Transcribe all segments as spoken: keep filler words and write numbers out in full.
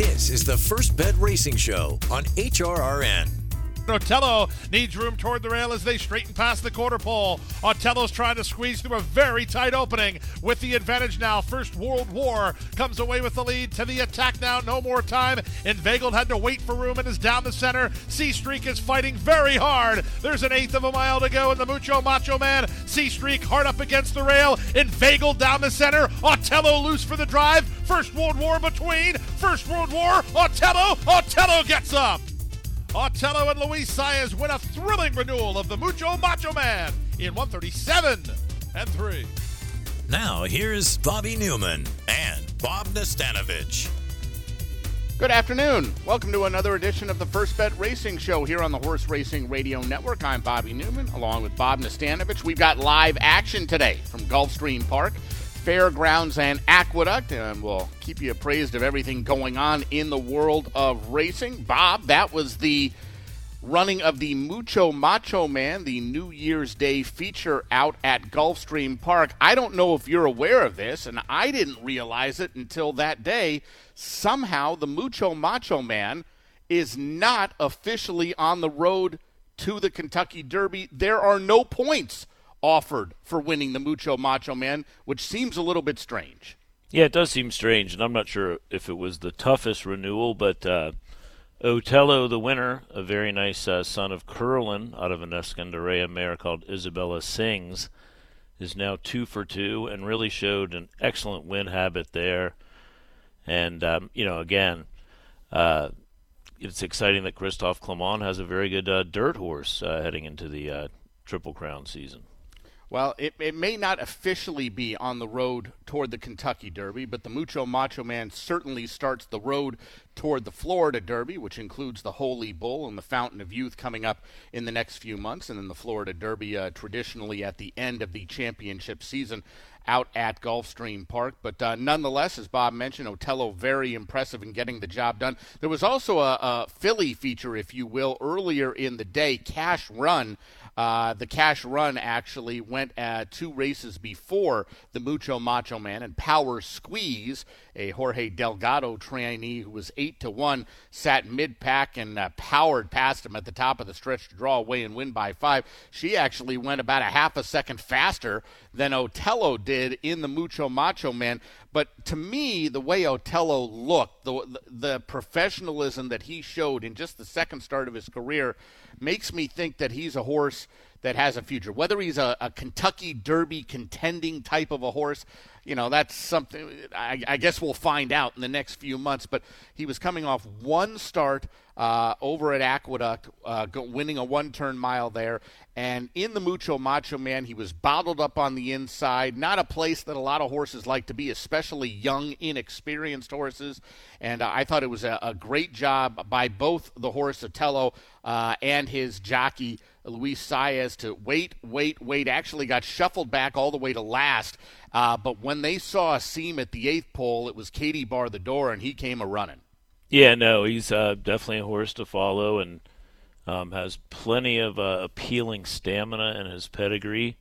This is the First Bet Racing Show on H R R N. Otello needs room toward the rail as they straighten past the quarter pole. Otello's trying to squeeze through a very tight opening with the advantage now. First World War comes away with the lead to the attack now. No more time. Inveigled had to wait for room and is down the center. Sea Streak is fighting very hard. There's an eighth of a mile to go and the Mucho Macho Man. Sea Streak hard up against the rail. Inveigled down the center. Otello loose for the drive. First World War between. First World War. Otello. Otello gets up. Otello and Luis Saez win a thrilling renewal of the Mucho Macho Man in one thirty-seven and three. Now here's Bobby Newman and Bob Nastanovich. Good afternoon. Welcome to another edition of the First Bet Racing Show here on the Horse Racing Radio Network. I'm Bobby Newman along with Bob Nastanovich. We've got live action today from Gulfstream Park, Fairgrounds, and Aqueduct, and we'll keep you appraised of everything going on in the world of racing. Bob, that was the running of the Mucho Macho Man, the New Year's Day feature out at Gulfstream Park. I don't know if you're aware of this, and I didn't realize it until that day. Somehow the Mucho Macho Man is not officially on the road to the Kentucky Derby. There are no points offered for winning the Mucho Macho Man, which seems a little bit strange. Yeah, it does seem strange, and I'm not sure if it was the toughest renewal, but uh, Otello, the winner, a very nice uh, son of Curlin out of an Escandarea mare called Isabella Sings, is now two for two and really showed an excellent win habit there. And, um, you know, again, uh, it's exciting that Christophe Clement has a very good uh, dirt horse uh, heading into the uh, Triple Crown season. Well, it, it may not officially be on the road toward the Kentucky Derby, but the Mucho Macho Man certainly starts the road toward the Florida Derby, which includes the Holy Bull and the Fountain of Youth coming up in the next few months, and then the Florida Derby uh, traditionally at the end of the championship season out at Gulfstream Park. But uh, nonetheless, as Bob mentioned, Otello very impressive in getting the job done. There was also a, a Philly feature, if you will, earlier in the day, Cash Run. Uh, the Cash Run actually went uh, two races before the Mucho Macho Man, and Power Squeeze, a Jorge Delgado trainee who was eight to one, sat mid-pack and uh, powered past him at the top of the stretch to draw away and win by five. She actually went about a half a second faster than Otello did in the Mucho Macho Man. But to me, the way Otello looked, the, the professionalism that he showed in just the second start of his career makes me think that he's a horse that has a future. Whether he's a, a Kentucky Derby contending type of a horse, you know, that's something I, I guess we'll find out in the next few months. But he was coming off one start uh, over at Aqueduct, uh, go, winning a one-turn mile there. And in the Mucho Macho Man, he was bottled up on the inside, not a place that a lot of horses like to be, especially young, inexperienced horses. And uh, I thought it was a, a great job by both the horse Otello uh, and his jockey, Luis Saez, to wait, wait, wait, actually got shuffled back all the way to last. Uh, but when they saw a seam at the eighth pole, it was Katie bar the door, and he came a-running. Yeah, no, he's uh, definitely a horse to follow and um, has plenty of uh, appealing stamina in his pedigree,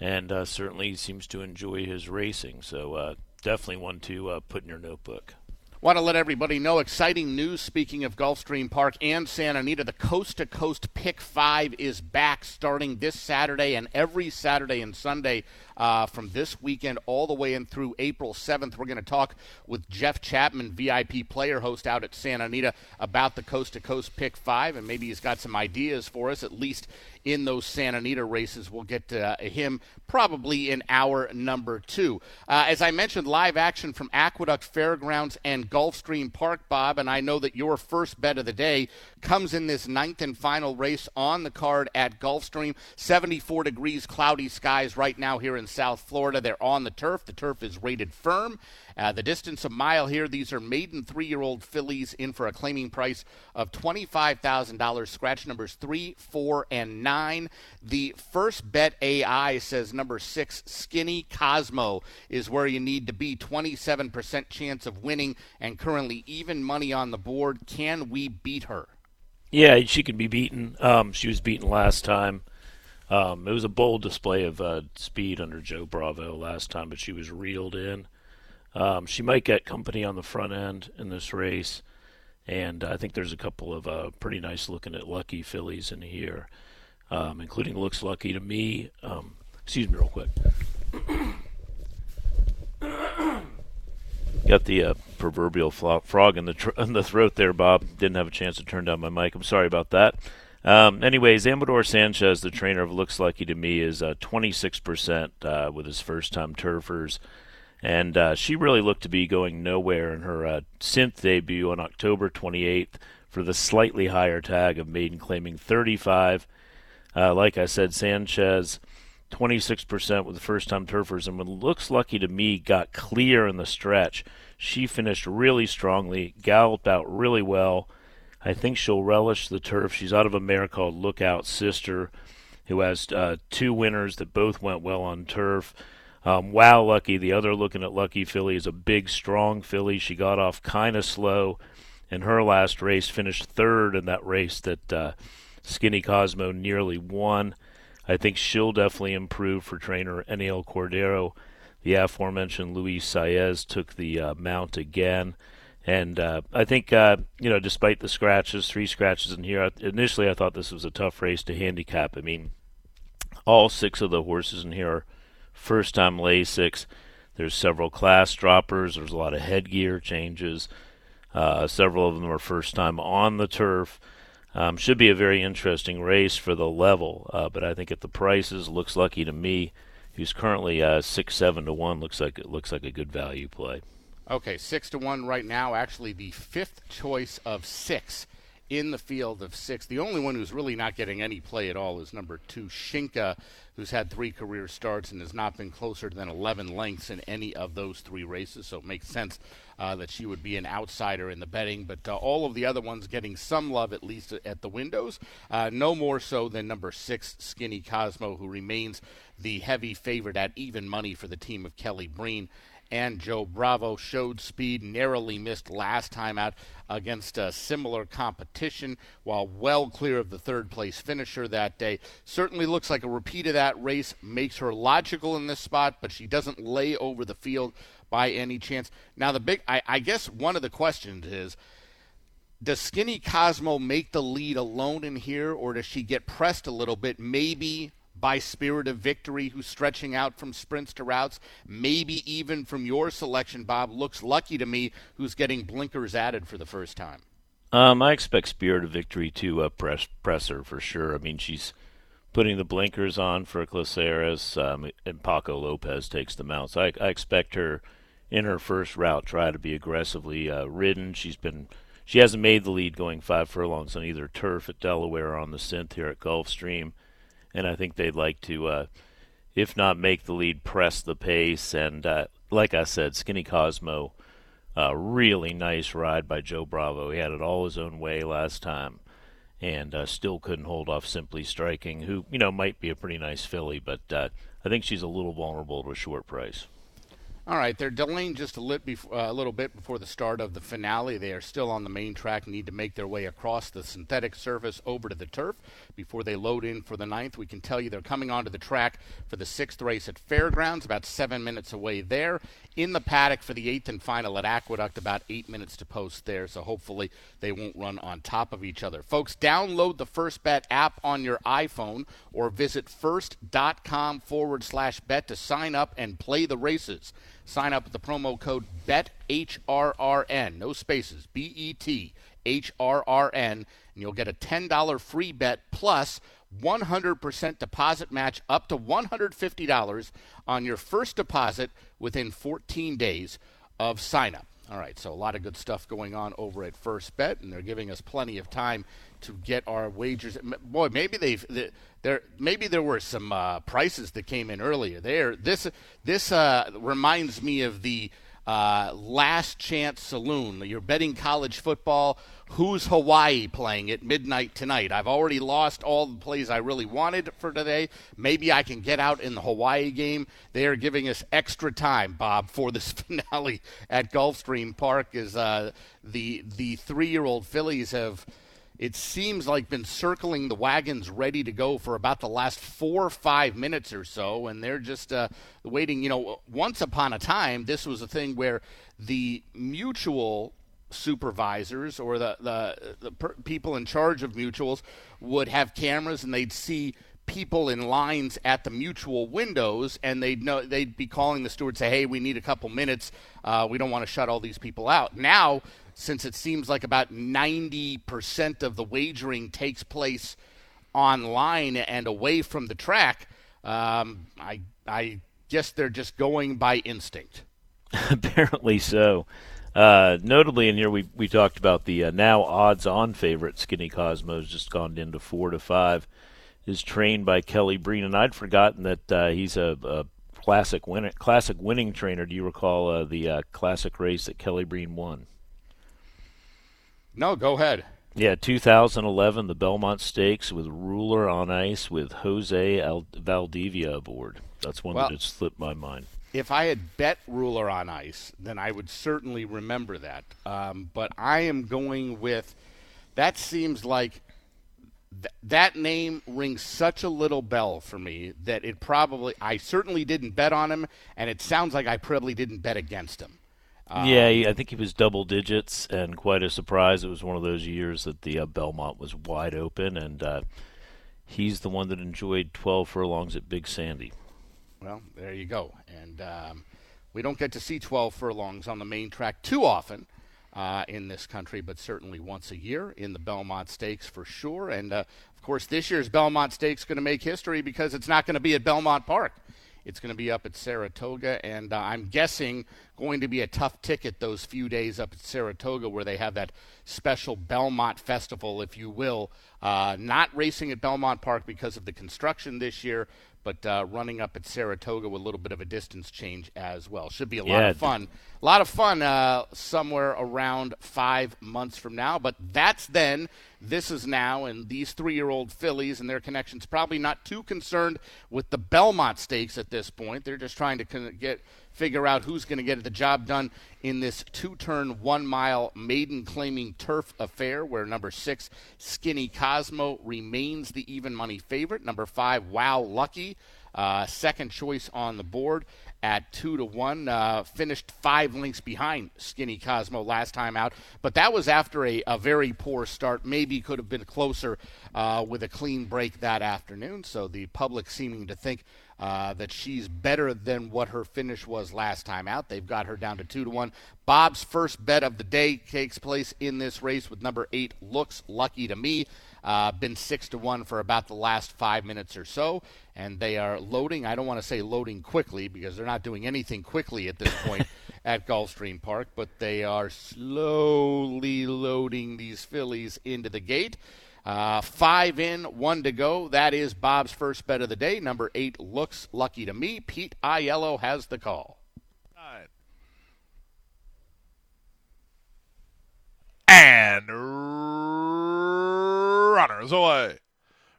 and uh, certainly seems to enjoy his racing. So uh, definitely one to uh, put in your notebook. Want to let everybody know, exciting news, speaking of Gulfstream Park and Santa Anita, the Coast to Coast Pick five is back starting this Saturday and every Saturday and Sunday uh, from this weekend all the way in through April seventh. We're going to talk with Jeff Chapman, V I P player host out at Santa Anita, about the Coast to Coast Pick five, and maybe he's got some ideas for us, at least in those Santa Anita races. We'll get to uh, him probably in hour number two. Uh, as I mentioned, live action from Aqueduct, Fairgrounds, and Gulfstream Park, Bob, and I know that your first bet of the day comes in this ninth and final race on the card at Gulfstream. seventy-four degrees, cloudy skies right now here in South Florida. They're on the turf. The turf is rated firm. Uh, the distance a mile here, these are maiden three-year-old fillies in for a claiming price of twenty-five thousand dollars. Scratch numbers three, four, and nine. The First Bet A I says number six, Skinny Cosmo, is where you need to be. twenty-seven percent chance of winning and currently even money on the board. Can we beat her? Yeah, she can be beaten. Um, she was beaten last time. Um, it was a bold display of uh, speed under Joe Bravo last time, but she was reeled in. Um, she might get company on the front end in this race, and I think there's a couple of uh, pretty nice looking at lucky fillies in here, um, including Looks Lucky to Me. Um, excuse me real quick. Got the uh, proverbial flo- frog in the, tr- in the throat there, Bob. Didn't have a chance to turn down my mic. I'm sorry about that. Um, anyways, Amador Sanchez, the trainer of Looks Lucky to Me, is uh, twenty-six percent uh, with his first-time turfers. And uh, she really looked to be going nowhere in her uh, synth debut on October twenty-eighth for the slightly higher tag of maiden claiming thirty-five. Uh, like I said, Sanchez, twenty-six percent with the first-time turfers, and when Looks Lucky to Me got clear in the stretch, she finished really strongly, galloped out really well. I think she'll relish the turf. She's out of a mare called Lookout Sister, who has uh, two winners that both went well on turf. Um, Wow Lucky, the other looking at lucky filly, is a big, strong filly. She got off kind of slow in her last race, finished third in that race that uh, Skinny Cosmo nearly won. I think she'll definitely improve for trainer Eniel Cordero. The aforementioned Luis Saez took the uh, mount again. And uh, I think, uh, you know, despite the scratches, three scratches in here, initially I thought this was a tough race to handicap. I mean, all six of the horses in here are first-time Lasix. There's several class droppers. There's a lot of headgear changes. Uh, several of them are first-time on the turf. Um, should be a very interesting race for the level, uh, but I think at the prices, Looks Lucky to Me, who's currently uh, six seven to one, looks like it looks like a good value play. Okay, six to one right now. Actually, the fifth choice of six in the field of six. The only one who's really not getting any play at all is number two, Shinka, who's had three career starts and has not been closer than eleven lengths in any of those three races, so it makes sense uh, that she would be an outsider in the betting, but uh, all of the other ones getting some love, at least at the windows, uh, no more so than number six, Skinny Cosmo, who remains the heavy favorite at even money for the team of Kelly Breen. And Joe Bravo showed speed, narrowly missed last time out against a similar competition, while well clear of the third-place finisher that day. Certainly looks like a repeat of that race, makes her logical in this spot, but she doesn't lay over the field by any chance. Now, the big, I, I guess one of the questions is, does Skinny Cosmo make the lead alone in here, or does she get pressed a little bit, maybe by Spirit of Victory, who's stretching out from sprints to routes, maybe even from your selection, Bob, Looks Lucky to Me, who's getting blinkers added for the first time? Um, I expect Spirit of Victory to uh, press, press her for sure. I mean, she's putting the blinkers on for Claceres, um, and Paco Lopez takes the mount. So I, I expect her in her first route try to be aggressively uh, ridden. She's been she hasn't made the lead going five furlongs on either turf at Delaware or on the synth here at Gulfstream. And I think they'd like to, uh, if not make the lead, press the pace. And uh, like I said, Skinny Cosmo, uh, really nice ride by Joe Bravo. He had it all his own way last time and uh, still couldn't hold off Simply Striking, who, you know, might be a pretty nice filly. But uh, I think she's a little vulnerable to a short price. All right, they're delaying just a, lit before, uh, a little bit before the start of the finale. They are still on the main track, need to make their way across the synthetic surface over to the turf before they load in for the ninth. We can tell you they're coming onto the track for the sixth race at Fairgrounds, about seven minutes away there. In the paddock for the eighth and final at Aqueduct, about eight minutes to post there, so hopefully they won't run on top of each other. Folks, download the First Bet app on your iPhone or visit first.com forward slash bet to sign up and play the races. Sign up with the promo code B E T H R R N, no spaces, B E T H R R N, and you'll get a ten dollars free bet plus one hundred percent deposit match up to one hundred fifty dollars on your first deposit within fourteen days of sign-up. All right, so a lot of good stuff going on over at First Bet, and they're giving us plenty of time to get our wagers. Boy, maybe they've they, there. Maybe there were some uh, prices that came in earlier. There, this this uh, reminds me of the uh, Last Chance Saloon. You're betting college football. Who's Hawaii playing at midnight tonight? I've already lost all the plays I really wanted for today. Maybe I can get out in the Hawaii game. They are giving us extra time, Bob, for this finale at Gulfstream Park. Is uh, the the three-year-old fillies have it seems like been circling the wagons ready to go for about the last four or five minutes or so, and they're just uh, waiting. You know, once upon a time, this was a thing where the mutual supervisors or the, the, the per- people in charge of mutuals would have cameras, and they'd see people in lines at the mutual windows, and they'd know they'd be calling the steward, say, hey, we need a couple minutes. Uh, we don't want to shut all these people out. Now, since it seems like about ninety percent of the wagering takes place online and away from the track, um, I, I guess they're just going by instinct. Apparently so. Uh, notably in here, we we talked about the uh, now odds-on favorite, Skinny Cosmo, just gone into four to five, is trained by Kelly Breen, and I'd forgotten that uh, he's a, a classic, win- classic winning trainer. Do you recall uh, the uh, classic race that Kelly Breen won? No, go ahead. Yeah, two thousand eleven, the Belmont Stakes with Ruler on ice with Jose Al- Valdivia aboard. That's one well, that just slipped my mind. If I had bet Ruler on ice, then I would certainly remember that. Um, but I am going with, that seems like, th- that name rings such a little bell for me that it probably, I certainly didn't bet on him, and it sounds like I probably didn't bet against him. Um, yeah, I think he was double digits, and quite a surprise. It was one of those years that the uh, Belmont was wide open, and uh, he's the one that enjoyed twelve furlongs at Big Sandy. Well, there you go. And um, we don't get to see twelve furlongs on the main track too often uh, in this country, but certainly once a year in the Belmont Stakes for sure. And, uh, of course, this year's Belmont Stakes going to make history because it's not going to be at Belmont Park. It's going to be up at Saratoga, and uh, I'm guessing going to be a tough ticket those few days up at Saratoga where they have that special Belmont Festival, if you will, uh, not racing at Belmont Park because of the construction this year, but uh, running up at Saratoga with a little bit of a distance change as well. Should be a lot yeah. of fun. A lot of fun uh, somewhere around five months from now, but that's then. This is now, and these three-year-old fillies and their connections probably not too concerned with the Belmont Stakes at this point. They're just trying to get figure out who's going to get the job done in this two-turn, one-mile maiden-claiming turf affair where number six, Skinny Cosmo, remains the even-money favorite. Number five, Wow Lucky, uh, second choice on the board at two to one, uh, finished five lengths behind Skinny Cosmo last time out, but that was after a, a very poor start. Maybe could have been closer uh, with a clean break that afternoon, so the public seeming to think uh, that she's better than what her finish was last time out. They've got her down to two to one. Bob's first bet of the day takes place in this race with number eight, Looks Lucky to Me. Uh, been six to one for about the last five minutes or so, and they are loading. I don't want to say loading quickly because they're not doing anything quickly at this point at Gulfstream Park, but they are slowly loading these fillies into the gate. Uh, five in, one to go. That is Bob's first bet of the day. Number eight, Looks Lucky to Me. Pete Aiello has the call. Five. And runners away.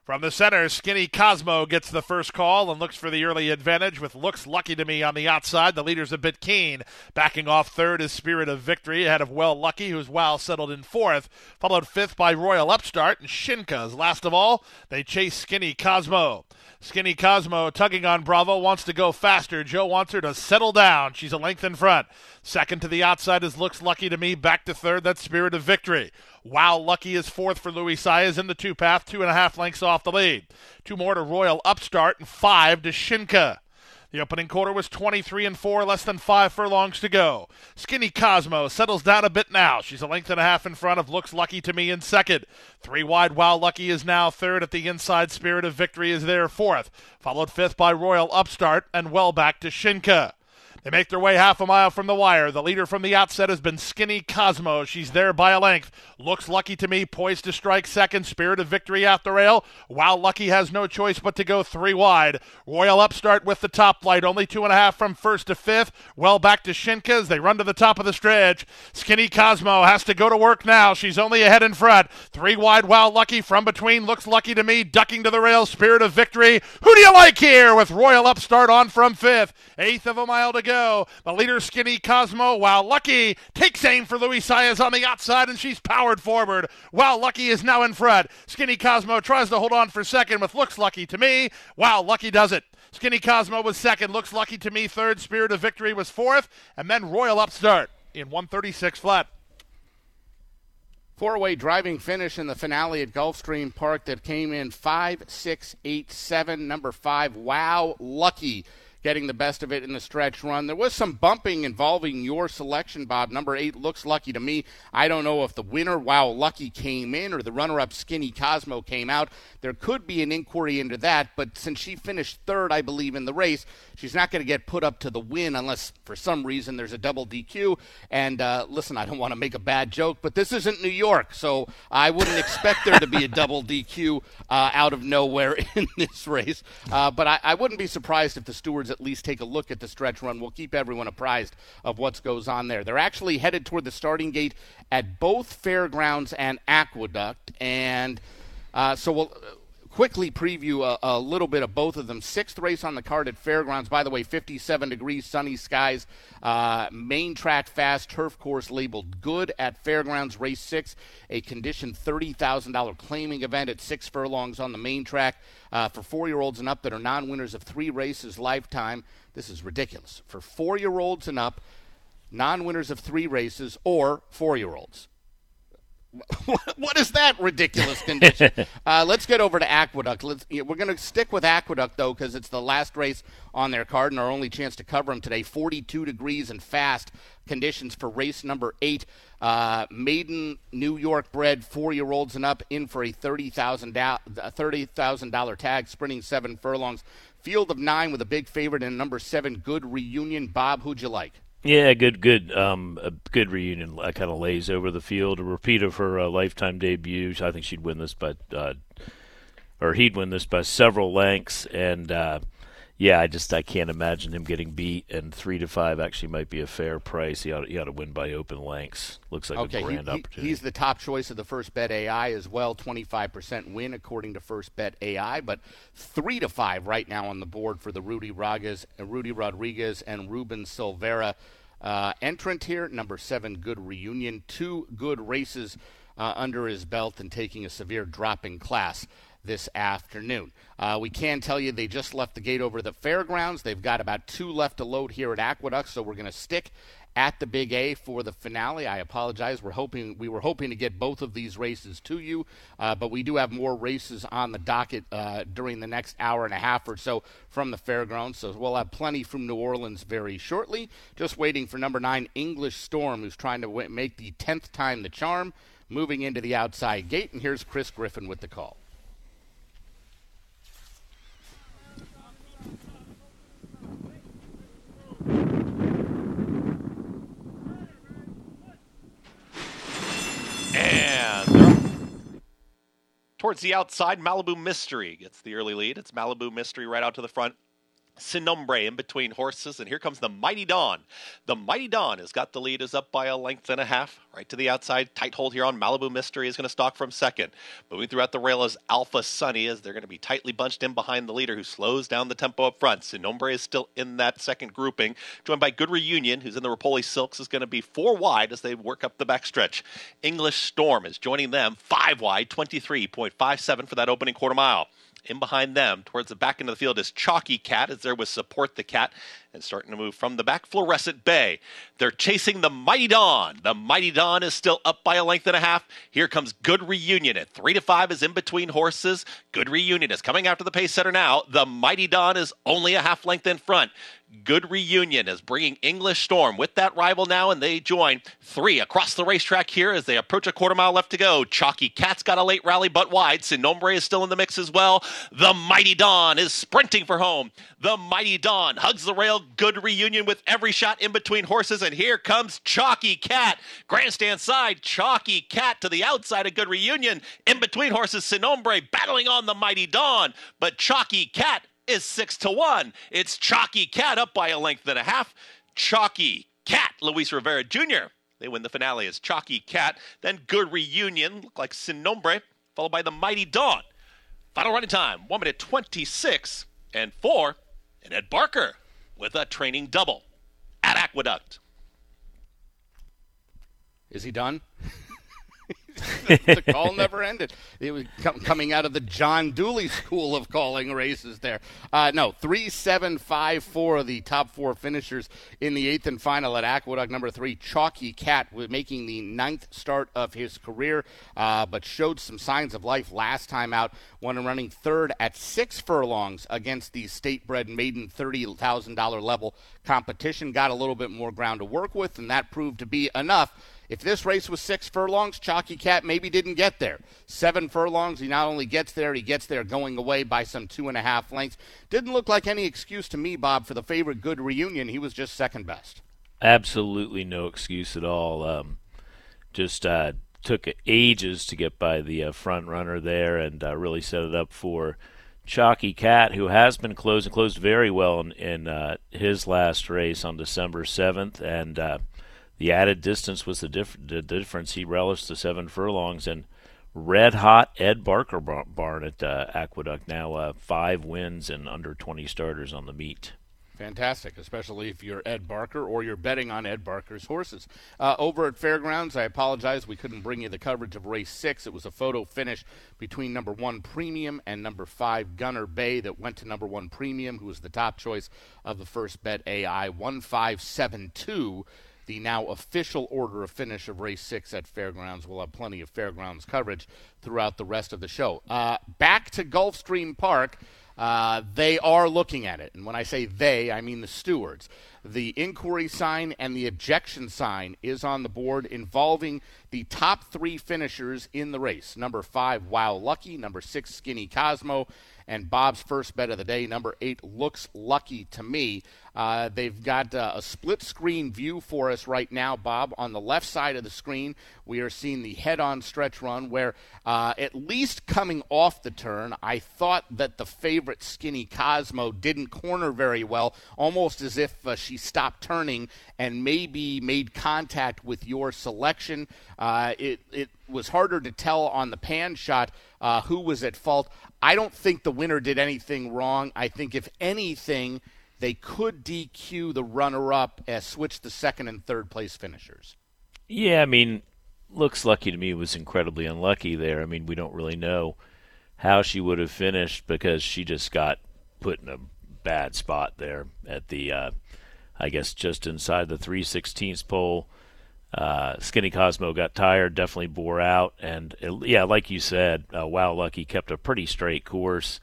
From the center, Skinny Cosmo gets the first call and looks for the early advantage with Looks Lucky to Me on the outside. The leader's a bit keen. Backing off third is Spirit of Victory ahead of Well Lucky, who's Wow settled in fourth. Followed fifth by Royal Upstart and Shinka's last of all. They chase Skinny Cosmo. Skinny Cosmo tugging on Bravo, wants to go faster. Joe wants her to settle down. She's a length in front. Second to the outside is Looks Lucky to Me. Back to third, that's Spirit of Victory. Wow Lucky is fourth for Luis Saez in the two-path, two and a half lengths off the lead. Two more to Royal Upstart and five to Shinka. The opening quarter was twenty-three and four, less than five furlongs to go. Skinny Cosmo settles down a bit now. She's a length and a half in front of Looks Lucky to Me in second. Three wide, Wow Lucky is now third at the inside. Spirit of Victory is there fourth, followed fifth by Royal Upstart and well back to Shinka. They make their way half a mile from the wire. The leader from the outset has been Skinny Cosmo. She's there by a length. Looks Lucky to Me, poised to strike second. Spirit of Victory out the rail. Wow Lucky has no choice but to go three wide. Royal Upstart with the top light. Only two and a half from first to fifth. Well back to Shinka's. They run to the top of the stretch. Skinny Cosmo has to go to work now. She's only ahead in front. Three wide, Wow Lucky from between. Looks Lucky to Me, ducking to the rail. Spirit of Victory. Who do you like here with Royal Upstart on from fifth? Eighth of a mile to go. go. The leader, Skinny Cosmo. Wow Lucky takes aim for Luis Saez on the outside, and she's powered forward. Wow Lucky is now in front. Skinny Cosmo tries to hold on for second with Looks Lucky to Me. Wow Lucky does it. Skinny Cosmo was second. Looks Lucky to Me third. Spirit of Victory was fourth. And then Royal Upstart in one thirty-six flat. Four-way driving finish in the finale at Gulfstream Park that came in five, six, eight, seven. Number five, Wow Lucky, getting the best of it in the stretch run. There was some bumping involving your selection, Bob. Number eight, Looks Lucky to Me. I don't know if the winner, Wow Lucky, came in or the runner-up, Skinny Cosmo, came out. There could be an inquiry into that, but since she finished third, I believe, in the race, she's not going to get put up to the win unless for some reason there's a double D Q. And uh, listen, I don't want to make a bad joke, but this isn't New York, so I wouldn't expect there to be a double D Q uh, out of nowhere in this race. Uh, but I, I wouldn't be surprised if the stewards at least take a look at the stretch run. We'll keep everyone apprised of what goes on there. They're actually headed toward the starting gate at both Fairgrounds and Aqueduct, and Uh, so we'll quickly preview a, a little bit of both of them. Sixth race on the card at Fairgrounds. By the way, fifty-seven degrees, sunny skies, uh, main track fast, turf course labeled good at Fairgrounds. Race six, a conditioned thirty thousand dollars claiming event at six furlongs on the main track uh, for four-year-olds and up that are non-winners of three races lifetime. This is ridiculous. For four-year-olds and up, non-winners of three races, or four-year-olds. What is that ridiculous condition? uh, let's get over to Aqueduct. Let's, you know, we're going to stick with Aqueduct, though, because it's the last race on their card and our only chance to cover them today. forty-two degrees and fast conditions for race number eight. Uh, maiden New York-bred four-year-olds and up in for a thirty thousand dollars tag, sprinting seven furlongs. Field of nine with a big favorite and number seven, Good Reunion. Bob, who'd you like? Yeah, good, good, um, a good reunion. Uh, kind of lays over the field. A repeat of her uh, lifetime debut. I think she'd win this, by, uh, or he'd win this by several lengths. And uh, yeah, I just I can't imagine him getting beat. And three to five actually might be a fair price. He ought, he ought to win by open lengths. Looks like okay, a grand he, opportunity. He's the top choice of the First Bet A I as well. twenty-five percent win according to First Bet A I. But three to five right now on the board for the Rudy Rodriguez, Rudy Rodriguez and Ruben Silveira. Uh, entrant here, number seven, Good Reunion. Two good races uh, under his belt and taking a severe drop in class this afternoon. Uh, we can tell you they just left the gate over the Fairgrounds. They've got about two left to load here at Aqueduct, so we're going to stick at the Big A for the finale. I apologize. We're hoping we were hoping to get both of these races to you, uh, but we do have more races on the docket uh, during the next hour and a half or so from the Fairgrounds. So we'll have plenty from New Orleans very shortly. Just waiting for number nine, English Storm, who's trying to w- make the tenth time the charm, moving into the outside gate. And here's Chris Griffin with the call. And towards the outside, Malibu Mystery gets the early lead. It's Malibu Mystery right out to the front. Sinombre in between horses, and here comes the Mighty Dawn. The Mighty Dawn has got the lead, is up by a length and a half. Right to the outside, tight hold here on Malibu Mystery is going to stalk from second. Moving throughout the rail is Alpha Sunny, as they're going to be tightly bunched in behind the leader, who slows down the tempo up front. Sinombre is still in that second grouping, joined by Good Reunion, who's in the Rapoli Silks, is going to be four wide as they work up the backstretch. English Storm is joining them, five wide, twenty-three point five seven for that opening quarter mile. In behind them, towards the back end of the field, is Chalky Cat, as there was Support the Cat, and starting to move from the back, Fluorescent Bay. They're chasing the Mighty Dawn. The Mighty Dawn is still up by a length and a half. Here comes Good Reunion at three to five, is in between horses. Good Reunion is coming after the pace setter now. The Mighty Dawn is only a half length in front. Good Reunion is bringing English Storm with that rival now, and they join three across the racetrack here as they approach a quarter mile left to go. Chalky Cat's got a late rally, but wide. Sinombre is still in the mix as well. The Mighty Dawn is sprinting for home. The Mighty Dawn hugs the rail. Good Reunion with every shot in between horses, and here comes Chalky Cat. Grandstand side, Chalky Cat to the outside of Good Reunion. In between horses, Sinombre battling on the Mighty Dawn, but Chalky Cat is six to one. It's Chalky Cat up by a length and a half. Chalky Cat, Luis Rivera Junior They win the finale as Chalky Cat. Then Good Reunion, look like Sinombre, followed by the Mighty Dawn. Final running time, one minute twenty-six and four. And Ed Barker with a training double. Aqueduct. Is he done? The call never ended. It was com- coming out of the John Dooley school of calling races there. Uh, no, three seven five four of the top four finishers in the eighth and final at Aqueduct. Number three, Chalky Cat, making the ninth start of his career, uh, but showed some signs of life last time out when running third at six furlongs against the state-bred maiden thirty thousand dollars level competition. Got a little bit more ground to work with, and that proved to be enough. If this race was six furlongs, Chalky Cat maybe didn't get there. Seven furlongs, he not only gets there, he gets there going away by some two and a half lengths. Didn't look like any excuse to me, Bob, for the favorite good reunion. He was just second best. Absolutely no excuse at all. Um, just uh, took ages to get by the uh, front runner there and uh, really set it up for Chalky Cat, who has been closed and closed very well in, in uh, his last race on December seventh. And uh, the added distance was the, diff- the difference. He relished the seven furlongs and red-hot Ed Barker barn at uh, Aqueduct. Now uh, five wins and under twenty starters on the meet. Fantastic, especially if you're Ed Barker or you're betting on Ed Barker's horses. Uh, over at Fairgrounds, I apologize, we couldn't bring you the coverage of race six. It was a photo finish between number one Premium and number five Gunner Bay that went to number one Premium, who was the top choice of the first bet A I, one five seven two. The now official order of finish of race six at Fairgrounds. We'll have plenty of Fairgrounds coverage throughout the rest of the show. Uh, back to Gulfstream Park, uh, they are looking at it. And when I say they, I mean the stewards. The inquiry sign and the objection sign is on the board involving the top three finishers in the race. Number five, Wow Lucky. Number six, Skinny Cosmo. And Bob's first bet of the day, number eight, Looks Lucky to Me. Uh, they've got uh, a split-screen view for us right now, Bob. On the left side of the screen, we are seeing the head-on stretch run where, uh, at least coming off the turn, I thought that the favorite Skinny Cosmo didn't corner very well, almost as if uh, she stopped turning and maybe made contact with your selection. Uh, it, it was harder to tell on the pan shot uh, who was at fault. I don't think the winner did anything wrong. I think, if anything, they could D Q the runner-up and switch the second and third-place finishers. Yeah, I mean, Looks Lucky to Me was incredibly unlucky there. I mean, we don't really know how she would have finished because she just got put in a bad spot there at the, uh, I guess, just inside the three sixteenths pole. Uh, Skinny Cosmo got tired, definitely bore out, and it, yeah, like you said, uh, Wow Lucky kept a pretty straight course.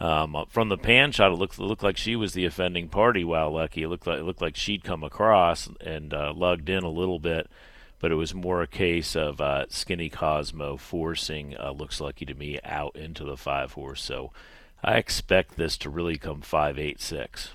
Um, from the pan shot, it looked, it looked like she was the offending party. Wow Lucky, it looked like it looked like she'd come across and uh, lugged in a little bit, but it was more a case of uh, Skinny Cosmo forcing uh, Looks Lucky to Me out into the five horse. So I expect this to really come five, eight, six.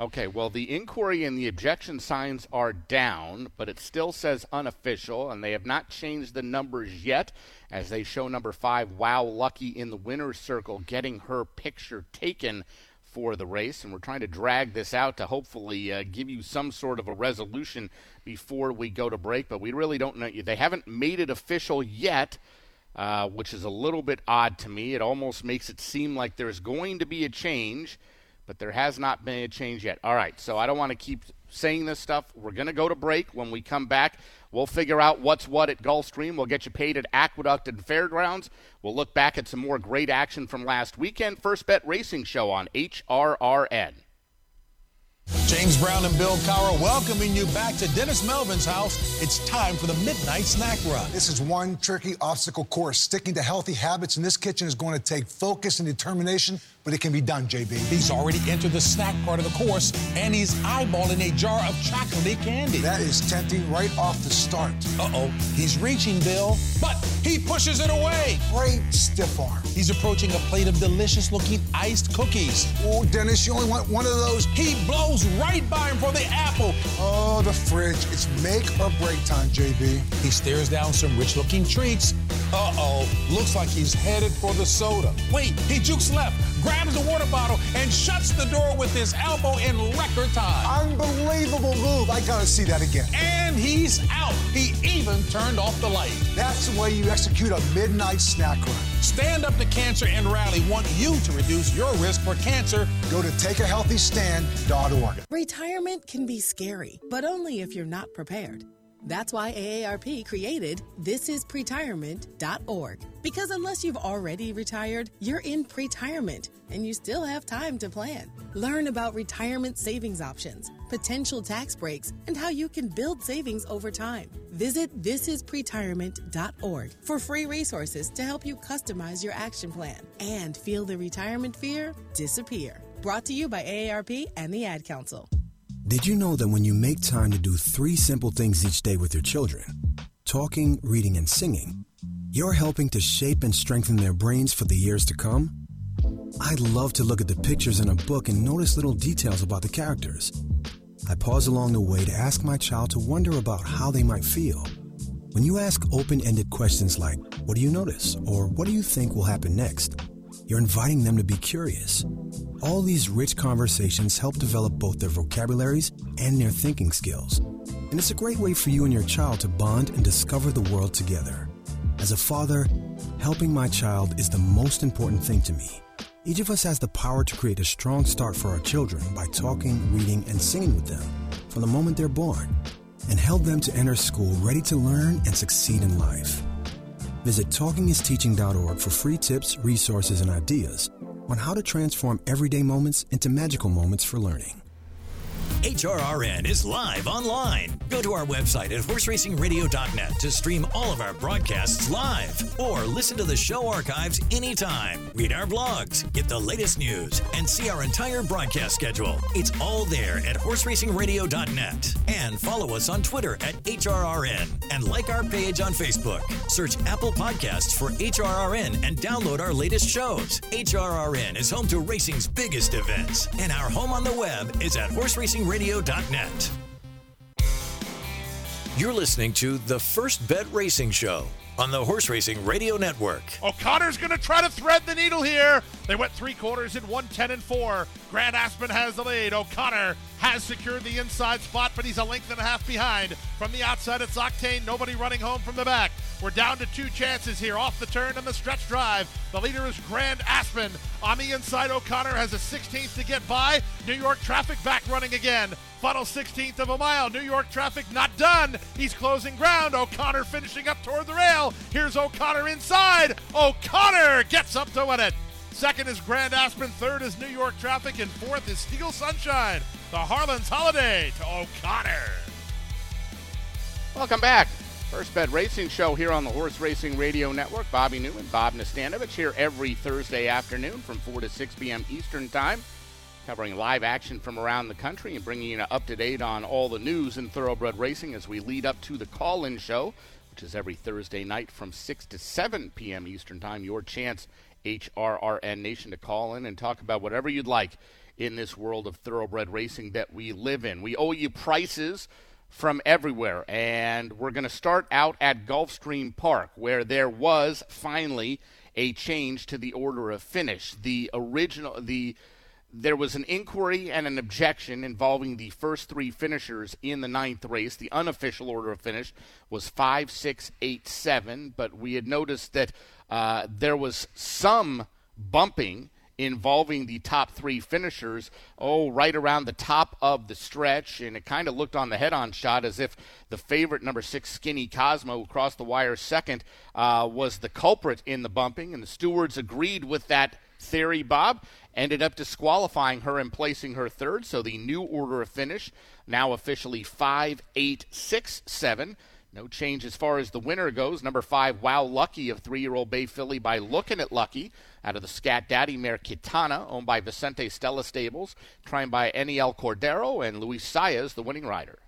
Okay, well, the inquiry and the objection signs are down, but it still says unofficial, and they have not changed the numbers yet, as they show number five, Wow Lucky, in the winner's circle, getting her picture taken for the race. And we're trying to drag this out to hopefully uh, give you some sort of a resolution before we go to break, but we really don't know. They haven't made it official yet. Uh, which is a little bit odd to me. It almost makes it seem like there's going to be a change, but there has not been a change yet. All right, so I don't want to keep saying this stuff. We're going to go to break. When we come back, we'll figure out what's what at Gulfstream. We'll get you paid at Aqueduct and Fairgrounds. We'll look back at some more great action from last weekend. First Bet Racing Show on H R R N. James Brown and Bill Cowher welcoming you back to Dennis Melvin's house. It's time for the Midnight Snack Run. This is one tricky obstacle course. Sticking to healthy habits in this kitchen is going to take focus and determination, but it can be done, J B. He's already entered the snack part of the course, and he's eyeballing a jar of chocolate candy. That is tempting right off the start. Uh-oh, he's reaching, Bill, but he pushes it away. Great stiff arm. He's approaching a plate of delicious-looking iced cookies. Oh, Dennis, you only want one of those. He blows right by him for the apple. Oh, the fridge. It's make or break time, J B. He stares down some rich-looking treats. Uh-oh, looks like he's headed for the soda. Wait, he jukes left, grabs the water bottle, and shuts the door with his elbow in record time. Unbelievable move. I gotta see that again. And he's out. He even turned off the light. That's the way you execute a midnight snack run. Stand Up to Cancer and Rally want you to reduce your risk for cancer. Go to take a healthy stand dot org. Retirement can be scary, but only if you're not prepared. That's why A A R P created this is pretirement dot org. Because unless you've already retired, you're in pretirement and you still have time to plan. Learn about retirement savings options, potential tax breaks, and how you can build savings over time. Visit this is pretirement dot org for free resources to help you customize your action plan and feel the retirement fear disappear. Brought to you by A A R P and the Ad Council. Did you know that when you make time to do three simple things each day with your children, talking, reading, and singing, you're helping to shape and strengthen their brains for the years to come? I love to look at the pictures in a book and notice little details about the characters. I pause along the way to ask my child to wonder about how they might feel. When you ask open-ended questions like, what do you notice? Or what do you think will happen next? You're inviting them to be curious. All these rich conversations help develop both their vocabularies and their thinking skills. And it's a great way for you and your child to bond and discover the world together. As a father, helping my child is the most important thing to me. Each of us has the power to create a strong start for our children by talking, reading, and singing with them from the moment they're born, and help them to enter school ready to learn and succeed in life. Visit talking is teaching dot org for free tips, resources, and ideas on how to transform everyday moments into magical moments for learning. H R R N is live online. Go to our website at horse racing radio dot net to stream all of our broadcasts live or listen to the show archives anytime. Read our blogs, get the latest news, and see our entire broadcast schedule. It's all there at horse racing radio dot net. And follow us on Twitter at H R R N and like our page on Facebook. Search Apple Podcasts for H R R N and download our latest shows. H R R N is home to racing's biggest events, and our home on the web is at horse racing radio dot net. You're listening to the First Bet Racing Show on the Horse Racing Radio Network. O'Connor's going to try to thread the needle here. They went three quarters in one ten and four. Grand Aspen has the lead. O'Connor has secured the inside spot, but he's a length and a half behind. From the outside, it's Octane. Nobody running home from the back. We're down to two chances here off the turn and the stretch drive. The leader is Grand Aspen. On the inside, O'Connor has a sixteenth to get by. New York Traffic back running again. Funnel sixteenth of a mile. New York Traffic not done. He's closing ground. O'Connor finishing up toward the rail. Here's O'Connor inside. O'Connor gets up to win it. Second is Grand Aspen. Third is New York Traffic. And fourth is Steel Sunshine. The Harlan's Holiday to O'Connor. Welcome back. First Bet Racing Show here on the Horse Racing Radio Network. Bobby Newman, Bob Nastanovich here every Thursday afternoon from four to six p.m. Eastern Time, covering live action from around the country and bringing you up to date on all the news in thoroughbred racing as we lead up to the call-in show, which is every Thursday night from six to seven p.m. Eastern Time. Your chance, H R R N Nation, to call in and talk about whatever you'd like in this world of thoroughbred racing that we live in. We owe you prices from everywhere, and we're going to start out at Gulfstream Park, where there was finally a change to the order of finish. The original, the there was an inquiry and an objection involving the first three finishers in the ninth race. The unofficial order of finish was five, six, eight, seven, but we had noticed that uh, there was some bumping involving the top three finishers, oh, right around the top of the stretch, and it kind of looked on the head-on shot as if the favorite, number six, Skinny Cosmo, who crossed the wire second, uh, was the culprit in the bumping, and the stewards agreed with that theory, Bob, ended up disqualifying her and placing her third, so the new order of finish, now officially five, eight, six, seven. No change as far as the winner goes. Number five, Wow Lucky of three-year-old Bay Filly by Looking at Lucky out of the Scat Daddy mare Kitana, owned by Vicente Stella Stables, trained by N E L Cordero and Luis Saez, the winning rider.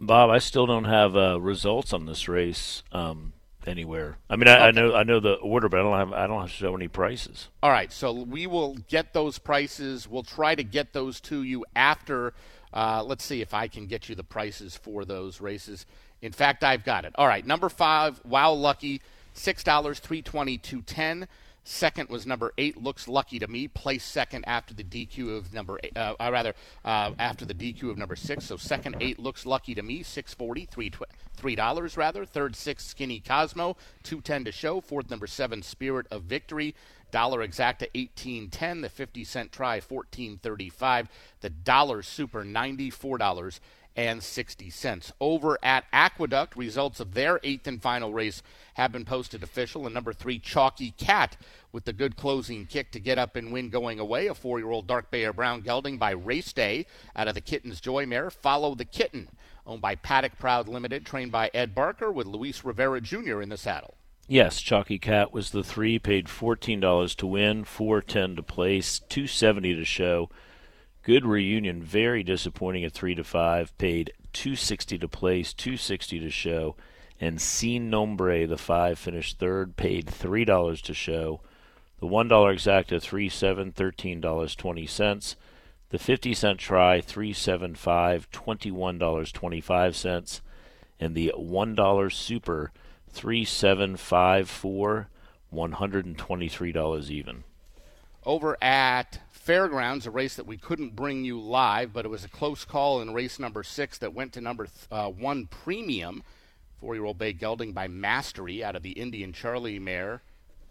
Bob, I still don't have uh, results on this race um, anywhere. I mean, I, okay. I know I know the order, but I don't have I don't have to show any prices. All right, so we will get those prices. We'll try to get those to you after. Uh, let's see if I can get you the prices for those races. In fact, I've got it. All right, number five, Wow Lucky six dollars, three twenty, two ten. Second was number eight, Looks Lucky to Me, placed second after the D Q of number eight, uh, or rather uh, after the D Q of number six. So second eight, Looks Lucky to Me, six forty, three three dollars rather. Third six, Skinny Cosmo, two ten to show. Fourth number seven, Spirit of Victory, dollar exacta eighteen ten. The fifty cent try fourteen thirty five. The dollar super ninety four dollars and sixty cents. Over at Aqueduct, results of their eighth and final race have been posted official, and number three, Chalky Cat, with the good closing kick to get up and win going away. A four-year-old dark bay or brown gelding by Race Day out of the Kitten's Joy mare, Follow the Kitten, owned by Paddock Proud Limited, trained by Ed Barker, with Luis Rivera Junior in the saddle. Yes, Chalky Cat was the three, paid fourteen dollars to win, four ten to place, two seventy to show. Good reunion, very disappointing at three to five. Paid two sixty to place, two sixty to show, and Sinombre the five finished third, paid three dollars to show. The one dollar exacta three seven, thirteen dollars twenty cents. The fifty cent try three seven five, twenty one dollars twenty five cents, and the one dollar super three seven five four, one hundred and twenty three dollars even. Over at Fairgrounds, a race that we couldn't bring you live, but it was a close call in race number six that went to number th- uh, one Premium, four-year-old bay gelding by Mastery out of the Indian Charlie mare,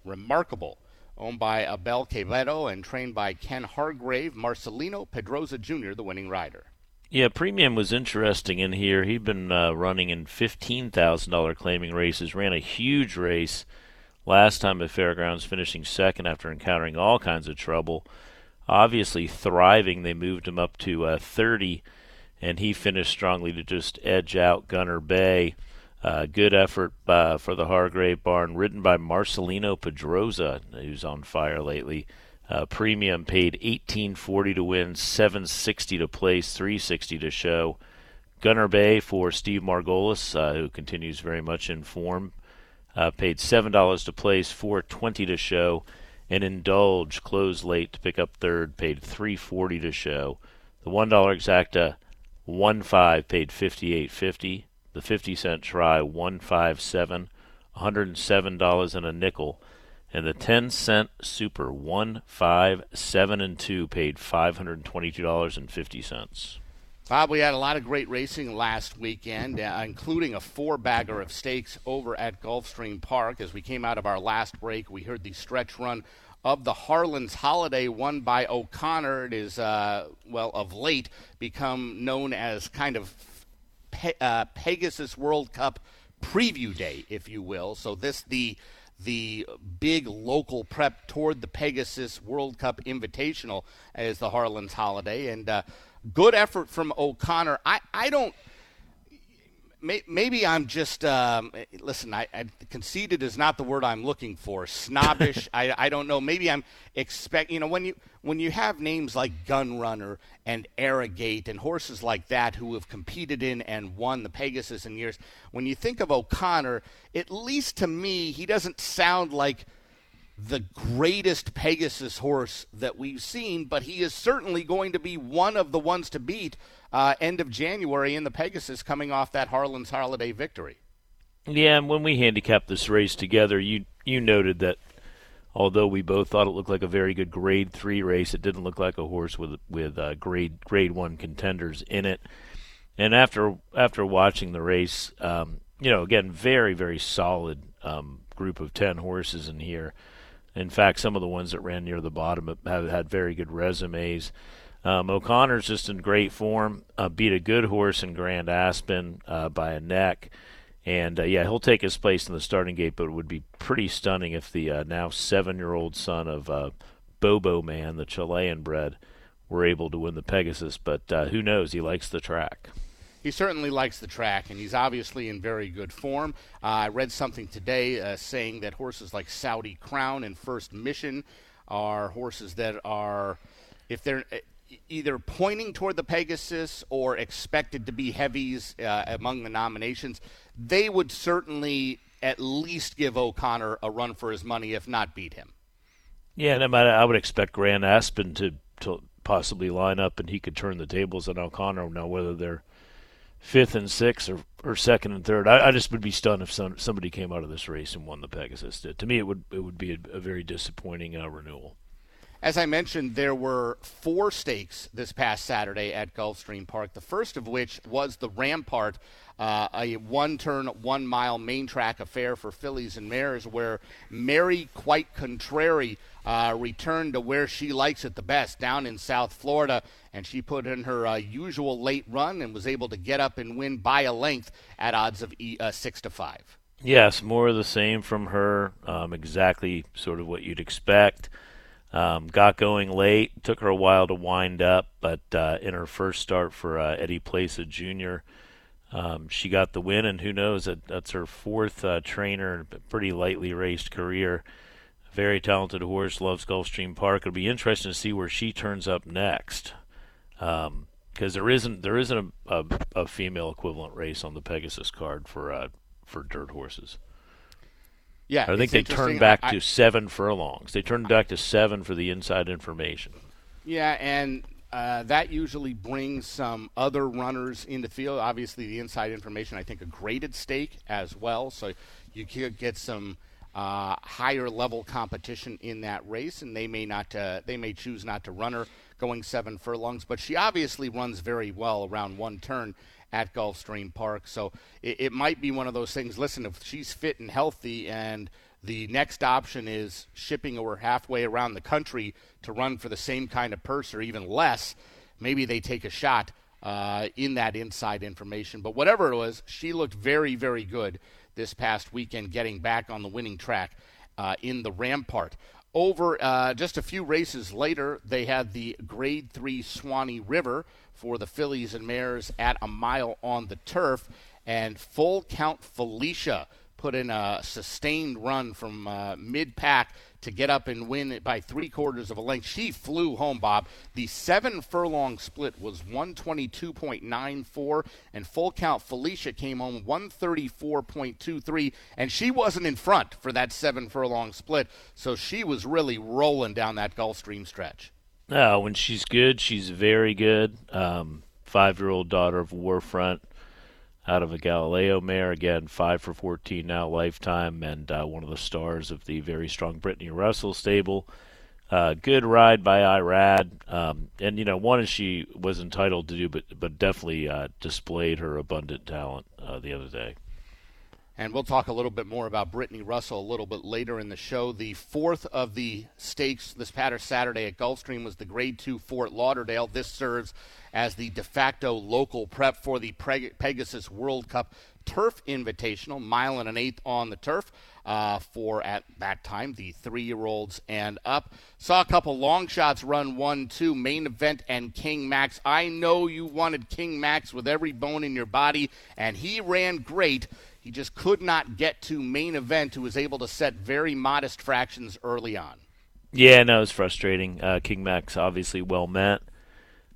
Remarkable, owned by Abel Quevedo and trained by Ken Hargrave. Marcelino Pedroza Junior, the winning rider. Yeah, Premium was interesting in here. He'd been uh, running in fifteen thousand dollars claiming races, ran a huge race last time at Fairgrounds, finishing second after encountering all kinds of trouble. Obviously thriving, they moved him up to uh, thirty, and he finished strongly to just edge out Gunner Bay. Uh, good effort uh, for the Hargrave barn, ridden by Marcelino Pedroza, who's on fire lately. Uh, Premium paid eighteen forty to win, seven sixty to place, three sixty to show. Gunner Bay for Steve Margolis, uh, who continues very much in form, uh, paid seven dollars to place, four twenty to show. And Indulge closed late to pick up third, paid three forty to show. The one dollar exacta one five paid fifty-eight fifty. The fifty cent try one fifty-seven, one hundred seven dollars and a nickel. And the ten cent super one five seven and two paid five hundred twenty-two dollars and fifty cents. Bob, we had a lot of great racing last weekend, uh, including a four-bagger of stakes over at Gulfstream Park. As we came out of our last break, we heard the stretch run of the Harlan's Holiday, won by O'Connor. It is, uh, well, of late, become known as kind of Pe- uh, Pegasus World Cup preview day, if you will. So this the the big local prep toward the Pegasus World Cup Invitational as the Harlan's Holiday. And, uh, good effort from O'Connor. I, I don't may, – maybe I'm just um, – listen, I, I, conceited is not the word I'm looking for. Snobbish, I, I don't know. Maybe I'm expect. You know, when you when you have names like Gun Runner and Arrogate and horses like that who have competed in and won the Pegasus in years, when you think of O'Connor, at least to me, he doesn't sound like – the greatest Pegasus horse that we've seen, but he is certainly going to be one of the ones to beat uh, end of January in the Pegasus, coming off that Harlan's Holiday victory. Yeah, and when we handicapped this race together, you you noted that although we both thought it looked like a very good Grade Three race, it didn't look like a horse with with uh, Grade Grade One contenders in it. And after after watching the race, um, you know, again, very very solid um, group of ten horses in here. In fact, some of the ones that ran near the bottom have had very good resumes. Um, O'Connor's just in great form. Uh, beat a good horse in Grand Aspen uh, by a neck. And, uh, yeah, he'll take his place in the starting gate, but it would be pretty stunning if the uh, now seven-year-old son of uh, Bobo Man, the Chilean bred, were able to win the Pegasus. But uh, who knows? He likes the track. He certainly likes the track, and he's obviously in very good form. Uh, I read something today uh, saying that horses like Saudi Crown and First Mission are horses that are, if they're either pointing toward the Pegasus or expected to be heavies uh, among the nominations, they would certainly at least give O'Connor a run for his money, if not beat him. Yeah, no matter, I would expect Grand Aspen to, to possibly line up, and he could turn the tables on O'Connor. Now, whether they're fifth and sixth or, or second and third. I, I just would be stunned if some, somebody came out of this race and won the Pegasus. To me, it would it would be a, a very disappointing uh, renewal. As I mentioned, there were four stakes this past Saturday at Gulfstream Park, the first of which was the Rampart, uh, a one-turn, one-mile main track affair for fillies and mares where Mary Quite Contrary uh, returned to where she likes it the best, down in South Florida, and she put in her uh, usual late run and was able to get up and win by a length at odds of e- uh, six to five. Yes, more of the same from her, um, exactly sort of what you'd expect. Um, got going late, took her a while to wind up, but uh, in her first start for uh, Eddie Plaza Junior, um, she got the win, and who knows, that, that's her fourth uh, trainer, pretty lightly raced career. Very talented horse, loves Gulfstream Park. It'll be interesting to see where she turns up next, because um, there isn't there isn't a, a, a female equivalent race on the Pegasus card for uh, for dirt horses. Yeah, I think they turned back I, to seven furlongs. They turned back to seven for the inside information. Yeah, and uh, that usually brings some other runners into field. Obviously, the inside information, I think, a graded stake as well. So you could get some uh, higher-level competition in that race, and they may not. Uh, they may choose not to run her going seven furlongs, but she obviously runs very well around one turn at Gulfstream Park. So it, it might be one of those things. Listen, if she's fit and healthy and the next option is shipping her halfway around the country to run for the same kind of purse or even less, maybe they take a shot uh, in that inside information. But whatever it was, she looked very, very good this past weekend getting back on the winning track uh, in the Rampart. Over uh, just a few races later, they had the Grade three Swanee River for the fillies and mares at a mile on the turf, and Full Count Felicia put in a sustained run from uh, mid-pack to get up and win it by three quarters of a length. She flew home, Bob. The seven furlong split was one twenty-two point nine four, and Full Count Felicia came home one thirty-four point two three, and she wasn't in front for that seven furlong split, so she was really rolling down that Gulfstream stretch. No, when she's good, she's very good. Um, five-year-old daughter of Warfront out of a Galileo mare. Again, five for fourteen now, lifetime, and uh, one of the stars of the very strong Brittany Russell stable. Uh, good ride by Irad. Um, and, you know, one she was entitled to do, but, but definitely uh, displayed her abundant talent uh, the other day. And we'll talk a little bit more about Brittany Russell a little bit later in the show. The fourth of the stakes this past Saturday at Gulfstream was the Grade two Fort Lauderdale. This serves as the de facto local prep for the Pre- Pegasus World Cup Turf Invitational, mile and an eighth on the turf uh, for, at that time, the three-year-olds and up. Saw a couple long shots run one two, Main Event and King Max. I know you wanted King Max with every bone in your body, and he ran great. He just could not get to Main Event, who was able to set very modest fractions early on. Yeah, no, it's frustrating. Uh, King Max obviously well met.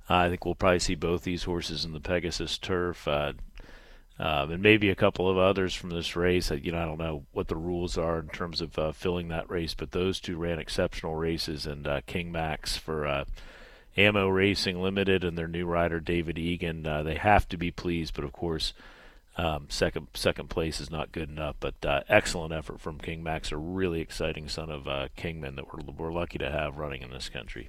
Uh, I think we'll probably see both these horses in the Pegasus turf, uh, um, and maybe a couple of others from this race. You know, I don't know what the rules are in terms of uh, filling that race, but those two ran exceptional races, and uh, King Max for uh, Ammo Racing Limited and their new rider David Egan, uh, they have to be pleased, but of course. Um, second second place is not good enough, but uh, excellent effort from King Max, a really exciting son of uh, Kingman that we're, we're lucky to have running in this country.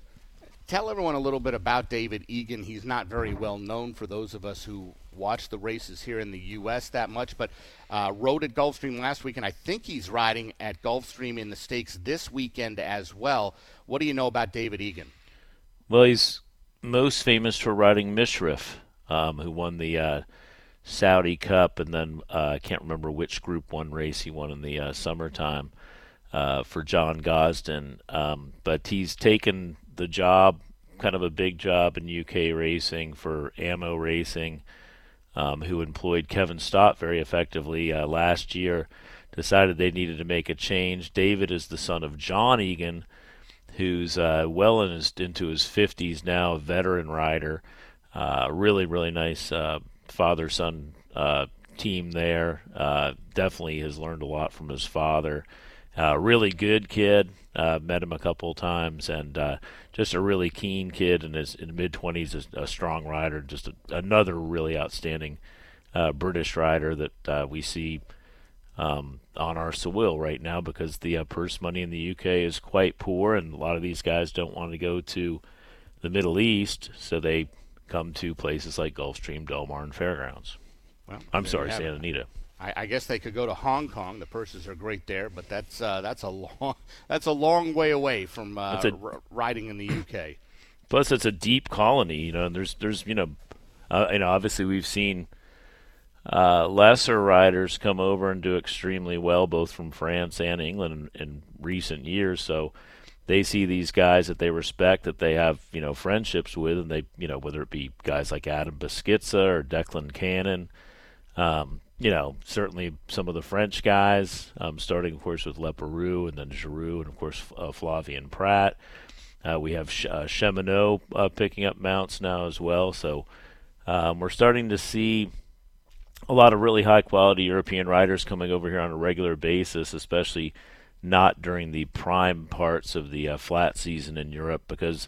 Tell everyone a little bit about David Egan. He's not very well known for those of us who watch the races here in the U S that much, but uh, rode at Gulfstream last week, and I think he's riding at Gulfstream in the stakes this weekend as well. What do you know about David Egan? Well, he's most famous for riding Mishrif, um, who won the uh, Saudi Cup, and then uh, I can't remember which Group one race he won in the uh, summertime uh, for John Gosden. Um, but he's taken the job, kind of a big job in U K racing for Ammo Racing, um, who employed Kevin Stott very effectively uh, last year, decided they needed to make a change. David is the son of John Egan, who's uh, well in his, into his fifties now, a veteran rider. Uh, really, really nice uh father-son uh, team there. Uh, definitely has learned a lot from his father. Uh, really good kid. Uh, met him a couple of times, and uh, just a really keen kid in his in mid-twenties, a, a strong rider, just a, another really outstanding uh, British rider that uh, we see um, on our Sewell right now, because the uh, purse money in the U K is quite poor, and a lot of these guys don't want to go to the Middle East, so they come to places like Gulfstream, Del Mar, and Fairgrounds. Well, I'm sorry, Santa Anita. I, I guess they could go to Hong Kong. The purses are great there, but that's uh, that's a long that's a long way away from uh, a, r- riding in the U K. Plus, it's a deep colony, you know. And there's there's you know, uh, you know, obviously we've seen uh, lesser riders come over and do extremely well, both from France and England in, in recent years. So they see these guys that they respect, that they have, you know, friendships with, and they, you know, whether it be guys like Adam Biskitza or Declan Cannon. Um, you know, certainly some of the French guys, um, starting, of course, with Leperoux and then Giroux and, of course, uh, Flavien Prat. Uh, we have Sh- uh, Cheminot uh, picking up mounts now as well. So um, we're starting to see a lot of really high-quality European riders coming over here on a regular basis, especially not during the prime parts of the uh, flat season in Europe, because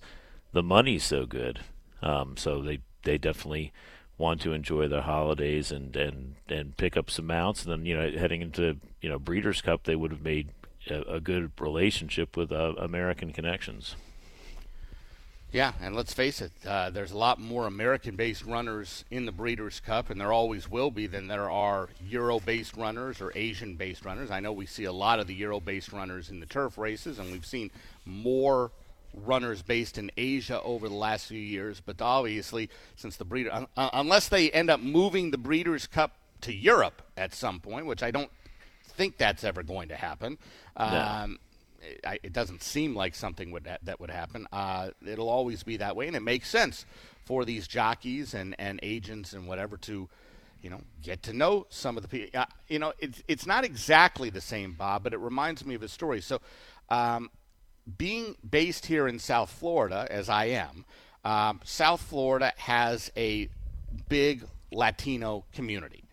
the money's so good. Um, so they, they definitely want to enjoy their holidays and, and, and pick up some mounts. And then, you know, heading into, you know, Breeders' Cup, they would have made a, a good relationship with uh, American connections. Yeah, and let's face it, uh, there's a lot more American-based runners in the Breeders' Cup, and there always will be, than there are Euro-based runners or Asian-based runners. I know we see a lot of the Euro-based runners in the turf races, and we've seen more runners based in Asia over the last few years, but obviously, since the breeder, un- unless they end up moving the Breeders' Cup to Europe at some point, which I don't think that's ever going to happen. No. Um, it, I, it doesn't seem like something would ha- that would happen. Uh, it'll always be that way, and it makes sense for these jockeys and, and agents and whatever to, you know, get to know some of the people. Uh, you know, it's it's not exactly the same, Bob, but it reminds me of a story. So, um, being based here in South Florida, as I am, um, South Florida has a big Latino community,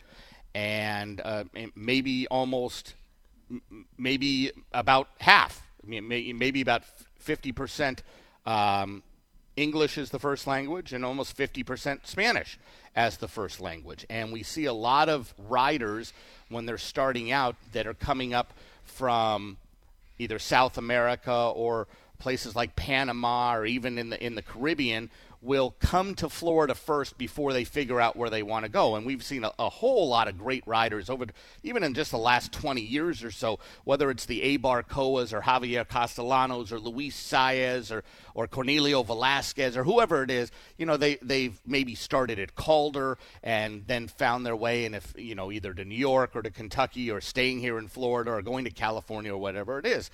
and uh, maybe almost, maybe about half, maybe about fifty percent um, English is the first language, and almost fifty percent Spanish as the first language. And we see a lot of riders when they're starting out that are coming up from either South America or places like Panama, or even in the in the Caribbean, will come to Florida first before they figure out where they want to go. And we've seen a, a whole lot of great riders over, even in just the last twenty years or so, whether it's the Ed Barcoas or Javier Castellanos or Luis Saez or, or Cornelio Velasquez or whoever it is, you know, they, they've maybe started at Calder and then found their way, and if, you know, either to New York or to Kentucky or staying here in Florida or going to California or whatever it is.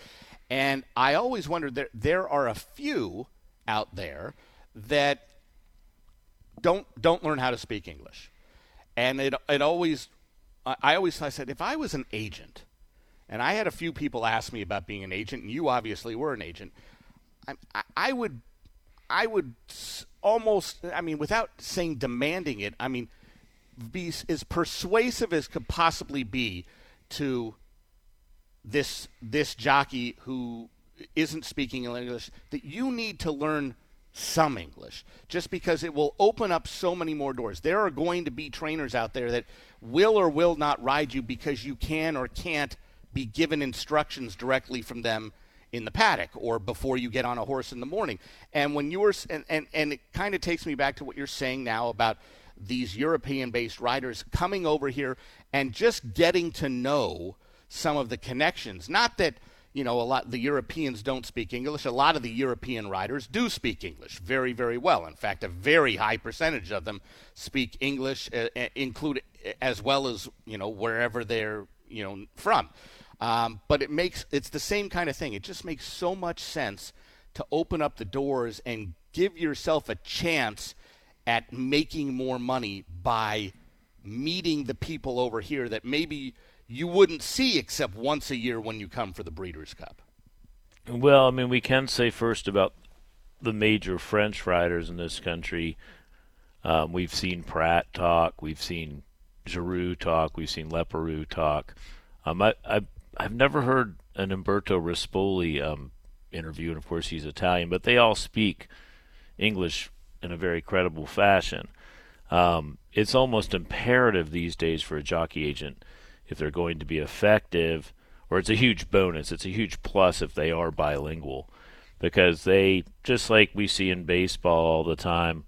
And I always wondered, there, there are a few out there that don't don't learn how to speak English, and it it always I always I said, if I was an agent, and I had a few people ask me about being an agent, and you obviously were an agent, I, I would I would almost I mean without saying demanding it I mean be as persuasive as could possibly be to this this jockey who isn't speaking English that you need to learn some English, just because it will open up so many more doors. There are going to be trainers out there that will or will not ride you because you can or can't be given instructions directly from them in the paddock or before you get on a horse in the morning. And when you were, and, and, and it kind of takes me back to what you're saying now about these European-based riders coming over here and just getting to know some of the connections. Not that, you know, a lot of the Europeans don't speak English. A lot of the European riders do speak English very, very well. In fact, a very high percentage of them speak English, uh, include as well as, you know, wherever they're, you know, from. Um, but it makes, it's the same kind of thing. It just makes so much sense to open up the doors and give yourself a chance at making more money by meeting the people over here that maybe you wouldn't see except once a year when you come for the Breeders' Cup. Well, I mean, we can say first about the major French riders in this country. Um, we've seen Prat talk. We've seen Giroux talk. We've seen Leperoux talk. Um, I, I, I've never heard an Umberto Rispoli um, interview, and of course he's Italian, but they all speak English in a very credible fashion. Um, it's almost imperative these days for a jockey agent, if they're going to be effective, or it's a huge bonus, it's a huge plus if they are bilingual, because they, just like we see in baseball all the time,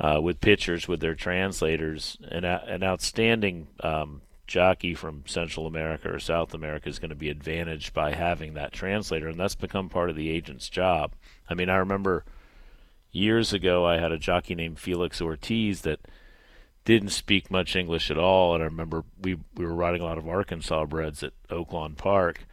uh, with pitchers, with their translators, an, an outstanding um, jockey from Central America or South America is going to be advantaged by having that translator, and that's become part of the agent's job. I mean, I remember years ago I had a jockey named Felix Ortiz that didn't speak much English at all, and I remember we, we were riding a lot of Arkansas breds at Oaklawn Park,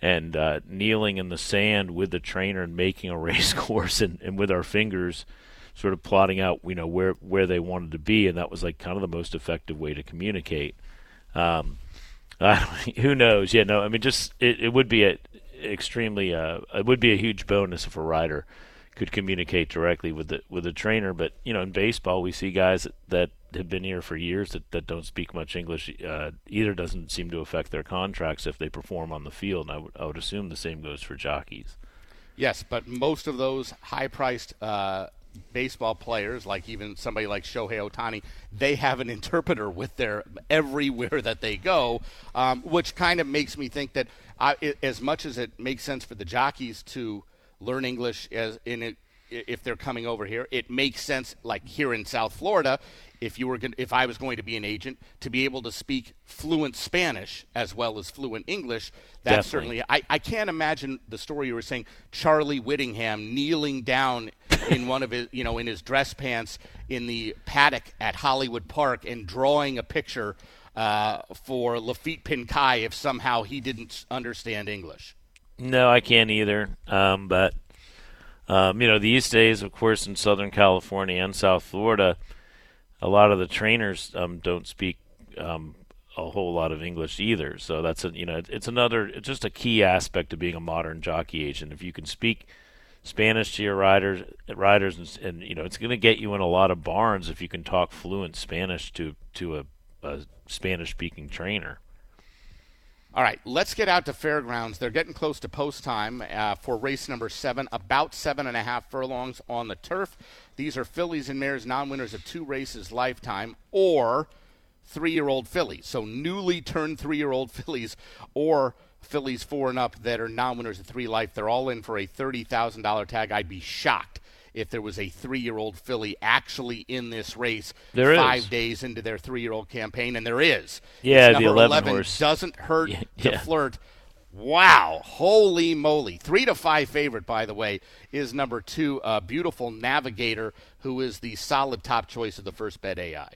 and uh, kneeling in the sand with the trainer and making a race course, and, and with our fingers sort of plotting out, you know, where, where they wanted to be, and that was like kind of the most effective way to communicate. Um, I don't, who knows? Yeah, no, I mean, just it, it would be a extremely, uh, it would be a huge bonus if a rider could communicate directly with the with a trainer. But you know, in baseball, we see guys that, that have been here for years that, that don't speak much English. Uh, either doesn't seem to affect their contracts if they perform on the field. And I would I would assume the same goes for jockeys. Yes, but most of those high-priced uh, baseball players, like even somebody like Shohei Ohtani, they have an interpreter with their everywhere that they go, um, which kind of makes me think that I, it, as much as it makes sense for the jockeys to learn English as in it, if they're coming over here, it makes sense. Like here in South Florida, if you were going, if I was going to be an agent, to be able to speak fluent Spanish as well as fluent English, that's Definitely. certainly. I, I can't imagine the story you were saying. Charlie Whittingham kneeling down in one of his, you know, in his dress pants in the paddock at Hollywood Park and drawing a picture uh, for Lafitte Pinkai if somehow he didn't understand English. No, I can't either. Um, but, um, you know, these days, of course, in Southern California and South Florida, a lot of the trainers um, don't speak um, a whole lot of English either. So that's, a, you know, it's another, it's just a key aspect of being a modern jockey agent. If you can speak Spanish to your riders, riders and, and you know, it's going to get you in a lot of barns if you can talk fluent Spanish to, to a, a Spanish-speaking trainer. All right, let's get out to Fairgrounds. They're getting close to post time uh, for race number seven, about seven and a half furlongs on the turf. These are fillies and mares, non-winners of two races lifetime, or three-year-old fillies. So newly turned three-year-old fillies or fillies four and up that are non-winners of three life. They're all in for a thirty thousand dollars tag. I'd be shocked if there was a three-year-old filly actually in this race there five is. days into their three-year-old campaign, and there is. Yeah, it's the eleven horse. Doesn't hurt yeah, to yeah. flirt. Wow, holy moly. Three to five favorite, by the way, is number two, uh, Beautiful Navigator, who is the solid top choice of the first bet A I.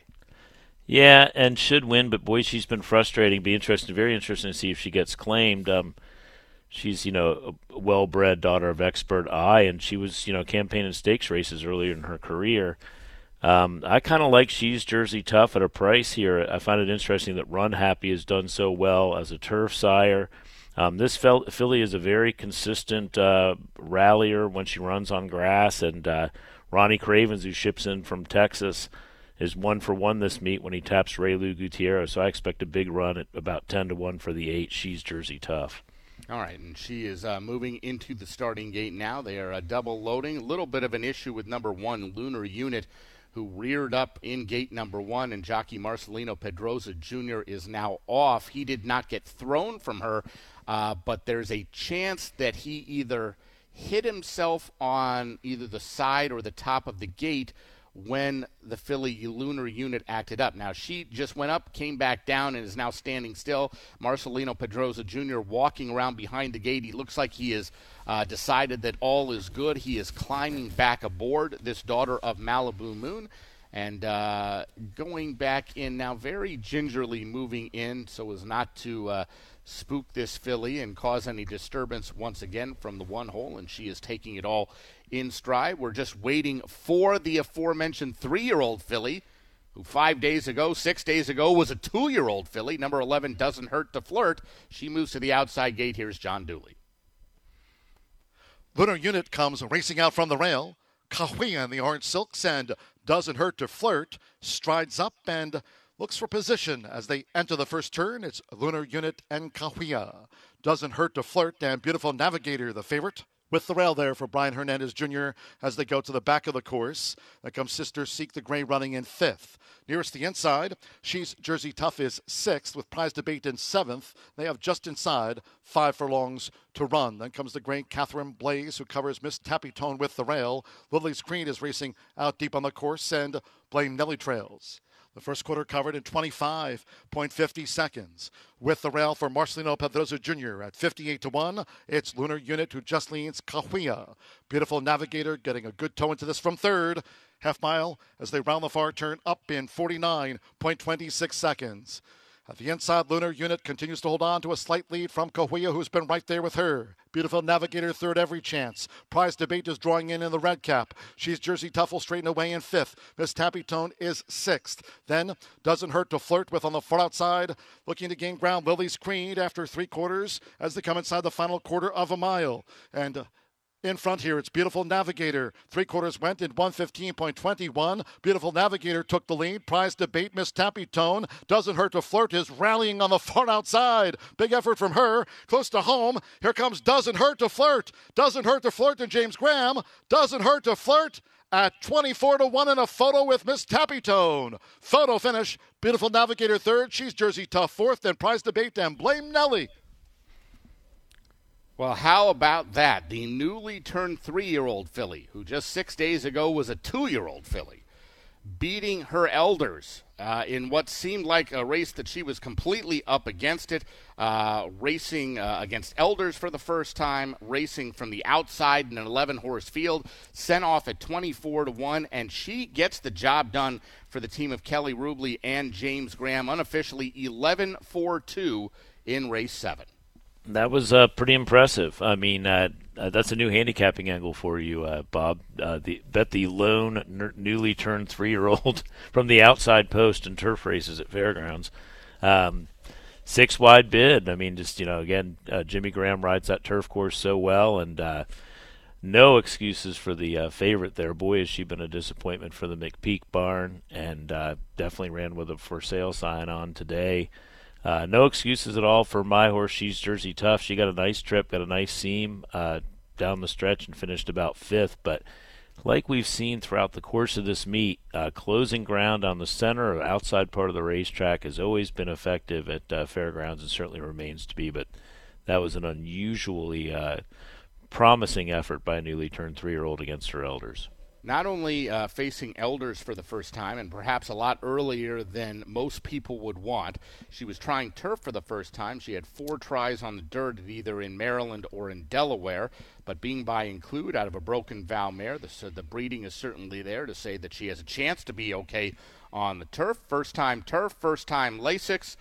Yeah, and should win, but boy, she's been frustrating. Be interesting, very interesting to see if she gets claimed. Um She's, you know, a well-bred daughter of Expert Eye, and she was, you know, campaigning stakes races earlier in her career. Um, I kind of like She's Jersey Tough at a price here. I find it interesting that Run Happy has done so well as a turf sire. Um, this fel- filly is a very consistent uh, rallier when she runs on grass, and uh, Ronnie Cravens, who ships in from Texas, is one for one this meet when he taps Ray Lou Gutierrez. So I expect a big run at about ten to one for the eight, She's Jersey Tough. All right, and she is uh, moving into the starting gate now. They are uh, double loading. A little bit of an issue with number one, Lunar Unit, who reared up in gate number one, and jockey Marcelino Pedroza Junior is now off. He did not get thrown from her, uh, but there's a chance that he either hit himself on either the side or the top of the gate when the filly Lunar Unit acted up. Now, she just went up, came back down, and is now standing still. Marcelino Pedroza Junior walking around behind the gate. He looks like he has uh, decided that all is good. He is climbing back aboard this daughter of Malibu Moon and uh, going back in now, very gingerly moving in so as not to uh, spook this filly and cause any disturbance once again from the one hole, and she is taking it all in stride. We're just waiting for the aforementioned three-year-old filly, who five days ago, six days ago, was a two-year-old filly. Number eleven, Doesn't Hurt to Flirt. She moves to the outside gate. Here's John Dooley. Lunar Unit comes racing out from the rail. Kahwea in the orange silks and Doesn't Hurt to Flirt strides up and looks for position as they enter the first turn. It's Lunar Unit and Kahwea. Doesn't Hurt to Flirt and Beautiful Navigator, the favorite. with the rail there for Brian Hernandez Junior as they go to the back of the course. That comes Sister Seek the Gray running in fifth. Nearest the inside, She's Jersey Tough is sixth, with Prize Debate in seventh. They have just inside five furlongs to run. Then comes the great Catherine Blaze, who covers Miss Tappy Tone with the rail. Lily's Creed is racing out deep on the course, and Blame Nelly trails. The first quarter covered in twenty-five point five zero seconds. With the rail for Marcelino Pedroza Junior at fifty-eight to one, it's Lunar Unit who just leans Cahuilla. Beautiful Navigator getting a good toe into this from third. Half mile as they round the far turn up in forty-nine point two six seconds. At the inside, Lunar Unit continues to hold on to a slight lead from Cahuilla, who's been right there with her. Beautiful Navigator third every chance. Prize Debate is drawing in in the red cap. She's Jersey Tuffle straighten away in fifth. Miss Tappy Tone is sixth. Then Doesn't Hurt to Flirt with on the far outside, looking to gain ground, Lily's Creed after three quarters as they come inside the final quarter of a mile. And Uh, in front here, it's Beautiful Navigator. Three quarters went in one fifteen point two one. Beautiful Navigator took the lead. Prize Debate, Miss Tappy Tone, Doesn't Hurt to Flirt is rallying on the far outside. Big effort from her. Close to home. Here comes Doesn't Hurt to Flirt. Doesn't Hurt to Flirt and James Graham. Doesn't Hurt to Flirt at twenty-four to one in a photo with Miss Tappy Tone. Photo finish. Beautiful Navigator third. She's Jersey Tough fourth. Then Prize Debate and Blame Nelly. Well, how about that? The newly turned three-year-old filly, who just six days ago was a two-year-old filly, beating her elders uh, in what seemed like a race that she was completely up against it, uh, racing uh, against elders for the first time, racing from the outside in an eleven-horse field, sent off at twenty-four to one, and she gets the job done for the team of Kelly Rubley and James Graham, unofficially eleven four two in race seven. That was uh, pretty impressive. I mean, uh, uh, that's a new handicapping angle for you, uh, Bob. Uh, the, bet the lone, n- newly turned three-year-old from the outside post in turf races at Fairgrounds. Um, six-wide bid. I mean, just, you know, again, uh, Jimmy Graham rides that turf course so well, and uh, no excuses for the uh, favorite there. Boy, has she been a disappointment for the McPeak barn, and uh, definitely ran with a for sale sign on today. Uh, no excuses at all for my horse. She's Jersey Tough. She got a nice trip, got a nice seam uh, down the stretch, and finished about fifth. But like we've seen throughout the course of this meet, uh, closing ground on the center or outside part of the racetrack has always been effective at uh, Fairgrounds, and certainly remains to be. But that was an unusually uh, promising effort by a newly turned three-year-old against her elders. Not only uh, facing elders for the first time, and perhaps a lot earlier than most people would want, she was trying turf for the first time. She had four tries on the dirt, either in Maryland or in Delaware, but being by Include out of a broken Val mare, the, so the breeding is certainly there to say that she has a chance to be okay on the turf. First time turf, first time Lasix,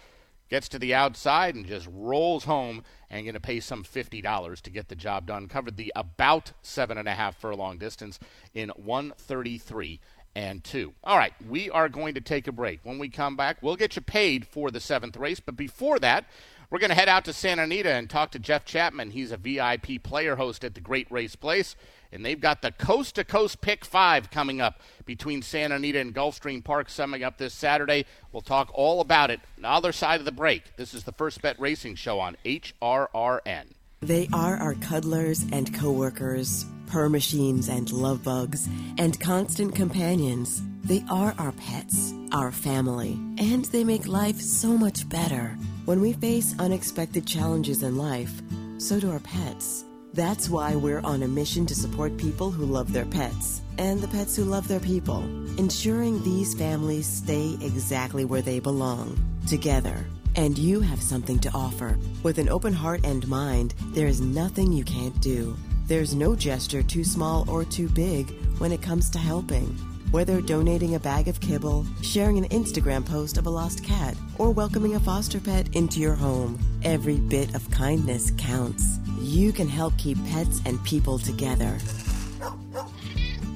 gets to the outside and just rolls home, and going to pay some fifty dollars to get the job done. Covered the about seven and a half furlong distance in one thirty-three and two. All right, we are going to take a break. When we come back, we'll get you paid for the seventh race. But before that, we're going to head out to Santa Anita and talk to Jeff Chapman. He's a V I P player host at the Great Race Place, and they've got the Coast to Coast Pick five coming up between Santa Anita and Gulfstream Park, summing up this Saturday. We'll talk all about it on the other side of the break. This is the First Bet Racing Show on H R R N. They are our cuddlers and co-workers, purr machines and love bugs, and constant companions. They are our pets, our family, and they make life so much better. When we face unexpected challenges in life, so do our pets. That's why we're on a mission to support people who love their pets and the pets who love their people, ensuring these families stay exactly where they belong, together. And you have something to offer. With an open heart and mind, there is nothing you can't do. There's no gesture too small or too big when it comes to helping. Whether donating a bag of kibble, sharing an Instagram post of a lost cat, or welcoming a foster pet into your home, every bit of kindness counts. You can help keep pets and people together.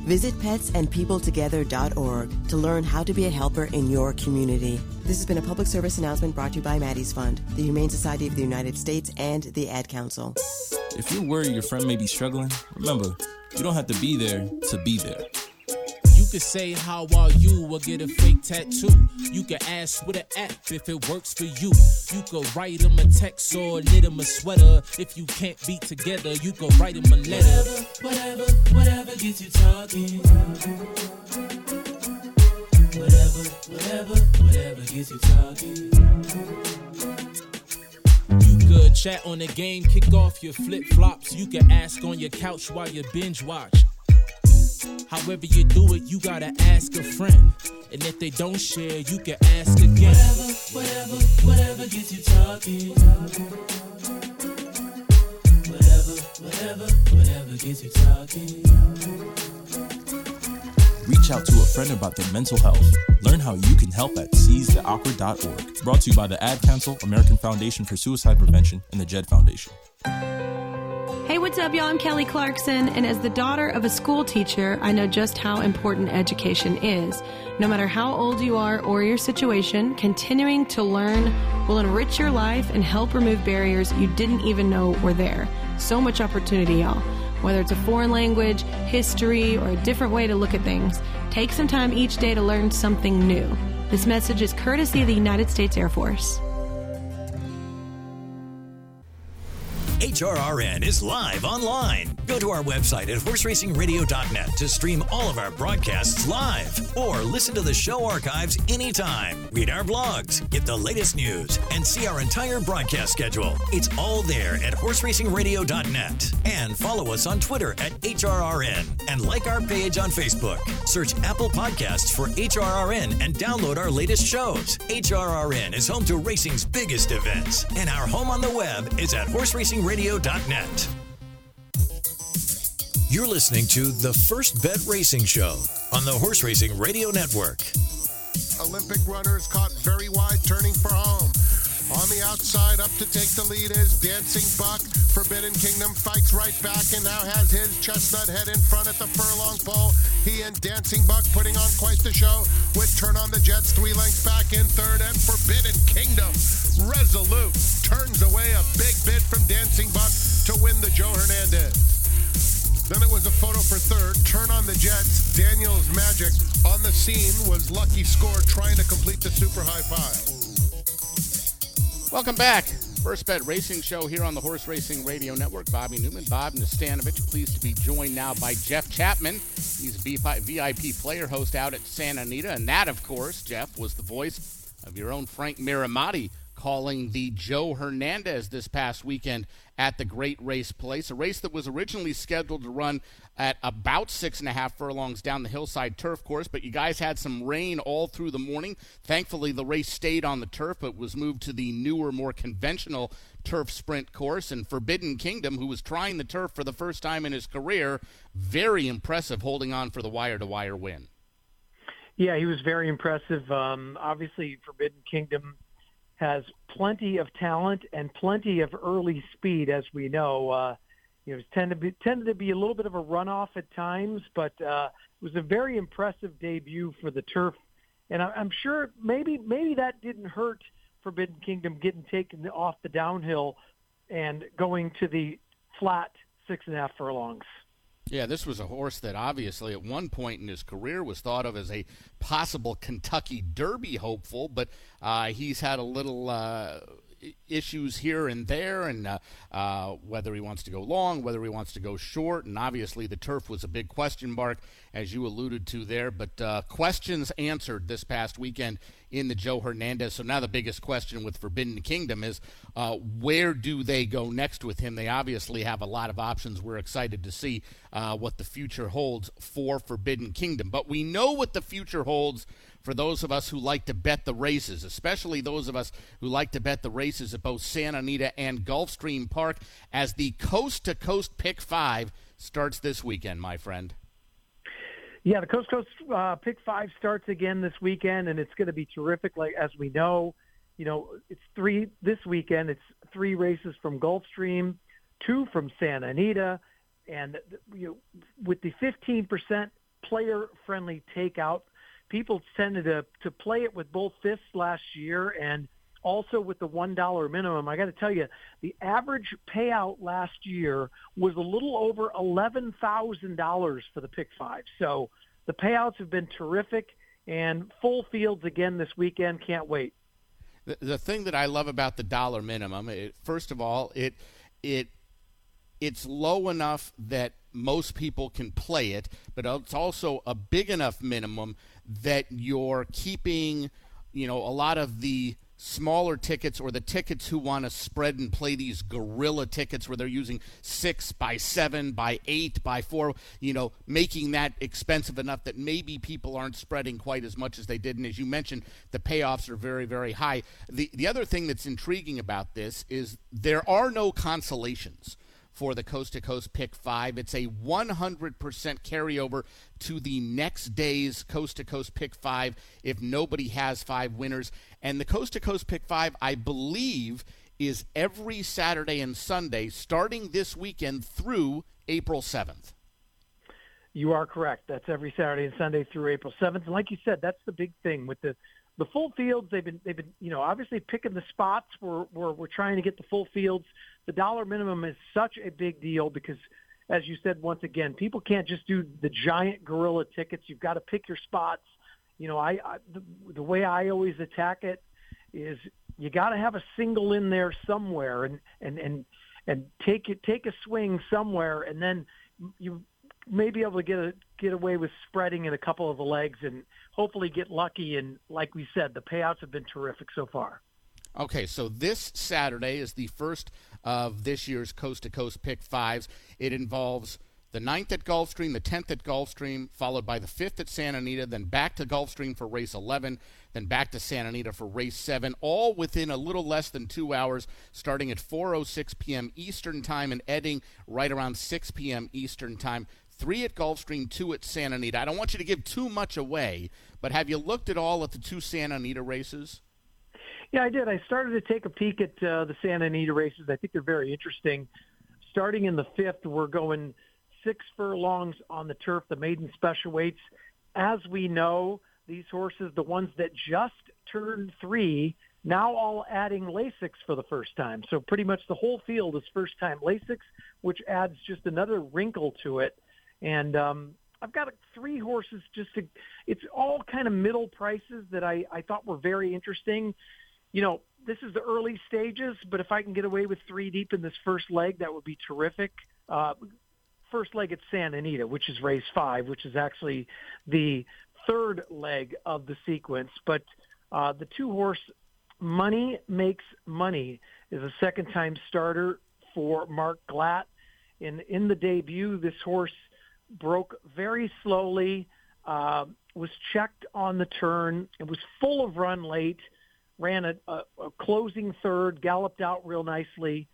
Visit pets and people together dot org to learn how to be a helper in your community. This has been a public service announcement brought to you by Maddie's Fund, the Humane Society of the United States, and the Ad Council. If you're worried your friend may be struggling, remember, you don't have to be there to be there. can say how are you or get a fake tattoo. You can ask with an app if it works for you. You can write him a text or knit him a sweater. If you can't be together, you can write him a letter. Whatever, whatever, whatever gets you talking. Whatever, whatever, whatever gets you talking. Good chat on the game, kick off your flip-flops. You can ask on your couch while you binge watch. However you do it, you gotta ask a friend. And if they don't share, you can ask again. Whatever, whatever, whatever gets you talking. Whatever, whatever, whatever gets you talking. Reach out to a friend about their mental health. Learn how you can help at seize the awkward dot org. Brought to you by the Ad Council, American Foundation for Suicide Prevention, and the Jed Foundation. Hey, what's up, y'all? I'm Kelly Clarkson, and as the daughter of a school teacher, I know just how important education is. No matter how old you are or your situation, continuing to learn will enrich your life and help remove barriers you didn't even know were there. So much opportunity, y'all. Whether it's a foreign language, history, or a different way to look at things, take some time each day to learn something new. This message is courtesy of the United States Air Force. H R R N is live online. Go to our website at horse racing radio dot net to stream all of our broadcasts live or listen to the show archives anytime. Read our blogs, get the latest news, and see our entire broadcast schedule. It's all there at horse racing radio dot net. And follow us on Twitter at H R R N and like our page on Facebook. Search Apple Podcasts for H R R N and download our latest shows. H R R N is home to racing's biggest events, and our home on the web is at horse racing radio dot net. You're listening to the First Bet Racing Show on the Horse Racing Radio Network. Olympic runners caught very wide, turning for home. On the outside, up to take the lead is Dancing Buck. Forbidden Kingdom fights right back and now has his chestnut head in front at the furlong pole. He and Dancing Buck putting on quite the show with Turn on the Jets three lengths back in third, and Forbidden Kingdom, resolute, turns away a big bid from Dancing Buck to win the Joe Hernandez. Then it was a photo for third, Turn on the Jets. Daniel's Magic on the scene was Lucky Score trying to complete the super high five. Welcome back. First Bet Racing Show here on the Horse Racing Radio Network. Bobby Newman, Bob Nastanovich, pleased to be joined now by Jeff Chapman. He's a V I P player host out at Santa Anita, and that, of course, Jeff, was the voice of your own Frank Miramati calling the Joe Hernandez this past weekend at the Great Race Place, a race that was originally scheduled to run at about six and a half furlongs down the hillside turf course, but you guys had some rain all through the morning. Thankfully, the race stayed on the turf, but was moved to the newer, more conventional turf sprint course. And Forbidden Kingdom, who was trying the turf for the first time in his career, very impressive holding on for the wire-to-wire win. Yeah, he was very impressive. Um, obviously, Forbidden Kingdom has plenty of talent and plenty of early speed, as we know. Uh, you know, it tended to be, tended to be a little bit of a runoff at times, but uh, it was a very impressive debut for the turf. And I, I'm sure maybe maybe that didn't hurt Forbidden Kingdom getting taken off the downhill and going to the flat six and a half furlongs. Yeah, this was a horse that obviously at one point in his career was thought of as a possible Kentucky Derby hopeful, but uh, he's had a little uh, issues here and there, and uh, uh, whether he wants to go long, whether he wants to go short, and obviously the turf was a big question mark, as you alluded to there, but uh, questions answered this past weekend in the Joe Hernandez. So now the biggest question with Forbidden Kingdom is uh, where do they go next with him? They obviously have a lot of options. We're excited to see uh, what the future holds for Forbidden Kingdom. But we know what the future holds for those of us who like to bet the races, especially those of us who like to bet the races at both Santa Anita and Gulfstream Park, as the Coast to Coast Pick five starts this weekend, my friend. Yeah, the Coast Coast uh, Pick five starts again this weekend, and it's going to be terrific. Like as we know, you know, it's three this weekend. It's three races from Gulfstream, two from Santa Anita, and you know, with the fifteen percent player-friendly takeout, people tended to to play it with both fists last year, and also with the one dollar minimum. I got to tell you, the average payout last year was a little over eleven thousand dollars for the Pick five. So The payouts have been terrific, and full fields again this weekend. Can't wait. The, the thing that I love about the dollar minimum, it, first of all, it it it's low enough that most people can play it, but it's also a big enough minimum that you're keeping, you know, a lot of the smaller tickets or the tickets who want to spread and play these guerrilla tickets where they're using six by seven by eight by four, you know, making that expensive enough that maybe people aren't spreading quite as much as they did. And as you mentioned, the payoffs are very, very high. The the other thing that's intriguing about this is there are no consolations for the Coast to Coast Pick five. It's a one hundred percent carryover to the next day's Coast to Coast Pick five if nobody has five winners. And the Coast to Coast Pick five, I believe, is every Saturday and Sunday starting this weekend through April seventh. You are correct. That's every Saturday and Sunday through April seventh. And like you said, that's the big thing with the the full fields. They've been, they've been, you know, obviously picking the spots where we're, we're trying to get the full fields. The dollar minimum is such a big deal because, as you said, once again, people can't just do the giant gorilla tickets. You've got to pick your spots. You know, I, I the, the way I always attack it is you got to have a single in there somewhere and, and, and, and take it, take a swing somewhere. And then you may be able to get a, get away with spreading in a couple of the legs and hopefully get lucky. And like we said, the payouts have been terrific so far. Okay, so this Saturday is the first of this year's Coast to Coast Pick fives. It involves the ninth at Gulfstream, the tenth at Gulfstream, followed by the fifth at Santa Anita, then back to Gulfstream for race eleven, then back to Santa Anita for race seven, all within a little less than two hours, starting at four oh six p.m. Eastern Time and ending right around six p.m. Eastern Time. Three at Gulfstream, two at Santa Anita. I don't want you to give too much away, but have you looked at all at the two Santa Anita races? Yeah, I did. I started to take a peek at uh, the Santa Anita races. I think they're very interesting. Starting in the fifth, we're going six furlongs on the turf, the maiden special weights. As we know, these horses, the ones that just turned three, now all adding Lasix for the first time. So pretty much the whole field is first-time Lasix, which adds just another wrinkle to it. And um, I've got three horses just to – it's all kind of middle prices that I, I thought were very interesting. You know, this is the early stages, but if I can get away with three deep in this first leg, that would be terrific. Uh, first leg at Santa Anita, which is race five, which is actually the third leg of the sequence. But uh, the two-horse Money Makes Money is a second-time starter for Mark Glatt. And in the debut, this horse broke very slowly, uh, was checked on the turn, and was full of run late. Ran a, a, a closing third, galloped out real nicely.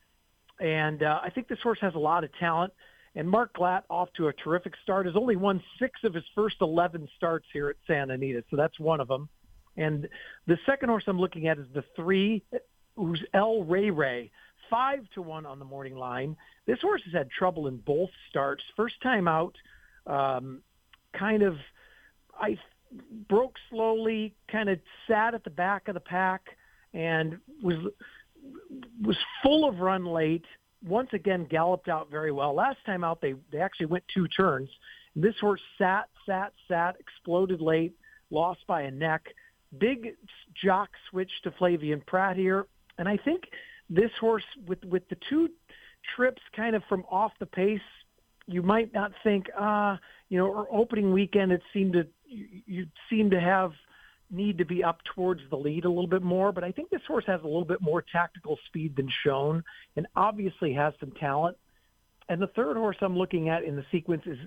And uh, I think this horse has a lot of talent. And Mark Glatt, off to a terrific start, has only won six of his first eleven starts here at Santa Anita. So that's one of them. And the second horse I'm looking at is the three, who's El Rey Rey, five to one on the morning line. This horse has had trouble in both starts. First time out, um, kind of, I broke slowly, kind of sat at the back of the pack, and was was full of run late. Once again, galloped out very well. Last time out, they, they actually went two turns. This horse sat, sat, sat, exploded late, lost by a neck. Big jock switch to Flavian Pratt here. And I think this horse, with, with the two trips kind of from off the pace, you might not think, ah, uh, you know, or opening weekend, it seemed to, you seem to have need to be up towards the lead a little bit more, but I think this horse has a little bit more tactical speed than shown and obviously has some talent. And the third horse I'm looking at in the sequence is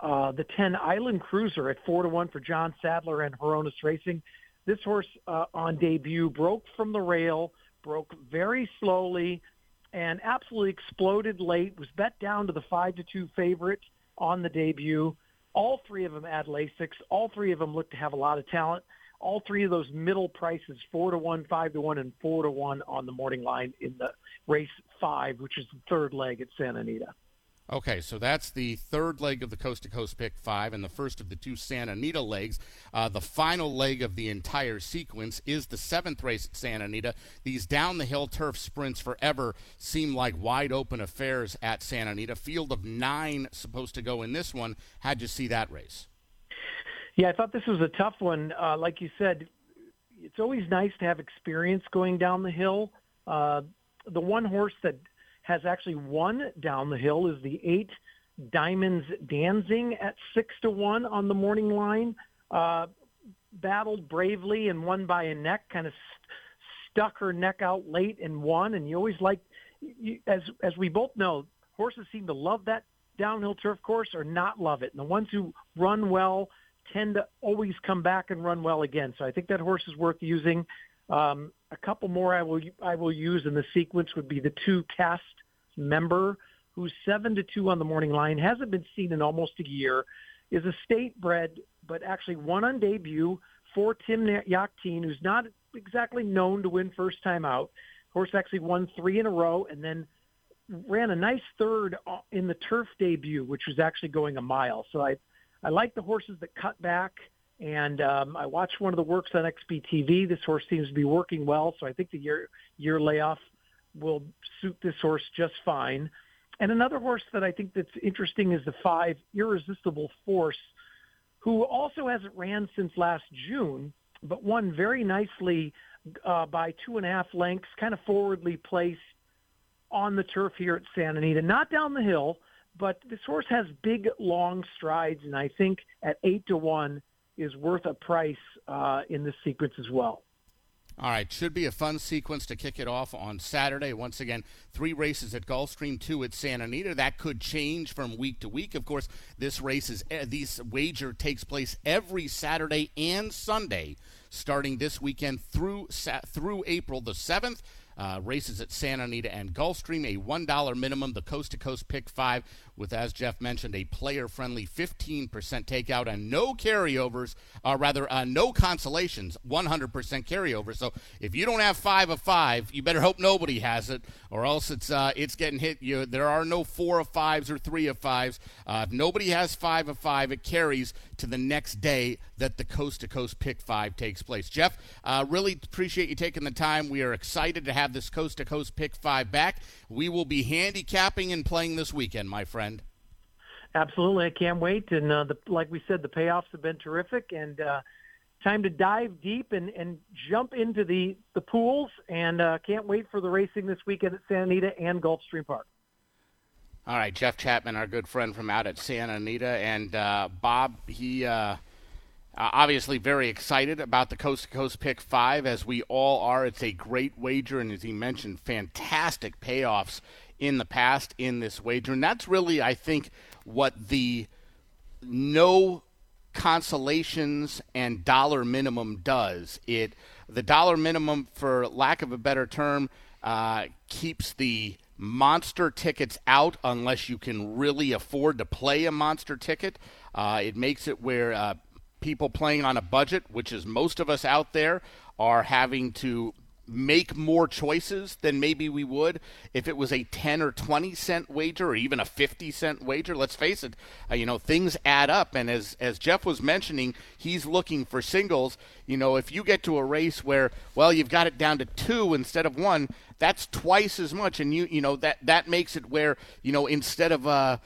uh, the ten Island Cruiser at four to one for John Sadler and Horonis Racing. This horse uh, on debut broke from the rail, broke very slowly and absolutely exploded late, was bet down to the five to two favorite on the debut. All three of them add Lasix. All three of them look to have a lot of talent. All three of those middle prices, four to one, five to one, and four to one on the morning line in the race five, which is the third leg at Santa Anita. Okay, so that's the third leg of the Coast to Coast Pick five and the first of the two Santa Anita legs. Uh, the final leg of the entire sequence is the seventh race at Santa Anita. These down-the-hill turf sprints forever seem like wide-open affairs at Santa Anita. Field of nine supposed to go in this one. How'd you see that race? Yeah, I thought this was a tough one. Uh, like you said, it's always nice to have experience going down the hill. Uh, the one horse that has actually won down the hill is the eight Diamonds Dancing at six to one on the morning line. Uh, battled bravely and won by a neck, kind of st- stuck her neck out late and won. And you always like, you, as as we both know, horses seem to love that downhill turf course or not love it. And the ones who run well tend to always come back and run well again. So I think that horse is worth using. Um, a couple more I will I will use in the sequence would be the two Cast Member, who's seven to two on the morning line, hasn't been seen in almost a year, is a state bred, but actually won on debut for Tim Yakteen, who's not exactly known to win first time out. Horse actually won three in a row and then ran a nice third in the turf debut, which was actually going a mile. So I I like the horses that cut back, and um, I watched one of the works on X B T V. This horse seems to be working well, so I think the year year layoff will suit this horse just fine. And another horse that I think that's interesting is the five Irresistible Force, who also hasn't ran since last June, but won very nicely uh, by two and a half lengths, kind of forwardly placed on the turf here at Santa Anita, not down the hill. But this horse has big, long strides, and I think at eight to one is worth a price uh, in this sequence as well. All right, should be a fun sequence to kick it off on Saturday. Once again, three races at Gulfstream, two at Santa Anita. That could change from week to week. Of course, this race is this wager takes place every Saturday and Sunday, starting this weekend through through April the seventh. Uh, races at Santa Anita and Gulfstream, a one dollar minimum, the Coast to Coast Pick five with, as Jeff mentioned, a player-friendly fifteen percent takeout and no carryovers, or rather uh, no consolations, one hundred percent carryover. So if you don't have five of five, you better hope nobody has it, or else it's uh, it's getting hit. You, there are no four of fives or three of fives. Uh, if nobody has five of five, it carries to the next day that the Coast to Coast Pick five takes place. Jeff, uh, really appreciate you taking the time. We are excited to have have this Coast to Coast Pick five back. We will be handicapping and playing this weekend, my friend. Absolutely. I can't wait. And uh, the, like we said, the payoffs have been terrific, and uh, time to dive deep and, and jump into the, the pools, and uh, can't wait for the racing this weekend at Santa Anita and Gulfstream Park. All right, Jeff Chapman, our good friend from out at Santa Anita, and uh, Bob, he... Uh, Uh, obviously very excited about the Coast to Coast Pick five, as we all are. It's a great wager, and as he mentioned, fantastic payoffs in the past in this wager. And that's really, I think, what the no consolations and dollar minimum does. It the dollar minimum, for lack of a better term, uh, keeps the monster tickets out unless you can really afford to play a monster ticket. Uh, it makes it where... Uh, people playing on a budget, which is most of us out there, are having to make more choices than maybe we would if it was a ten or twenty cent wager, or even a fifty cent wager. Let's face it, uh, you know, things add up. And as as Jeff was mentioning, he's looking for singles. You know, if you get to a race where, well, you've got it down to two instead of one, that's twice as much. And you you know, that that makes it where, you know, instead of uh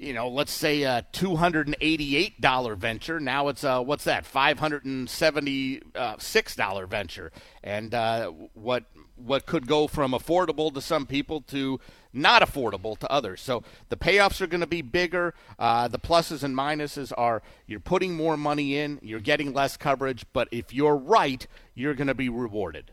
you know, let's say a two hundred eighty-eight dollars venture, now it's a, what's that, five hundred seventy-six dollars venture. And uh, what what could go from affordable to some people to not affordable to others. So the payoffs are going to be bigger. Uh, the pluses and minuses are you're putting more money in, you're getting less coverage, but if you're right, you're going to be rewarded.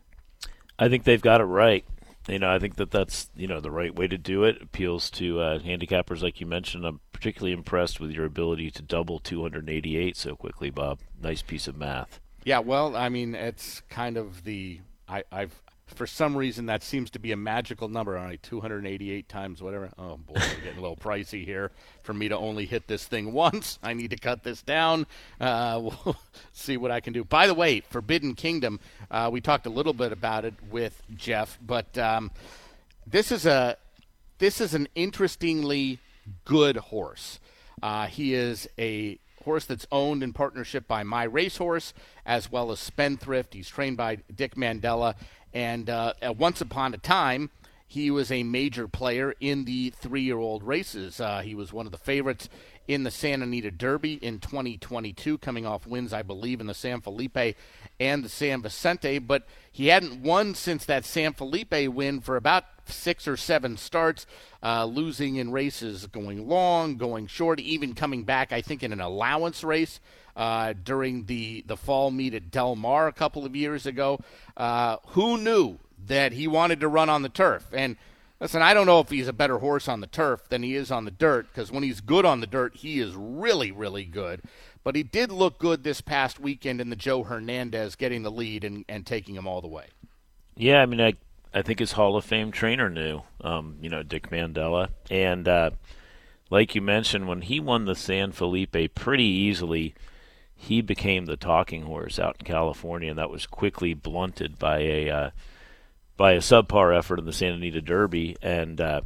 I think they've got it right. You know, I think that that's, you know, the right way to do it. Appeals to uh, handicappers, like you mentioned. I'm particularly impressed with your ability to double two hundred eighty-eight so quickly, Bob. Nice piece of math. Yeah, well, I mean, it's kind of the I, I've for some reason that seems to be a magical number. All right, two hundred eighty-eight times whatever. Oh boy, we're getting a little pricey here. For me to only hit this thing once, I need to cut this down. Uh, we'll see what I can do. By the way, Forbidden Kingdom, uh, we talked a little bit about it with Jeff, but um, this is a this is an interestingly good horse. Uh, he is a horse that's owned in partnership by My Racehorse as well as Spendthrift. He's trained by Dick Mandela. And uh, once upon a time, he was a major player in the three-year-old races. Uh, he was one of the favorites in the Santa Anita Derby in twenty twenty-two, coming off wins, I believe, in the San Felipe and the San Vicente. But he hadn't won since that San Felipe win for about six or seven starts, uh, losing in races going long, going short, even coming back, I think, in an allowance race uh, during the, the fall meet at Del Mar a couple of years ago. Uh, who knew that he wanted to run on the turf? And listen, I don't know if he's a better horse on the turf than he is on the dirt, because when he's good on the dirt, he is really, really good. But he did look good this past weekend in the Joe Hernandez, getting the lead and, and taking him all the way. Yeah, I mean, I, I think his Hall of Fame trainer knew, um, you know, Dick Mandela. And uh, like you mentioned, when he won the San Felipe pretty easily, he became the talking horse out in California, and that was quickly blunted by a uh, – by a subpar effort in the Santa Anita Derby. And, uh,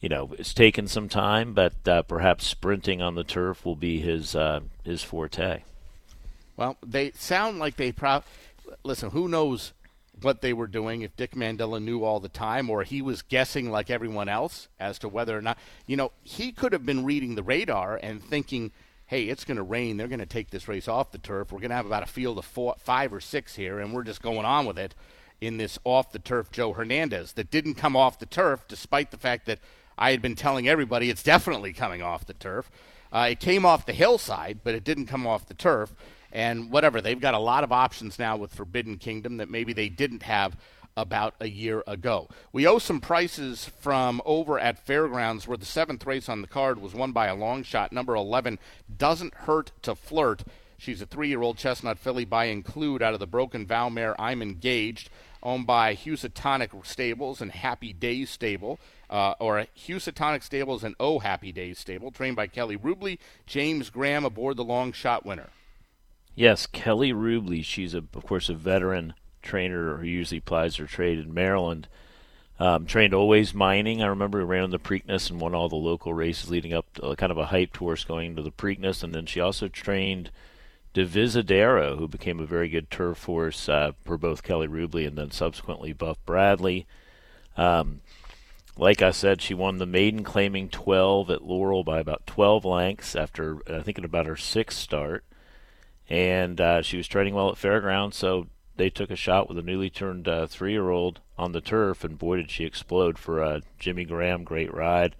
you know, it's taken some time, but uh, perhaps sprinting on the turf will be his uh, his forte. Well, they sound like they probably – listen, who knows what they were doing, if Dick Mandela knew all the time or he was guessing like everyone else as to whether or not – you know, he could have been reading the radar and thinking, hey, it's going to rain. They're going to take this race off the turf. We're going to have about a field of four, five or six here, and we're just going on with it. In this off-the-turf Joe Hernandez that didn't come off the turf, despite the fact that I had been telling everybody it's definitely coming off the turf. Uh, it came off the hillside, but it didn't come off the turf. And whatever, they've got a lot of options now with Forbidden Kingdom that maybe they didn't have about a year ago. We owe some prices from over at Fairgrounds, where the seventh race on the card was won by a long shot. Number eleven, Doesn't Hurt to Flirt. She's a three-year-old chestnut filly by Include out of the Broken Vow mare I'm Engaged, owned by Housatonic Stables and Happy Days Stable, uh, or Housatonic Stables and Oh Happy Days Stable, trained by Kelly Rubley, James Graham aboard the long shot winner. Yes, Kelly Rubley. She's, a, of course, a veteran trainer who usually applies her trade in Maryland. Um, trained Always Mining. I remember ran on the Preakness and won all the local races leading up to uh, kind of a hyped horse going to the Preakness. And then she also trained Divisadero, who became a very good turf horse uh, for both Kelly Rubley and then subsequently Buff Bradley. Um, like I said, she won the maiden claiming twelve at Laurel by about twelve lengths after, I think, at about her sixth start. And uh, she was training well at Fairgrounds, so they took a shot with a newly turned uh, three-year-old on the turf, and boy, did she explode for uh, Jimmy Graham. Great ride.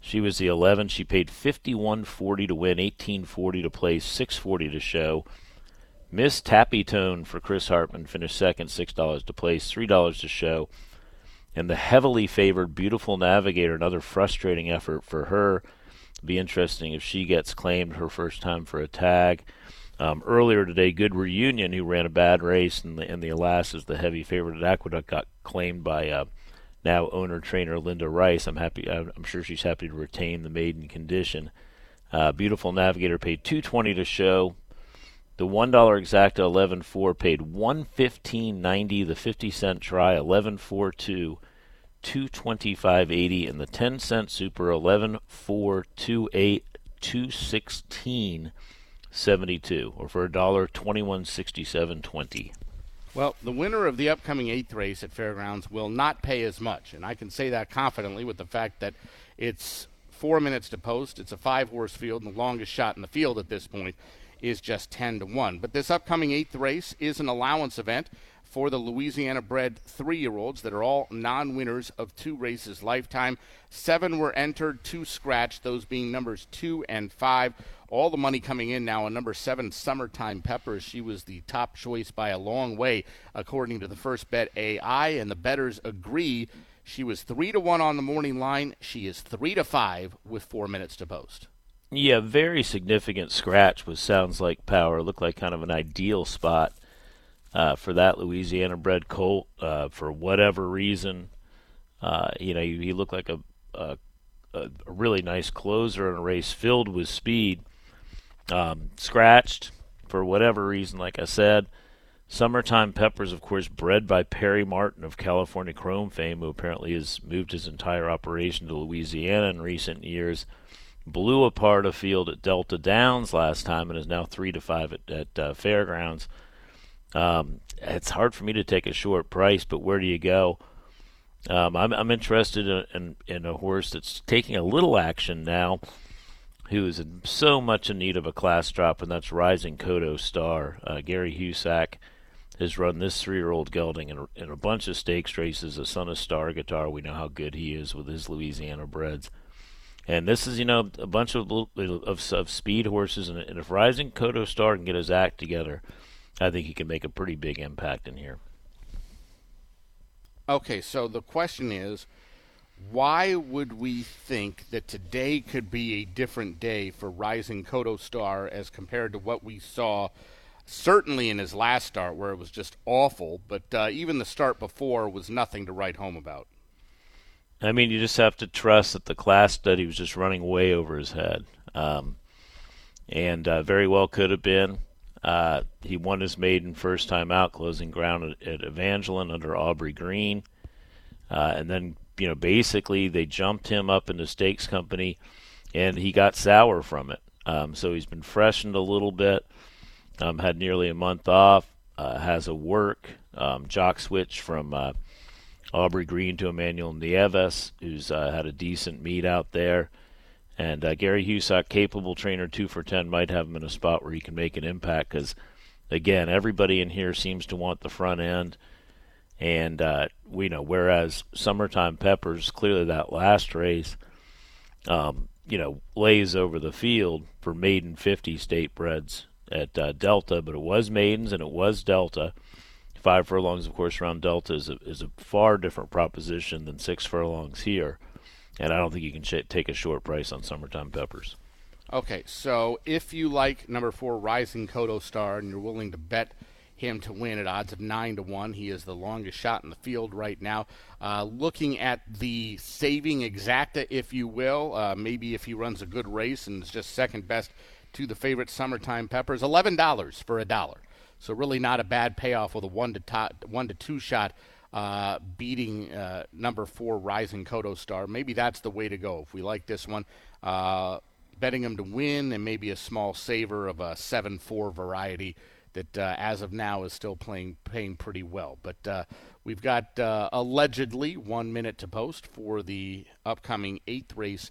She was the eleven. She paid fifty-one forty to win, eighteen forty to play, six forty to show. Miss Tappy Tone for Chris Hartman finished second, six dollars to place, three dollars to show. And the heavily favored Beautiful Navigator, another frustrating effort for her. It'll be interesting if she gets claimed, her first time for a tag. Um, earlier today, Good Reunion, who ran a bad race, and the, and the Alas is the heavy favorite at Aqueduct, got claimed by Uh, now owner trainer Linda Rice. I'm happy. I'm sure she's happy to retain the maiden condition. Uh, Beautiful Navigator paid two twenty to show. The one dollar exacta eleven four paid one fifteen ninety. The fifty cent try eleven forty-two, two twenty-five eighty, and the ten cent super eleven four twenty-eight, two sixteen seventy-two, or for a dollar twenty-one sixty-seven twenty. Well, the winner of the upcoming eighth race at Fairgrounds will not pay as much, and I can say that confidently with the fact that it's four minutes to post, it's a five-horse field, and the longest shot in the field at this point is just ten to one. But this upcoming eighth race is an allowance event for the Louisiana-bred three-year-olds that are all non-winners of two races lifetime. Seven were entered, two scratched, those being numbers two and five. All the money coming in now on number seven, Summertime Peppers. She was the top choice by a long way, according to the First Bet A I, and the bettors agree. She was three to one on the morning line. She is three to five with four minutes to post. Yeah, very significant scratch. Was Sounds Like Power. Looked like kind of an ideal spot uh, for that Louisiana-bred colt. Uh, for whatever reason, uh, you know, he, he looked like a, a a really nice closer in a race filled with speed. Um, scratched for whatever reason, like I said. Summertime Peppers, of course, bred by Perry Martin of California Chrome fame, who apparently has moved his entire operation to Louisiana in recent years. Blew apart a field at Delta Downs last time and is now three to five at, at uh, Fairgrounds. Um, it's hard for me to take a short price, but where do you go? Um, I'm, I'm interested in, in, in a horse that's taking a little action now, who is in so much in need of a class drop, and that's Rising Kodo Star. Uh, Gary Husak has run this three-year-old gelding in a, in a bunch of stakes races. The son of Star Guitar, we know how good he is with his Louisiana breds. And this is, you know, a bunch of of, of speed horses, and, and if Rising Kodo Star can get his act together, I think he can make a pretty big impact in here. Okay, so the question is, why would we think that today could be a different day for Rising Kodo Star as compared to what we saw certainly in his last start, where it was just awful, but uh, even the start before was nothing to write home about? I mean, you just have to trust that the class study was just running way over his head, um, and uh, very well could have been. Uh, he won his maiden first time out, closing ground at, at Evangeline under Aubrey Green. Uh, and then, you know, basically they jumped him up into stakes company, and he got sour from it. Um, so he's been freshened a little bit, um, had nearly a month off, uh, has a work, um, jock switch from uh, Aubrey Green to Emmanuel Nieves, who's uh, had a decent meet out there. And uh, Gary Husak, capable trainer, two for ten, might have him in a spot where he can make an impact because, again, everybody in here seems to want the front end. And uh, we know, whereas Summertime Peppers, clearly that last race, um, you know, lays over the field for maiden fifty state breds at uh, Delta, but it was maidens and it was Delta. Five furlongs, of course, around Delta is a, is a far different proposition than six furlongs here. And I don't think you can sh- take a short price on Summertime Peppers. Okay, so if you like number four, Rising Kodo Star, and you're willing to bet him to win at odds of nine to one, he is the longest shot in the field right now. Uh, looking at the saving exacta, if you will, uh, maybe if he runs a good race and is just second best to the favorite Summertime Peppers, eleven dollars for a dollar. So really not a bad payoff with a one to to- one to two shot. Uh, beating uh, number four, Rising Kodo Star. Maybe that's the way to go. If we like this one, uh, betting him to win and maybe a small saver of a seven four variety that uh, as of now is still playing, paying pretty well. But uh, we've got uh, allegedly one minute to post for the upcoming eighth race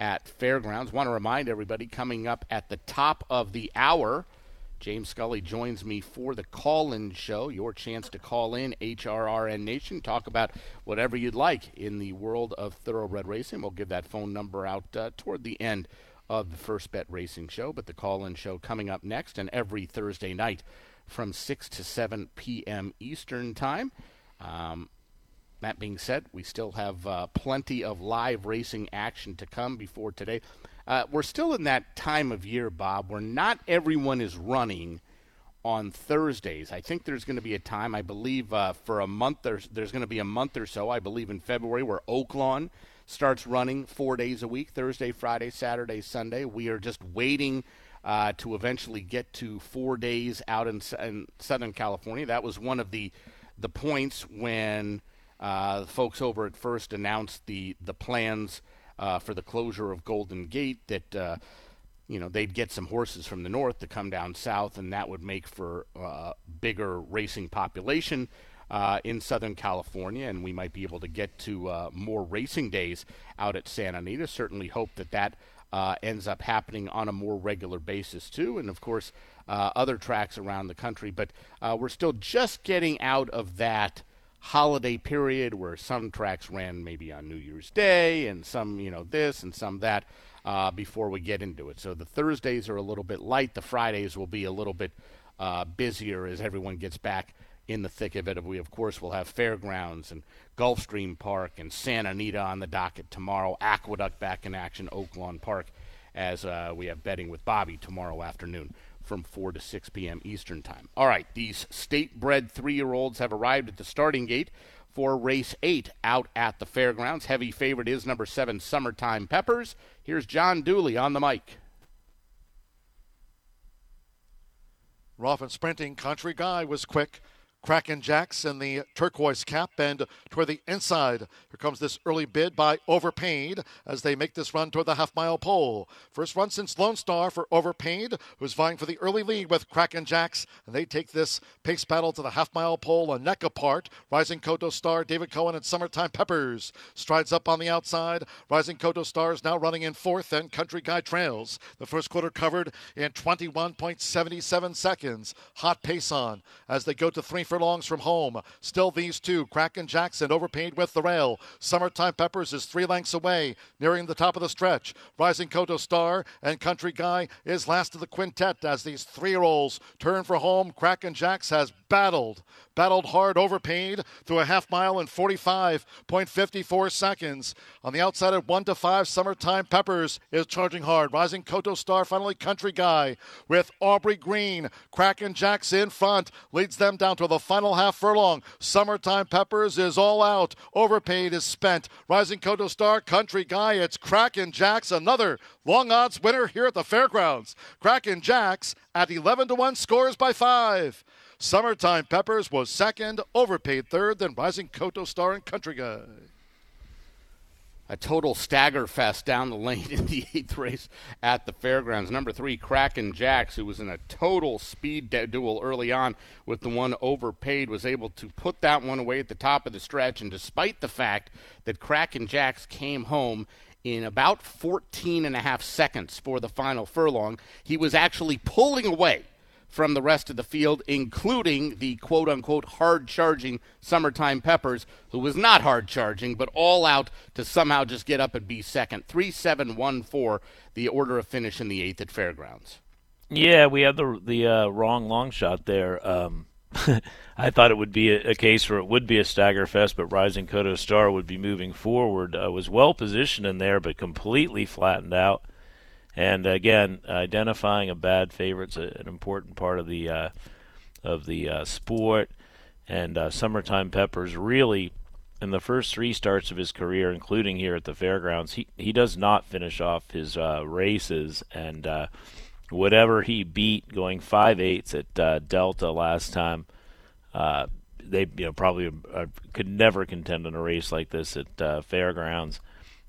at Fairgrounds. Want to remind everybody, coming up at the top of the hour, James Scully joins me for the call-in show, your chance to call in H R R N Nation. Talk about whatever you'd like in the world of thoroughbred racing. We'll give that phone number out uh, toward the end of the First Bet Racing Show. But the call-in show coming up next, and every Thursday night from six to seven p.m. Eastern Time. Um, that being said, we still have uh, plenty of live racing action to come before today. Uh, we're still in that time of year, Bob, where not everyone is running on Thursdays. I think there's going to be a time, I believe, uh, for a month. There's, there's going to be a month or so, I believe, in February, where Oaklawn starts running four days a week, Thursday, Friday, Saturday, Sunday. We are just waiting uh, to eventually get to four days out in, in Southern California. That was one of the, the points when uh, the folks over at First announced the, the plans Uh, for the closure of Golden Gate, that, uh, you know, they'd get some horses from the north to come down south, and that would make for a uh, bigger racing population uh, in Southern California, and we might be able to get to uh, more racing days out at Santa Anita. Certainly hope that that uh, ends up happening on a more regular basis, too, and, of course, uh, other tracks around the country. But uh, we're still just getting out of that holiday period where some tracks ran maybe on New Year's Day and some, you know, this and some that uh, before we get into it. So the Thursdays are a little bit light. The Fridays will be a little bit uh, busier as everyone gets back in the thick of it. We, of course, will have Fairgrounds and Gulfstream Park and Santa Anita on the docket tomorrow. Aqueduct back in action, Oaklawn Park, as uh, we have betting with Bobby tomorrow afternoon from four to six p.m. Eastern Time. All right, these state-bred three-year-olds have arrived at the starting gate for race eight out at the Fairgrounds. Heavy favorite is number seven, Summertime Peppers. Here's John Dooley on the mic. Rough and sprinting, Country Guy was quick. Kraken Jacks in the turquoise cap, and toward the inside, here comes this early bid by Overpaid as they make this run toward the half-mile pole. First run since Lone Star for Overpaid, who's vying for the early lead with Kraken Jacks, and they take this pace battle to the half-mile pole, a neck apart. Rising Koto Star, David Cohen, and Summertime Peppers strides up on the outside. Rising Koto Star is now running in fourth, and Country Guy trails. The first quarter covered in twenty-one point seven seven seconds. Hot pace on as they go to three for longs from home. Still these two, Kraken Jackson, Overpaid with the rail. Summertime Peppers is three lengths away, nearing the top of the stretch. Rising Koto Star and Country Guy is last of the quintet as these three-year-olds turn for home. Kraken Jacks has battled, battled hard. Overpaid through a half mile in forty-five point five four seconds. On the outside at one to five, Summertime Peppers is charging hard. Rising Koto Star, finally Country Guy with Aubrey Green. Kraken Jacks in front, leads them down to the final half furlong. Summertime Peppers is all out. Overpaid is spent. Rising Koto Star, Country Guy, it's Kraken Jacks, another long odds winner here at the fairgrounds. Kraken Jacks at eleven to one scores by five. Summertime Peppers was second, Overpaid third, then Rising Koto Star and Country Guy. A total stagger fest down the lane in the eighth race at the fairgrounds. Number three, Kraken Jacks, who was in a total speed de- duel early on with the one Overpaid, was able to put that one away at the top of the stretch. And despite the fact that Kraken Jacks came home in about fourteen and a half seconds for the final furlong, he was actually pulling away from the rest of the field, including the quote-unquote hard-charging Summertime Peppers, who was not hard-charging, but all out to somehow just get up and be second. three seven one four, the order of finish in the eighth at Fairgrounds. Yeah, we had the the uh, wrong long shot there. Um, I thought it would be a, a case where it would be a stagger fest, but Rising Koto Star would be moving forward. Uh, was well-positioned in there, but completely flattened out. And again, identifying a bad favorite's an important part of the uh, of the uh, sport. And uh, Summertime Peppers really, in the first three starts of his career, including here at the fairgrounds, he, he does not finish off his uh, races. And uh, whatever he beat, going five eighths at uh, Delta last time, uh, they you know probably uh, could never contend in a race like this at uh, fairgrounds.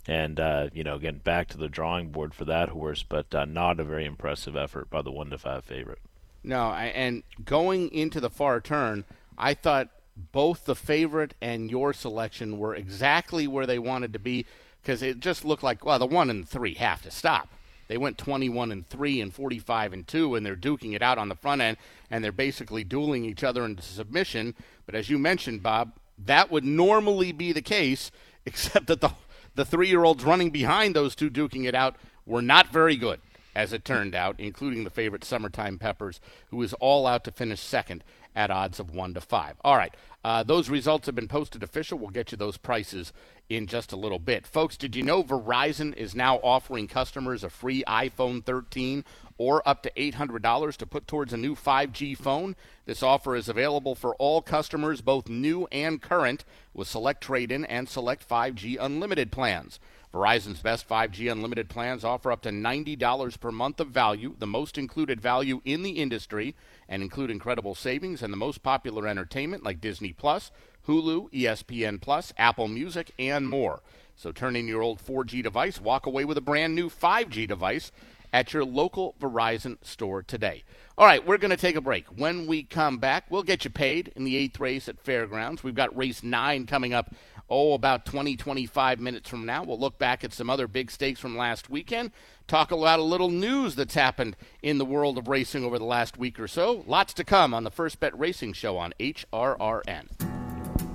And, uh, you know, again, back to the drawing board for that horse, but uh, not a very impressive effort by the one to five favorite. No, I, and going into the far turn, I thought both the favorite and your selection were exactly where they wanted to be, because it just looked like, well, the one and three have to stop. They went twenty-one and three and forty-five and two, and they're duking it out on the front end, and they're basically dueling each other into submission. But as you mentioned, Bob, that would normally be the case, except that the The three-year-olds running behind those two duking it out were not very good, as it turned out, including the favorite Summertime Peppers, who is all out to finish second at odds of one to five. All right, uh, those results have been posted official. We'll get you those prices in just a little bit. Folks, did you know Verizon is now offering customers a free iPhone thirteen or up to eight hundred dollars to put towards a new five G phone? This offer is available for all customers, both new and current, with select trade-in and select five G unlimited plans. Verizon's best five G unlimited plans offer up to ninety dollars per month of value, the most included value in the industry, and include incredible savings and the most popular entertainment like Disney Plus, Hulu, E S P N Plus, Apple Music, and more. So turn in your old four G device, walk away with a brand new five G device at your local Verizon store today. All right, we're going to take a break. When we come back, we'll get you paid in the eighth race at Fairgrounds. We've got race nine coming up, oh, about twenty, twenty-five minutes from now. We'll look back at some other big stakes from last weekend, talk about a little news that's happened in the world of racing over the last week or so. Lots to come on the First Bet Racing Show on H R R N.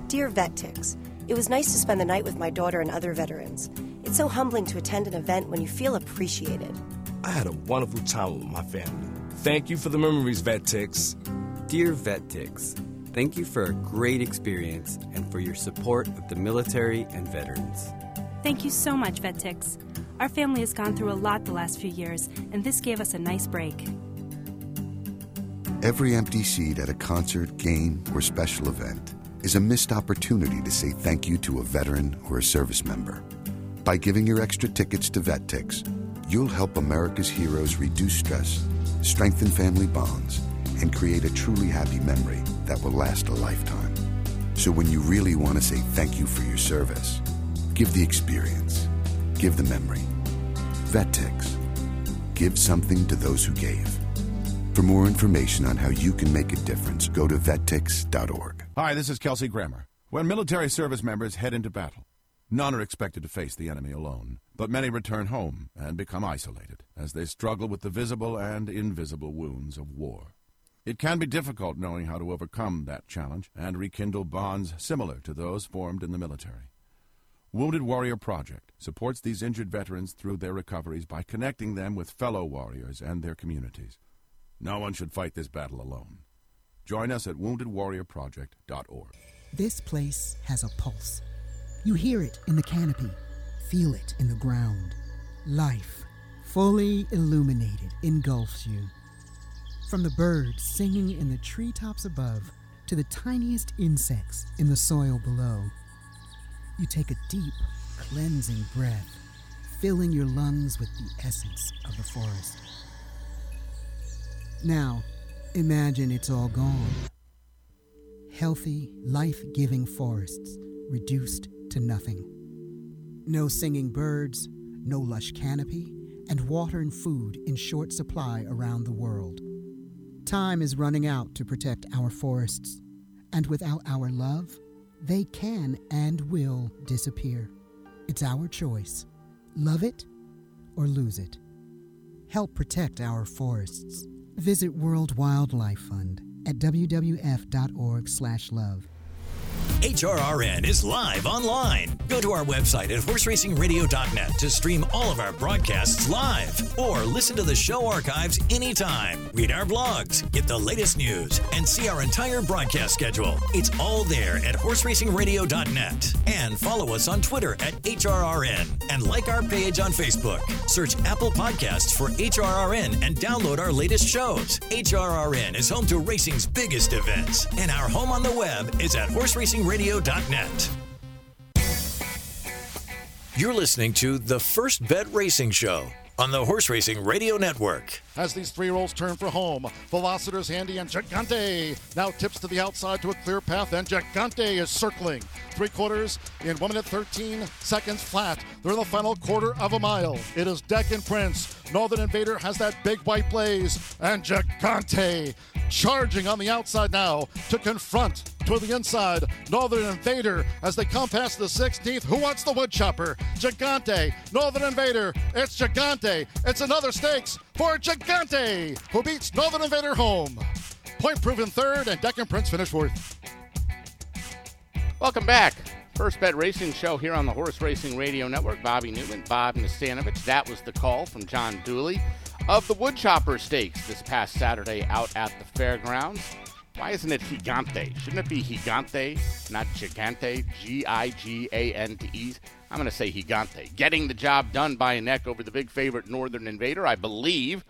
Dear Vet Ticks, it was nice to spend the night with my daughter and other veterans. It's so humbling to attend an event when you feel appreciated. I had a wonderful time with my family. Thank you for the memories, Vet Ticks. Dear Vet Ticks, thank you for a great experience and for your support of the military and veterans. Thank you so much, Vet Ticks. Our family has gone through a lot the last few years, and this gave us a nice break. Every empty seat at a concert, game, or special event is a missed opportunity to say thank you to a veteran or a service member. By giving your extra tickets to Vet Ticks, you'll help America's heroes reduce stress, strengthen family bonds, and create a truly happy memory that will last a lifetime. So when you really want to say thank you for your service, give the experience, give the memory. Vet Techs. Give something to those who gave. For more information on how you can make a difference, go to vet techs dot org. Hi, this is Kelsey Grammer. When military service members head into battle, none are expected to face the enemy alone, but many return home and become isolated as they struggle with the visible and invisible wounds of war. It can be difficult knowing how to overcome that challenge and rekindle bonds similar to those formed in the military. Wounded Warrior Project supports these injured veterans through their recoveries by connecting them with fellow warriors and their communities. No one should fight this battle alone. Join us at wounded warrior project dot org. This place has a pulse. You hear it in the canopy, feel it in the ground. Life, fully illuminated, engulfs you. From the birds singing in the treetops above to the tiniest insects in the soil below, you take a deep, cleansing breath, filling your lungs with the essence of the forest. Now, imagine it's all gone. Healthy, life-giving forests reduced to nothing. No singing birds, no lush canopy, and water and food in short supply around the world. Time is running out to protect our forests, and without our love, they can and will disappear. It's our choice. Love it or lose it. Help protect our forests. Visit World Wildlife Fund at w w f dot org slash love. H R R N is live online. Go to our website at horse racing radio dot net to stream all of our broadcasts live or listen to the show archives anytime. Read our blogs, get the latest news, and see our entire broadcast schedule. It's all there at horse racing radio dot net. And follow us on Twitter at H R R N and like our page on Facebook. Search Apple Podcasts for H R R N and download our latest shows. H R R N is home to racing's biggest events, and our home on the web is at horse racing radio dot net. You're listening to the First Bet Racing Show on the Horse Racing Radio Network. As these three rolls turn for home, Velociter's handy and Gigante now tips to the outside to a clear path, and Gigante is circling. Three quarters in one minute thirteen seconds flat. They're in the final quarter of a mile. It is Deck and Prince. Northern Invader has that big white blaze, and Gigante charging on the outside now to confront to the inside Northern Invader as they come past the sixteenth. Who wants the wood chopper? Gigante, Northern Invader, it's Gigante. It's another stakes for Gigante, who beats Northern Invader home. Point proven third, and Deck and Prince finish fourth. Welcome back. First Bet Racing Show here on the Horse Racing Radio Network. Bobby Newman, Bob Nastanovich. That was the call from John Dooley of the Woodchopper Stakes this past Saturday out at the fairgrounds. Why isn't it Gigante? Shouldn't it be Gigante, not Gigante, G I G A N T E? I'm going to say Gigante. Getting the job done by a neck over the big favorite Northern Invader, I believe.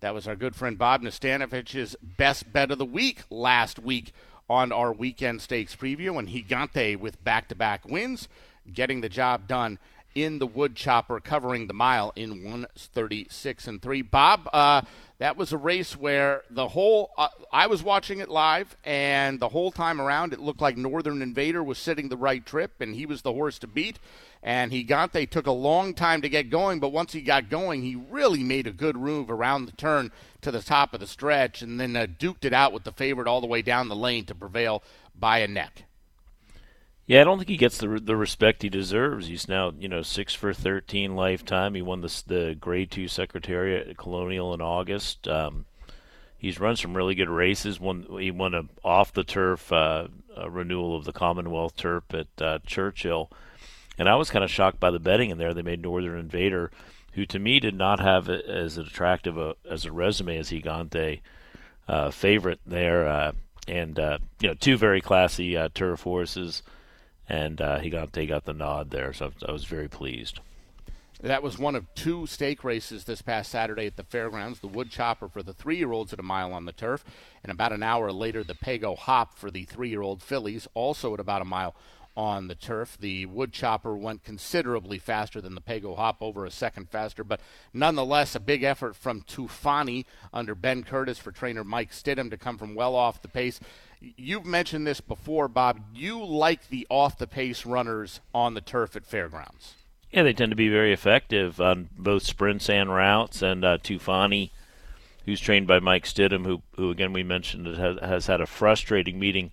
That was our good friend Bob Nastanovich's best bet of the week last week on our weekend stakes preview. And Gigante with back-to-back wins, getting the job done in the wood chopper, covering the mile in one thirty-six and three. Bob, uh, that was a race where the whole uh, I was watching it live, and the whole time around it looked like Northern Invader was sitting the right trip, and he was the horse to beat. And Gigante took a long time to get going, but once he got going, he really made a good move around the turn to the top of the stretch, and then uh, duked it out with the favorite all the way down the lane to prevail by a neck. Yeah, I don't think he gets the the respect he deserves. He's now, you know, six for thirteen lifetime. He won the the Grade Two Secretariat Colonial in August. Um, he's run some really good races. Won he won a off the turf uh, renewal of the Commonwealth Turf at uh, Churchill, and I was kind of shocked by the betting in there. They made Northern Invader, who to me did not have a, as attractive a, as a resume as Gigante, uh, favorite there, uh, and uh, you know, two very classy uh, turf horses. And uh, Gigante got the nod there, so I was very pleased. That was one of two stake races this past Saturday at the fairgrounds, the wood chopper for the three-year-olds at a mile on the turf, and about an hour later the Pago Hop for the three-year-old fillies, also at about a mile on the turf. The wood chopper went considerably faster than the Pago Hop, over a second faster, but nonetheless a big effort from Tufani under Ben Curtis for trainer Mike Stidham to come from well off the pace You've mentioned this before, Bob. You like the off-the-pace runners on the turf at Fairgrounds. Yeah, they tend to be very effective on both sprints and routes. And uh, Tufani, who's trained by Mike Stidham, who, who again, we mentioned, has, has had a frustrating meeting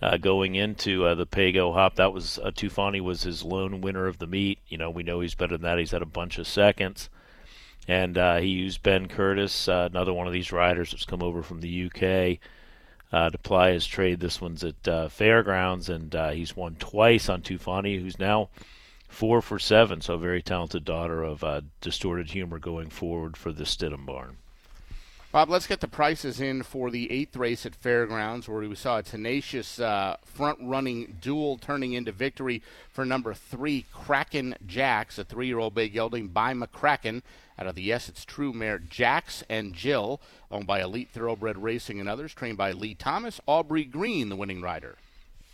uh, going into uh, the Pago Hop. That was uh, Tufani was his lone winner of the meet. You know, we know he's better than that. He's had a bunch of seconds. And uh, he used Ben Curtis, uh, another one of these riders that's come over from the U K, uh, to ply his trade. This one's at uh, Fairgrounds, and uh, he's won twice on Tufani, who's now four for seven. So a very talented daughter of uh, Distorted Humor going forward for the Stidham barn. Bob, let's get the prices in for the eighth race at Fairgrounds, where we saw a tenacious uh, front-running duel turning into victory for number three, Kraken Jax, a three-year-old bay gelding by McCracken, out of the Yes It's True mare Jax and Jill, owned by Elite Thoroughbred Racing and others, trained by Lee Thomas, Aubrey Green, the winning rider.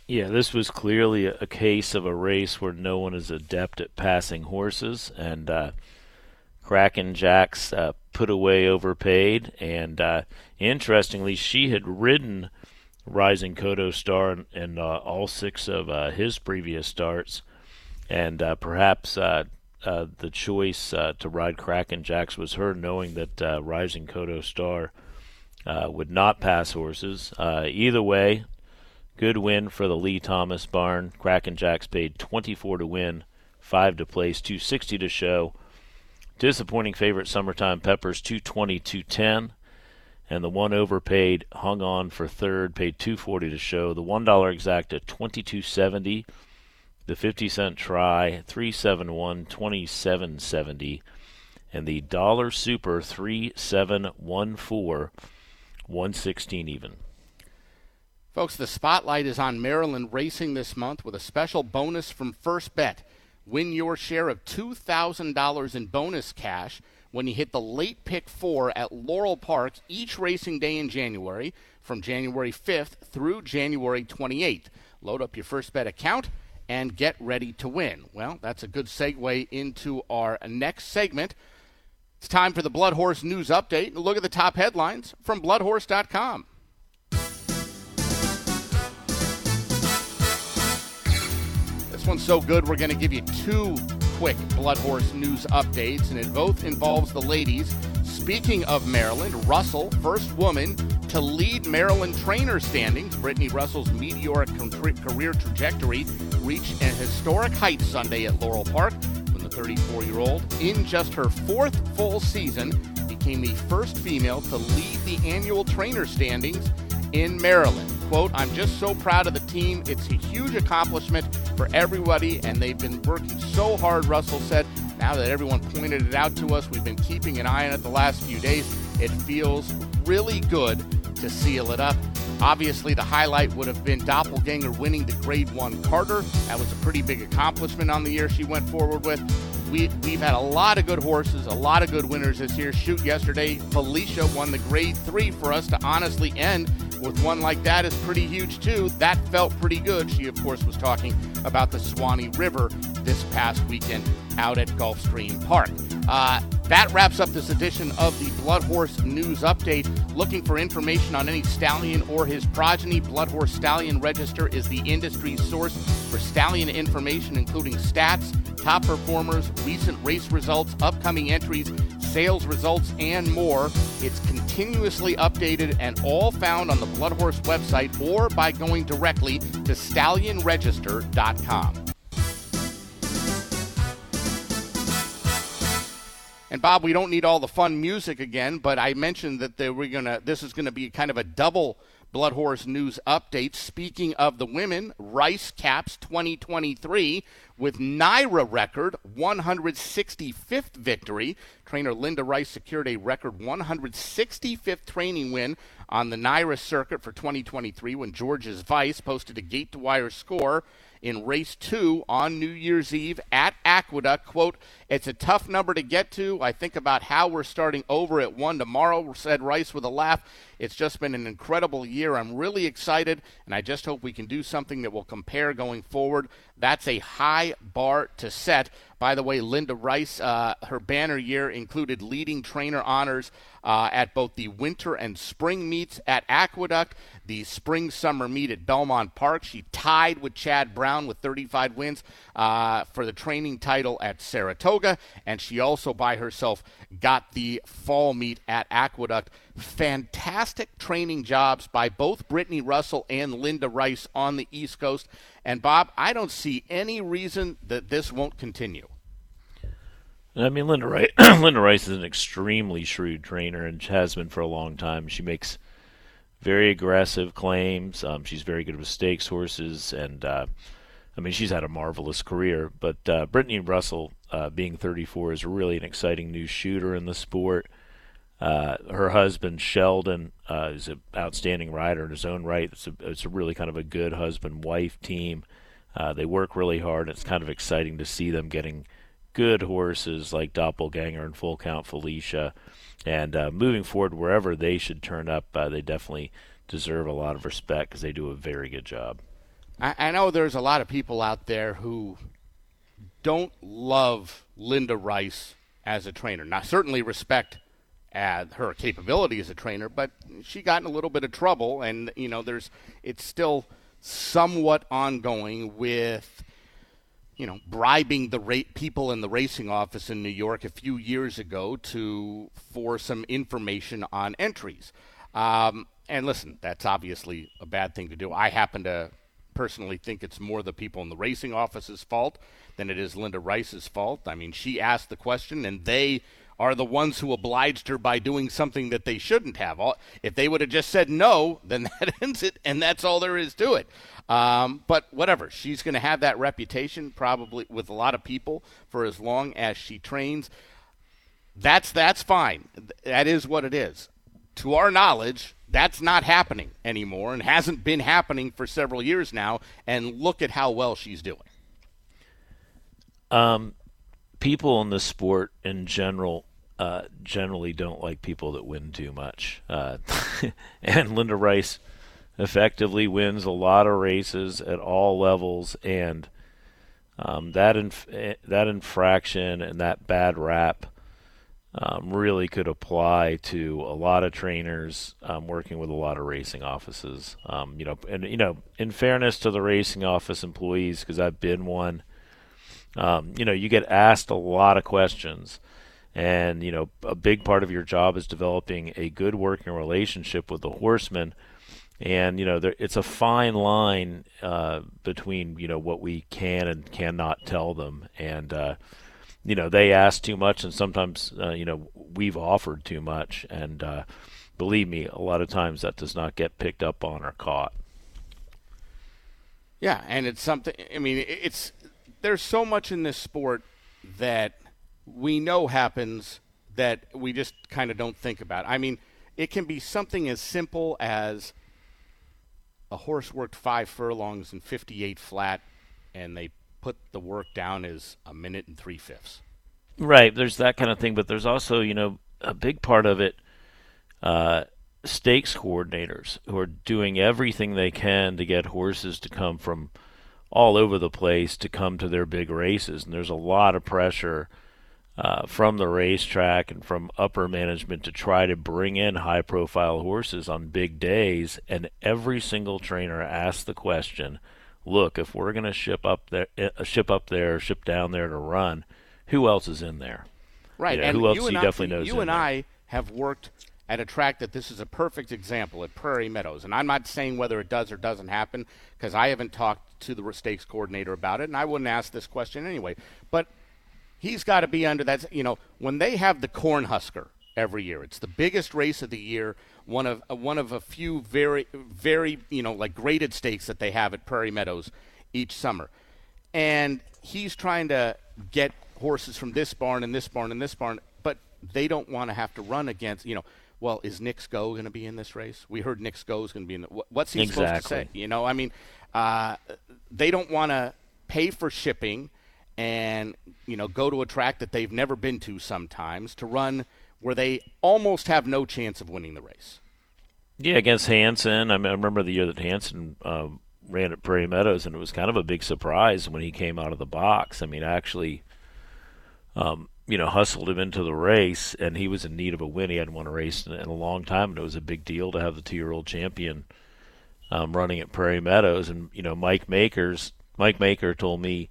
Yeah, this was clearly a case of a race where no one is adept at passing horses, and uh, Kraken Jax uh, put away overpaid, and uh, interestingly, she had ridden Rising Kodo Star in, in uh, all six of uh, his previous starts, and uh, perhaps uh, uh, the choice uh, to ride Kraken Jax was her, knowing that uh, Rising Kodo Star uh, would not pass horses. Uh, either way, good win for the Lee Thomas barn. Kraken Jax paid twenty-four to win, five to place, two sixty to show. Disappointing favorite Summertime Peppers, two twenty, two ten, and the one overpaid hung on for third, paid two forty to show. The one dollar exacta, twenty-two seventy. The fifty cent try, three seventy-one, twenty-seven seventy, and the dollar super, three seven one four, one sixteen even. Folks, the spotlight is on Maryland Racing this month with a special bonus from First Bet. Win your share of two thousand dollars in bonus cash when you hit the late pick four at Laurel Park each racing day in January from January fifth through January twenty-eighth. Load up your First Bet account and get ready to win. Well, that's a good segue into our next segment. It's time for the Blood Horse News Update. Look at the top headlines from blood horse dot com. This one's so good, we're going to give you two quick Blood Horse News Updates, and it both involves the ladies. Speaking of Maryland, Russell, first woman to lead Maryland trainer standings. Brittany Russell's meteoric career trajectory reached an historic height Sunday at Laurel Park when the thirty-four-year-old, in just her fourth full season, became the first female to lead the annual trainer standings in Maryland. Quote, "I'm just so proud of the team. It's a huge accomplishment for everybody, and they've been working so hard," Russell said. "Now that everyone pointed it out to us, we've been keeping an eye on it the last few days. It feels really good to seal it up." Obviously, the highlight would have been Doppelganger winning the Grade One Carter. That was a pretty big accomplishment on the year she went forward with. We, we've had a lot of good horses, a lot of good winners this year. Shoot, yesterday, Felicia won the Grade Three. For us to honestly end with one like that is pretty huge, too. That felt pretty good. She, of course, was talking about the Suwannee River this past weekend out at Gulfstream Park. Uh, that wraps up this edition of the Blood Horse News Update. Looking for information on any stallion or his progeny, Blood Horse Stallion Register is the industry source for stallion information, including stats, top performers, recent race results, upcoming entries, sales results, and more. It's continuously updated and all found on the Blood Horse website or by going directly to stallion register dot com. And Bob, we don't need all the fun music again, but I mentioned that they were gonna. This is going to be kind of a double Blood Horse News Update. Speaking of the women, Rice caps twenty twenty-three with Naira record one hundred sixty-fifth victory. Trainer Linda Rice secured a record one hundred sixty-fifth training win on the Naira circuit for twenty twenty-three when Georgia's Vice posted a gate-to-wire score in race two on New Year's Eve at Aqueduct. Quote, "It's a tough number to get to. I think about how we're starting over at one tomorrow," said Rice with a laugh. "It's just been an incredible year. I'm really excited, and I just hope we can do something that will compare going forward. That's a high bar to set." By the way, Linda Rice, uh, her banner year included leading trainer honors uh, at both the winter and spring meets at Aqueduct, the spring-summer meet at Belmont Park. She tied with Chad Brown with thirty-five wins uh, for the training title at Saratoga, and she also by herself got the fall meet at Aqueduct. Fantastic training jobs by both Brittany Russell and Linda Rice on the East Coast. And, Bob, I don't see any reason that this won't continue. I mean, Linda Rice, Linda Rice is an extremely shrewd trainer and has been for a long time. She makes very aggressive claims. Um, she's very good with stakes horses, and uh, I mean, she's had a marvelous career. But uh, Brittany Russell, uh, being thirty-four, is really an exciting new shooter in the sport. Uh, her husband Sheldon uh, is an outstanding rider in his own right. It's a, it's a really kind of a good husband-wife team. Uh, they work really hard. It's kind of exciting to see them getting good horses like Doppelganger and Full Count Felicia, and uh, moving forward, wherever they should turn up, uh, they definitely deserve a lot of respect because they do a very good job. I, I know there's a lot of people out there who don't love Linda Rice as a trainer. Now, certainly respect uh, her capability as a trainer, but she got in a little bit of trouble, and you know, there's it's still somewhat ongoing with, you know, bribing the ra- people in the racing office in New York a few years ago to for some information on entries. Um, and listen, that's obviously a bad thing to do. I happen to personally think it's more the people in the racing office's fault than it is Linda Rice's fault. I mean, she asked the question, and they are the ones who obliged her by doing something that they shouldn't have. All, if they would have just said no, then that ends it, and that's all there is to it. Um, but whatever, she's going to have that reputation probably with a lot of people for as long as she trains. That's that's fine. That is what it is. To our knowledge, that's not happening anymore and hasn't been happening for several years now, and look at how well she's doing. Um. People in the sport in general uh, generally don't like people that win too much. Uh, and Linda Rice effectively wins a lot of races at all levels, and um, that inf- that infraction and that bad rap um, really could apply to a lot of trainers um, working with a lot of racing offices. Um, you know, and you know, in fairness to the racing office employees, because I've been one. Um, you know, you get asked a lot of questions, and, you know, a big part of your job is developing a good working relationship with the horseman. And, you know, there, it's a fine line uh, between, you know, what we can and cannot tell them. And, uh, you know, they ask too much, and sometimes, uh, you know, we've offered too much. And uh, believe me, a lot of times that does not get picked up on or caught. Yeah, and it's something, I mean, it's, there's so much in this sport that we know happens that we just kind of don't think about. I mean, it can be something as simple as a horse worked five furlongs and fifty-eight flat, and they put the work down as a minute and three-fifths. Right, there's that kind of thing, but there's also, you know, a big part of it, uh, stakes coordinators who are doing everything they can to get horses to come from all over the place to come to their big races. And there's a lot of pressure uh, from the racetrack and from upper management to try to bring in high-profile horses on big days. And every single trainer asks the question, look, if we're going to ship up there, uh, ship up there, ship down there to run, who else is in there? Right. You know, and who else you, and, definitely I, knows you and I have worked at a track that this is a perfect example at Prairie Meadows. And I'm not saying whether it does or doesn't happen because I haven't talked to the stakes coordinator about it, and I wouldn't ask this question anyway. But he's got to be under that. You know, when they have the Cornhusker every year, it's the biggest race of the year, one of uh, one of a few very, very, you know, like graded stakes that they have at Prairie Meadows each summer. And he's trying to get horses from this barn and this barn and this barn, but they don't want to have to run against, you know, well, is Nixgo going to be in this race? We heard Nixgo is going to be in the – what's he exactly supposed to say? You know, I mean, uh, they don't want to pay for shipping and, you know, go to a track that they've never been to sometimes to run where they almost have no chance of winning the race. Yeah, against Hansen. I, mean, I remember the year that Hansen uh, ran at Prairie Meadows, and it was kind of a big surprise when he came out of the box. I mean, actually um, – you know, hustled him into the race, and he was in need of a win. He hadn't won a race in, in a long time, and it was a big deal to have the two-year-old champion um, running at Prairie Meadows. And, you know, Mike Makers, Mike Maker told me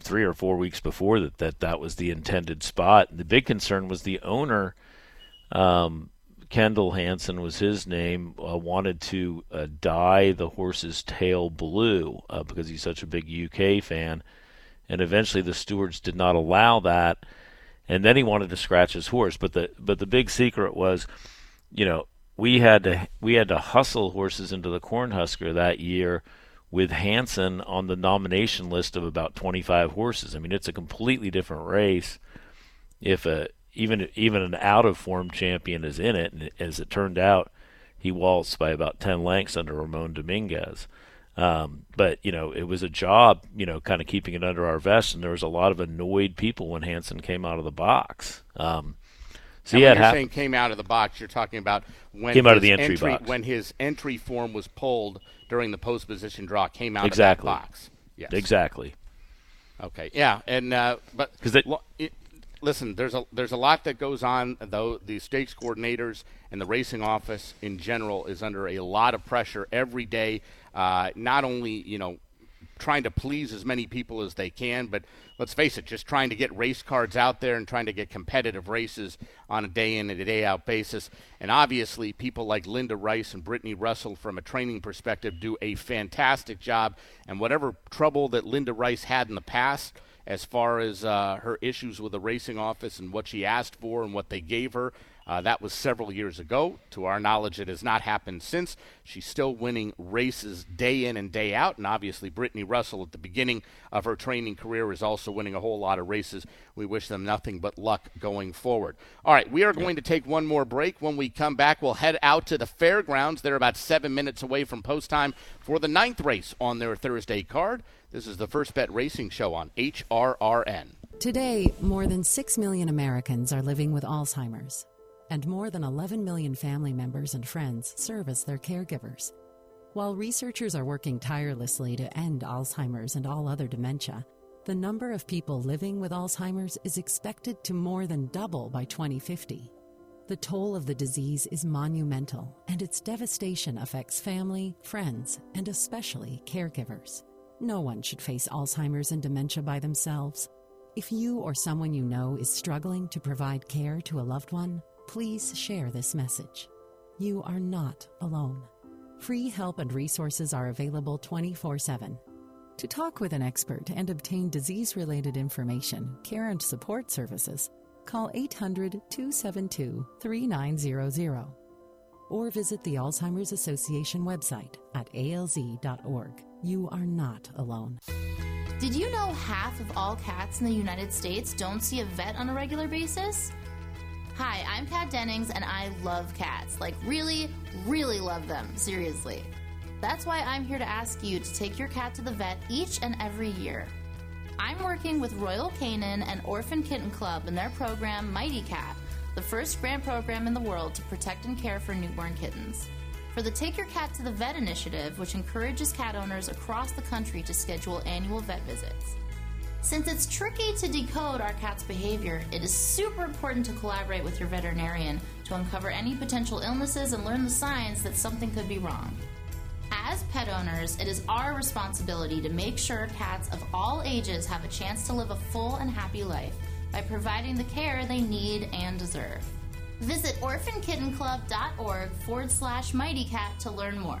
three or four weeks before that that, that was the intended spot. The big concern was the owner, um, Kendall Hansen was his name, uh, wanted to uh, dye the horse's tail blue uh, because he's such a big U K fan. And eventually the stewards did not allow that. And then he wanted to scratch his horse. But the but the big secret was, you know, we had to we had to hustle horses into the Cornhusker that year with Hansen on the nomination list of about twenty-five horses. I mean, it's a completely different race if a even even an out-of-form champion is in it. And as it turned out, he waltzed by about ten lengths under Ramon Dominguez. Um, but, you know, it was a job, you know, kind of keeping it under our vest. And there was a lot of annoyed people when Hansen came out of the box. Um, so yeah, you're ha- saying came out of the box. You're talking about when came out of the entry, entry box. When his entry form was pulled during the post position draw, came out exactly. of that box. Yes, exactly. Okay. Yeah. And, uh, but because it, well, it, listen, there's a, there's a lot that goes on though. The stakes coordinators and the racing office in general is under a lot of pressure every day. Uh, not only, you know, trying to please as many people as they can, but let's face it, just trying to get race cards out there and trying to get competitive races on a day in and a day out basis. And obviously people like Linda Rice and Brittany Russell from a training perspective do a fantastic job. And whatever trouble that Linda Rice had in the past, as far as uh, her issues with the racing office and what she asked for and what they gave her, Uh, that was several years ago. To our knowledge, it has not happened since. She's still winning races day in and day out. And obviously, Brittany Russell at the beginning of her training career is also winning a whole lot of races. We wish them nothing but luck going forward. All right, we are going to take one more break. When we come back, we'll head out to the fairgrounds. They're about seven minutes away from post time for the ninth race on their Thursday card. This is the First Bet Racing Show on H R R N. Today, more than six million Americans are living with Alzheimer's, and more than eleven million family members and friends serve as their caregivers. While researchers are working tirelessly to end Alzheimer's and all other dementia, the number of people living with Alzheimer's is expected to more than double by twenty fifty. The toll of the disease is monumental, and its devastation affects family, friends, and especially caregivers. No one should face Alzheimer's and dementia by themselves. If you or someone you know is struggling to provide care to a loved one, please share this message. You are not alone. Free help and resources are available twenty-four seven. To talk with an expert and obtain disease-related information, care and support services, call eight hundred, two seven two, three nine zero zero or visit the Alzheimer's Association website at A L Z dot org. You are not alone. Did you know half of all cats in the United States don't see a vet on a regular basis? Hi, I'm Kat Dennings, and I love cats. Like, really, really love them. Seriously. That's why I'm here to ask you to take your cat to the vet each and every year. I'm working with Royal Canin and Orphan Kitten Club in their program Mighty Cat, the first grant program in the world to protect and care for newborn kittens. For the Take Your Cat to the Vet initiative, which encourages cat owners across the country to schedule annual vet visits. Since it's tricky to decode our cat's behavior, it is super important to collaborate with your veterinarian to uncover any potential illnesses and learn the signs that something could be wrong. As pet owners, it is our responsibility to make sure cats of all ages have a chance to live a full and happy life by providing the care they need and deserve. Visit orphan kitten club dot org forward slash Mighty Cat to learn more.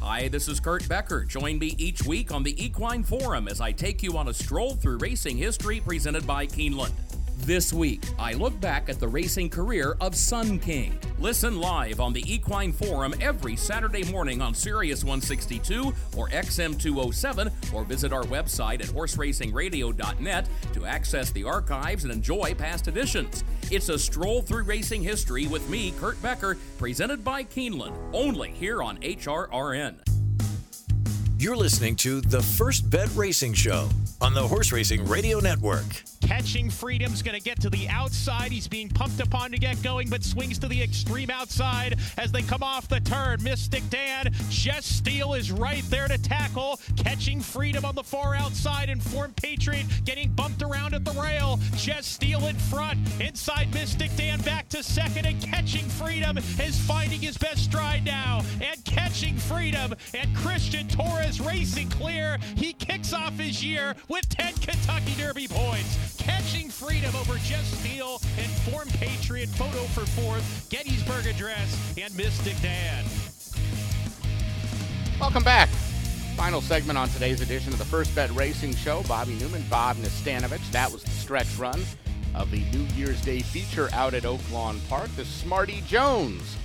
Hi, this is Kurt Becker. Join me each week on the Equine Forum as I take you on a stroll through racing history presented by Keeneland. This week, I look back at the racing career of Sun King. Listen live on the Equine Forum every Saturday morning on Sirius one sixty-two or X M two oh seven, or visit our website at horse racing radio dot net to access the archives and enjoy past editions. It's a stroll through racing history with me, Kurt Becker, presented by Keeneland, only here on H R R N. You're listening to The First Bet Racing Show on the Horse Racing Radio Network. Catching Freedom's going to get to the outside. He's being pumped upon to get going, but swings to the extreme outside as they come off the turn. Mystic Dan, Jess Steele is right there to tackle. Catching Freedom on the far outside. Informed Patriot getting bumped around at the rail. Jess Steele in front. Inside Mystic Dan back to second, and Catching Freedom is finding his best stride now. And Catching Freedom and Christian Torres racing clear. He kicks off his year with ten Kentucky Derby points. Catching Freedom over Jeff Steele, Informed Patriot, Photo for Fourth, Gettysburg Address, and Mystic Dan. Welcome back. Final segment on today's edition of the First Bet Racing Show. Bobby Newman, Bob Nastanovich. That was the stretch run of the New Year's Day feature out at Oaklawn Park. The Smarty Jones,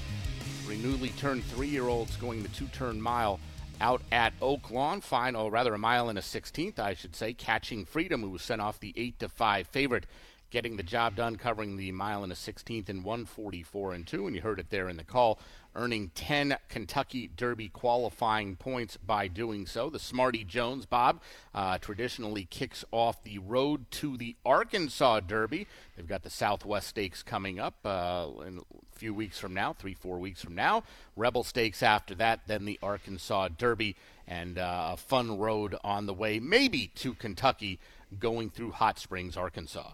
three newly turned three-year-olds going the two-turn mile out at Oaklawn, fine, or rather a mile and a sixteenth, I should say. Catching Freedom, who was sent off the eight to five favorite, getting the job done, covering the mile and a sixteenth in one forty-four and two, and you heard it there in the call, earning ten Kentucky Derby qualifying points by doing so. The Smarty Jones, Bob, uh, traditionally kicks off the road to the Arkansas Derby. They've got the Southwest Stakes coming up uh, in a few weeks from now, three, four weeks from now. Rebel Stakes after that, then the Arkansas Derby, and uh, a fun road on the way, maybe to Kentucky, going through Hot Springs, Arkansas.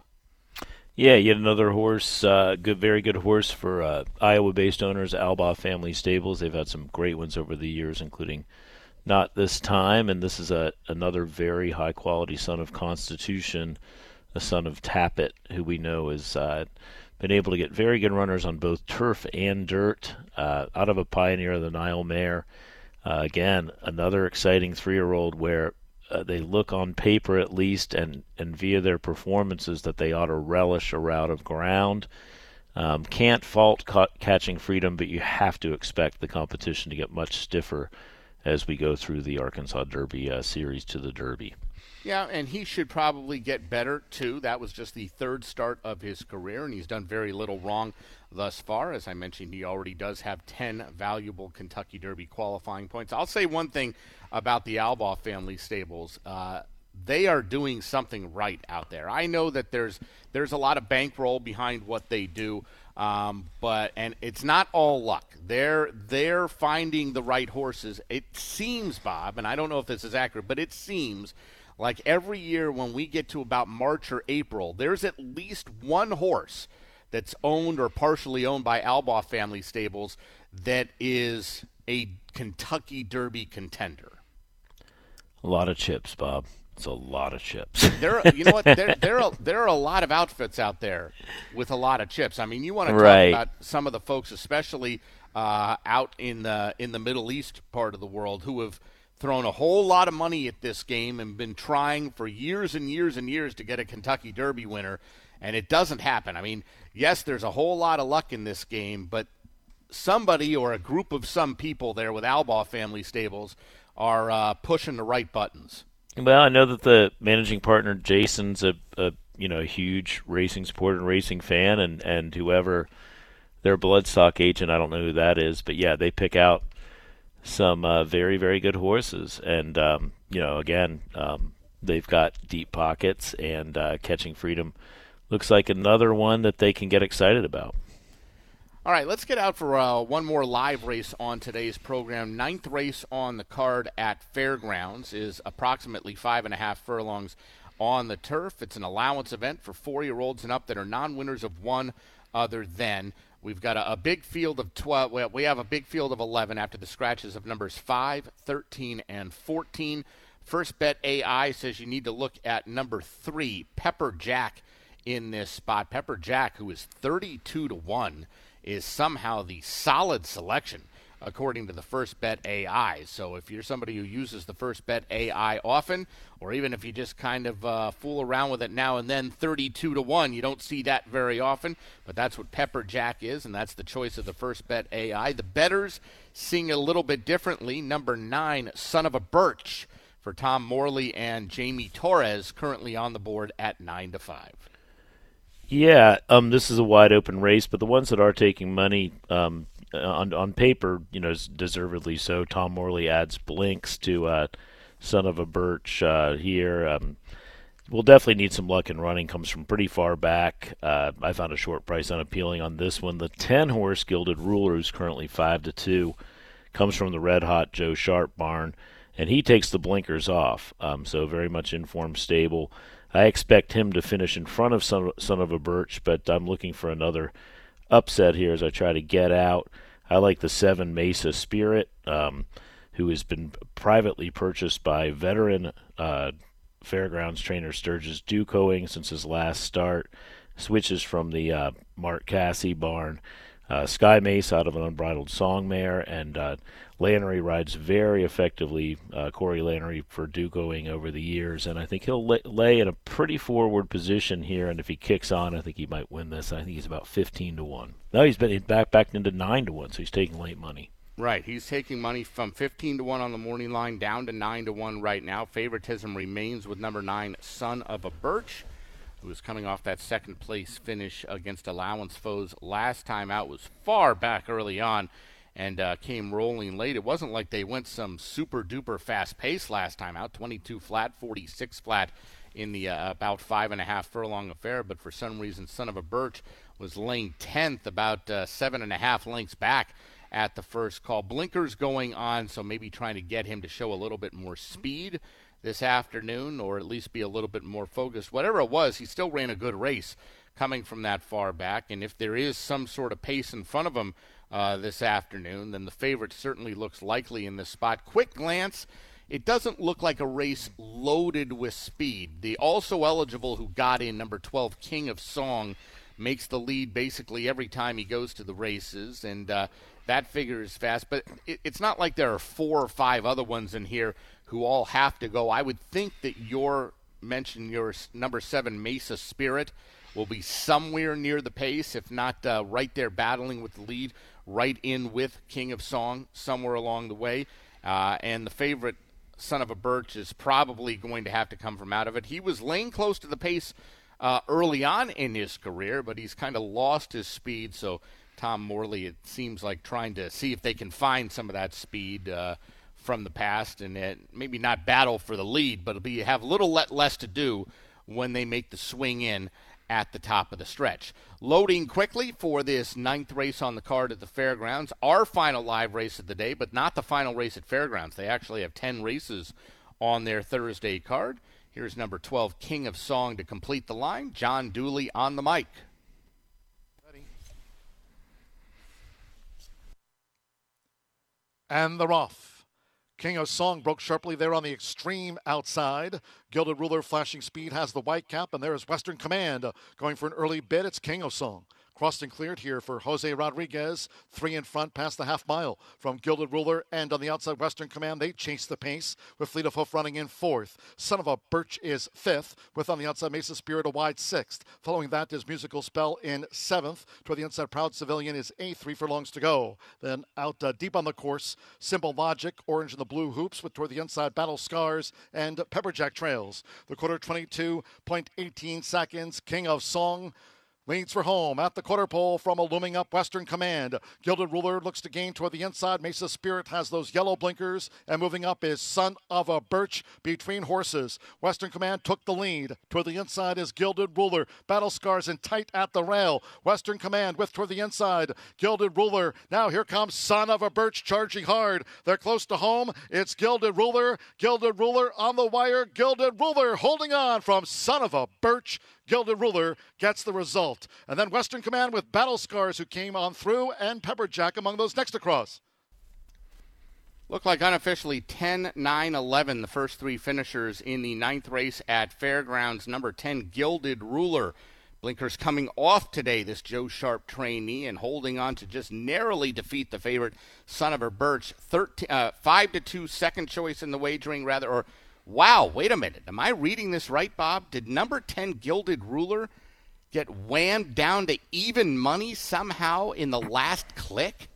Yeah, yet another horse, uh, good, very good horse for uh, Iowa-based owners, Albaugh Family Stables. They've had some great ones over the years, including Not This Time, and this is a another very high-quality son of Constitution, a son of Tappet, who we know has uh, been able to get very good runners on both turf and dirt, uh, out of a Pioneer of the Nile mare. Uh, again, another exciting three-year-old where Uh, they look on paper at least and, and via their performances that they ought to relish a route of ground. Um, can't fault ca- catching freedom, but you have to expect the competition to get much stiffer as we go through the Arkansas Derby uh, series to the Derby. Yeah, and he should probably get better, too. That was just the third start of his career, and he's done very little wrong thus far. As I mentioned, he already does have ten valuable Kentucky Derby qualifying points. I'll say one thing about the Albaugh Family Stables. Uh, they are doing something right out there. I know that there's there's a lot of bankroll behind what they do, um, but and it's not all luck. They're, they're finding the right horses. It seems, Bob, and I don't know if this is accurate, but it seems like every year when we get to about March or April, there's at least one horse that's owned or partially owned by Albaugh Family Stables that is a Kentucky Derby contender. A lot of chips, Bob. It's a lot of chips. There, are, you know what? There, there are there are a lot of outfits out there with a lot of chips. I mean, you want to talk right. about some of the folks, especially uh, out in the in the Middle East part of the world, who have thrown a whole lot of money at this game and been trying for years and years and years to get a Kentucky Derby winner, and it doesn't happen. I mean, yes, there's a whole lot of luck in this game, but somebody or a group of some people there with Albaugh Family Stables are uh, pushing the right buttons. Well, I know that the managing partner, Jason's a, a you know huge racing supporter and racing fan, and, and whoever their bloodstock agent, I don't know who that is, but yeah, they pick out some uh, very, very good horses. And, um, you know, again, um, they've got deep pockets, and uh, Catching Freedom looks like another one that they can get excited about. All right, let's get out for uh, one more live race on today's program. Ninth race on the card at Fairgrounds is approximately five and a half furlongs on the turf. It's an allowance event for four-year-olds and up that are non-winners of one other than. We've got a, a big field of twelve. Well, we have a big field of eleven after the scratches of numbers five, thirteen, and fourteen. First Bet A I says you need to look at number three, Pepper Jack, in this spot. Pepper Jack, who is thirty-two to one, is somehow the solid selection according to the First Bet A I. So if you're somebody who uses the First Bet A I often, or even if you just kind of uh, fool around with it now and then, thirty-two to one, you don't see that very often, but that's what Pepper Jack is, and that's the choice of the First Bet A I. The bettors seeing it a little bit differently. Number nine, Son of a Birch, for Tom Morley and Jamie Torres, currently on the board at nine to five. Yeah, um, this is a wide open race, but the ones that are taking money um, on on paper, you know, deservedly so. Tom Morley adds blinks to uh, Son of a Birch uh, here. Um, we'll definitely need some luck in running. Comes from pretty far back. Uh, I found a short price unappealing on this one. The ten horse Gilded Ruler, who's currently five to two, comes from the red hot Joe Sharp barn, and he takes the blinkers off. Um, so very much informed stable. I expect him to finish in front of Son, Son of a Birch, but I'm looking for another upset here as I try to get out. I like the seven Mesa Spirit, um, who has been privately purchased by veteran uh, Fairgrounds trainer Sturgis Ducoing since his last start. Switches from the uh, Mark Cassie barn. Uh, Sky Mace out of an unbridled songmare, and uh, Lannery rides very effectively, uh, Corey Lannery for Ducoing over the years, and I think he'll lay, lay in a pretty forward position here, and if he kicks on, I think he might win this. I think he's about fifteen to one. Now he's been back backed into nine to one, so he's taking late money. Right, he's taking money from fifteen to one on the morning line down to nine to one right now. Favoritism remains with number nine, Son of a Birch, who was coming off that second-place finish against allowance foes last time out, was far back early on and uh, came rolling late. It wasn't like they went some super-duper fast pace last time out, twenty-two flat, forty-six flat in the uh, about five-and-a-half furlong affair, but for some reason, Son of a Birch was laying tenth, about uh, seven-and-a-half lengths back at the first call. Blinkers going on, so maybe trying to get him to show a little bit more speed this afternoon, or at least be a little bit more focused. Whatever it was, he still ran a good race coming from that far back, and if there is some sort of pace in front of him uh, this afternoon, then the favorite certainly looks likely in this spot. Quick glance, it doesn't look like a race loaded with speed. The also eligible who got in, number twelve, King of Song, makes the lead basically every time he goes to the races, and uh, that figure is fast, but it, it's not like there are four or five other ones in here who all have to go. I would think that your mention, your number seven Mesa Spirit, will be somewhere near the pace, if not uh, right there battling with the lead, right in with King of Song somewhere along the way. Uh, and the favorite, Son of a Birch, is probably going to have to come from out of it. He was laying close to the pace uh, early on in his career, but he's kind of lost his speed. So Tom Morley, it seems like, trying to see if they can find some of that speed uh, from the past, and it, maybe not battle for the lead, but it'll be have little let less to do when they make the swing in at the top of the stretch. Loading quickly for this ninth race on the card at the Fairgrounds, our final live race of the day, but not the final race at Fairgrounds. They actually have ten races on their Thursday card. Here's number twelve, King of Song, to complete the line. John Dooley on the mic. And they're off. King of Song broke sharply there on the extreme outside. Gilded Ruler, flashing speed, has the white cap, and there is Western Command going for an early bid. It's King of Song. Crossed and cleared here for Jose Rodriguez. Three in front past the half mile from Gilded Ruler, and on the outside, Western Command. They chase the pace with Fleet of Hoof running in fourth. Son of a Birch is fifth, with on the outside Mesa Spirit a wide sixth. Following that is Musical Spell in seventh. Toward the inside, Proud Civilian is eighth, three furlongs to go. Then out uh, deep on the course, Simple Logic, Orange in the Blue Hoops, with toward the inside Battle Scars and Pepperjack trails. The quarter, twenty-two point one eight seconds. King of Song leads for home at the quarter pole from a looming up Western Command. Gilded Ruler looks to gain toward the inside. Mesa Spirit has those yellow blinkers, and moving up is Son of a Birch between horses. Western Command took the lead. Toward the inside is Gilded Ruler. Battle Scars in tight at the rail. Western Command with toward the inside. Gilded Ruler. Now here comes Son of a Birch charging hard. They're close to home. It's Gilded Ruler. Gilded Ruler on the wire. Gilded Ruler holding on from Son of a Birch. Gilded Ruler gets the result. And then Western Command with Battle Scars, who came on through, and Pepperjack among those next across. Look like unofficially ten, nine, eleven, the first three finishers in the ninth race at Fairgrounds. Number ten, Gilded Ruler, Blinkers coming off today, this Joe Sharp trainee, and holding on to just narrowly defeat the favorite Son of a Birch, thirteen, uh, five to two second choice in the wagering, rather. Or, wow, wait a minute. Am I reading this right, Bob? Did number ten Gilded Ruler get whammed down to even money somehow in the last click?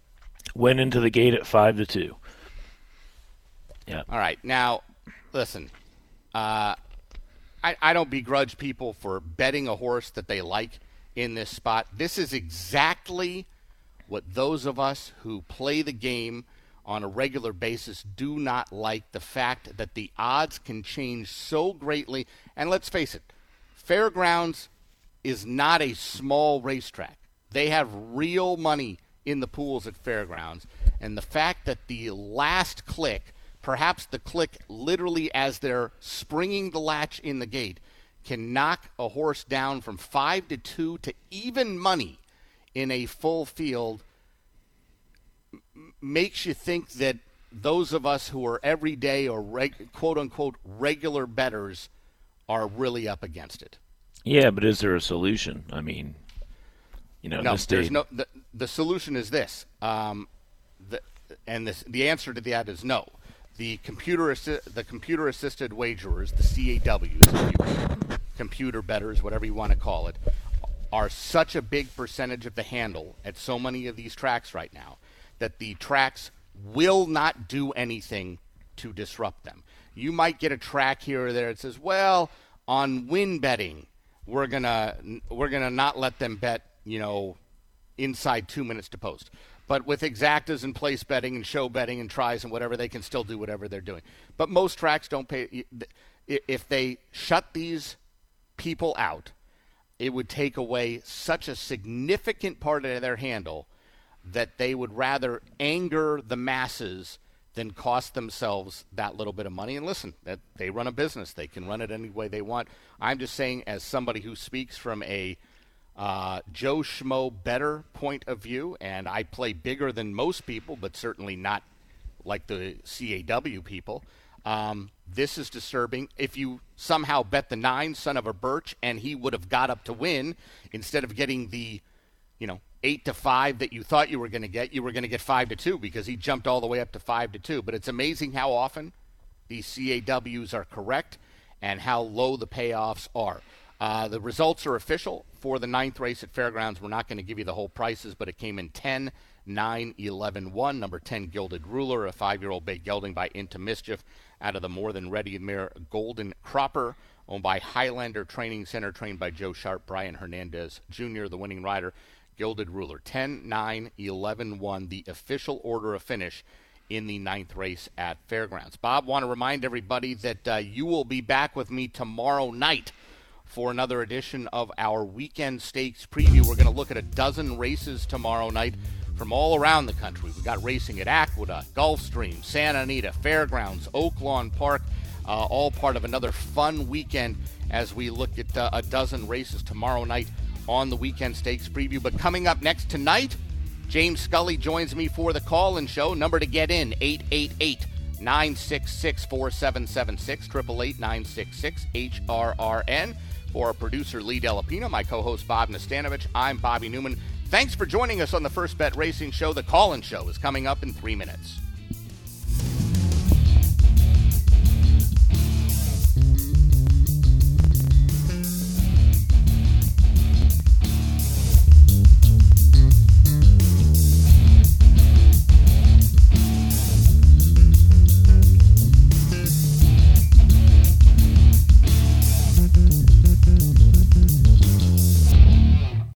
Went into the gate at five to two. Yeah. All right. Now, listen, uh, I, I don't begrudge people for betting a horse that they like in this spot. This is exactly what those of us who play the game on a regular basis do not like, the fact that the odds can change so greatly. And let's face it, Fairgrounds is not a small racetrack. They have real money in the pools at Fairgrounds. And the fact that the last click, perhaps the click literally as they're springing the latch in the gate, can knock a horse down from five to two to even money in a full field m- makes you think that those of us who are everyday or reg- quote-unquote regular bettors are really up against it. Yeah, but is there a solution? I mean, you know, no, this there's day... no. The, the solution is this, um, the, and this, the answer to that is no. The computer assi- the computer assisted wagerers, the C A Ws, computer bettors, whatever you want to call it, are such a big percentage of the handle at so many of these tracks right now that the tracks will not do anything to disrupt them. You might get a track here or there that says, well, on win betting, we're gonna we're gonna not let them bet, you know, inside two minutes to post. But with exactas and place betting and show betting and tries and whatever, they can still do whatever they're doing. But most tracks don't pay. If they shut these people out, it would take away such a significant part of their handle that they would rather anger the masses than cost themselves that little bit of money. And listen, that they run a business. They can run it any way they want. I'm just saying, as somebody who speaks from a Uh, Joe Schmo better point of view, and I play bigger than most people, but certainly not like the C A W people. Um, this is disturbing. If you somehow bet the nine Son of a Birch and he would have got up to win, instead of getting the, you know, eight to five that you thought you were going to get, you were going to get five to two because he jumped all the way up to five to two. But it's amazing how often these C A Ws are correct and how low the payoffs are. Uh, the results are official for the ninth race at Fairgrounds. We're not going to give you the whole prices, but it came in ten, nine, eleven, one. Number ten, Gilded Ruler, a five-year-old bay gelding by Into Mischief, out of the More Than Ready mare Golden Cropper, owned by Highlander Training Center, trained by Joe Sharp, Brian Hernandez Junior, the winning rider, Gilded Ruler. ten, nine, eleven, one, the official order of finish in the ninth race at Fairgrounds. Bob, want to remind everybody that uh, you will be back with me tomorrow night for another edition of our Weekend Stakes Preview. We're going to look at a dozen races tomorrow night from all around the country. We've got racing at Aqueduct, Gulfstream, Santa Anita, Fairgrounds, Oaklawn Park, uh, all part of another fun weekend as we look at uh, a dozen races tomorrow night on the Weekend Stakes Preview. But coming up next tonight, James Scully joins me for the call-in show. Number to get in, eight eight eight, nine six six, four seven seven six, eight eight eight, nine six six, H R R N. For our producer, Lee Delapino, my co-host, Bob Nastanovich, I'm Bobby Newman. Thanks for joining us on the First Bet Racing Show. The call-in show is coming up in three minutes.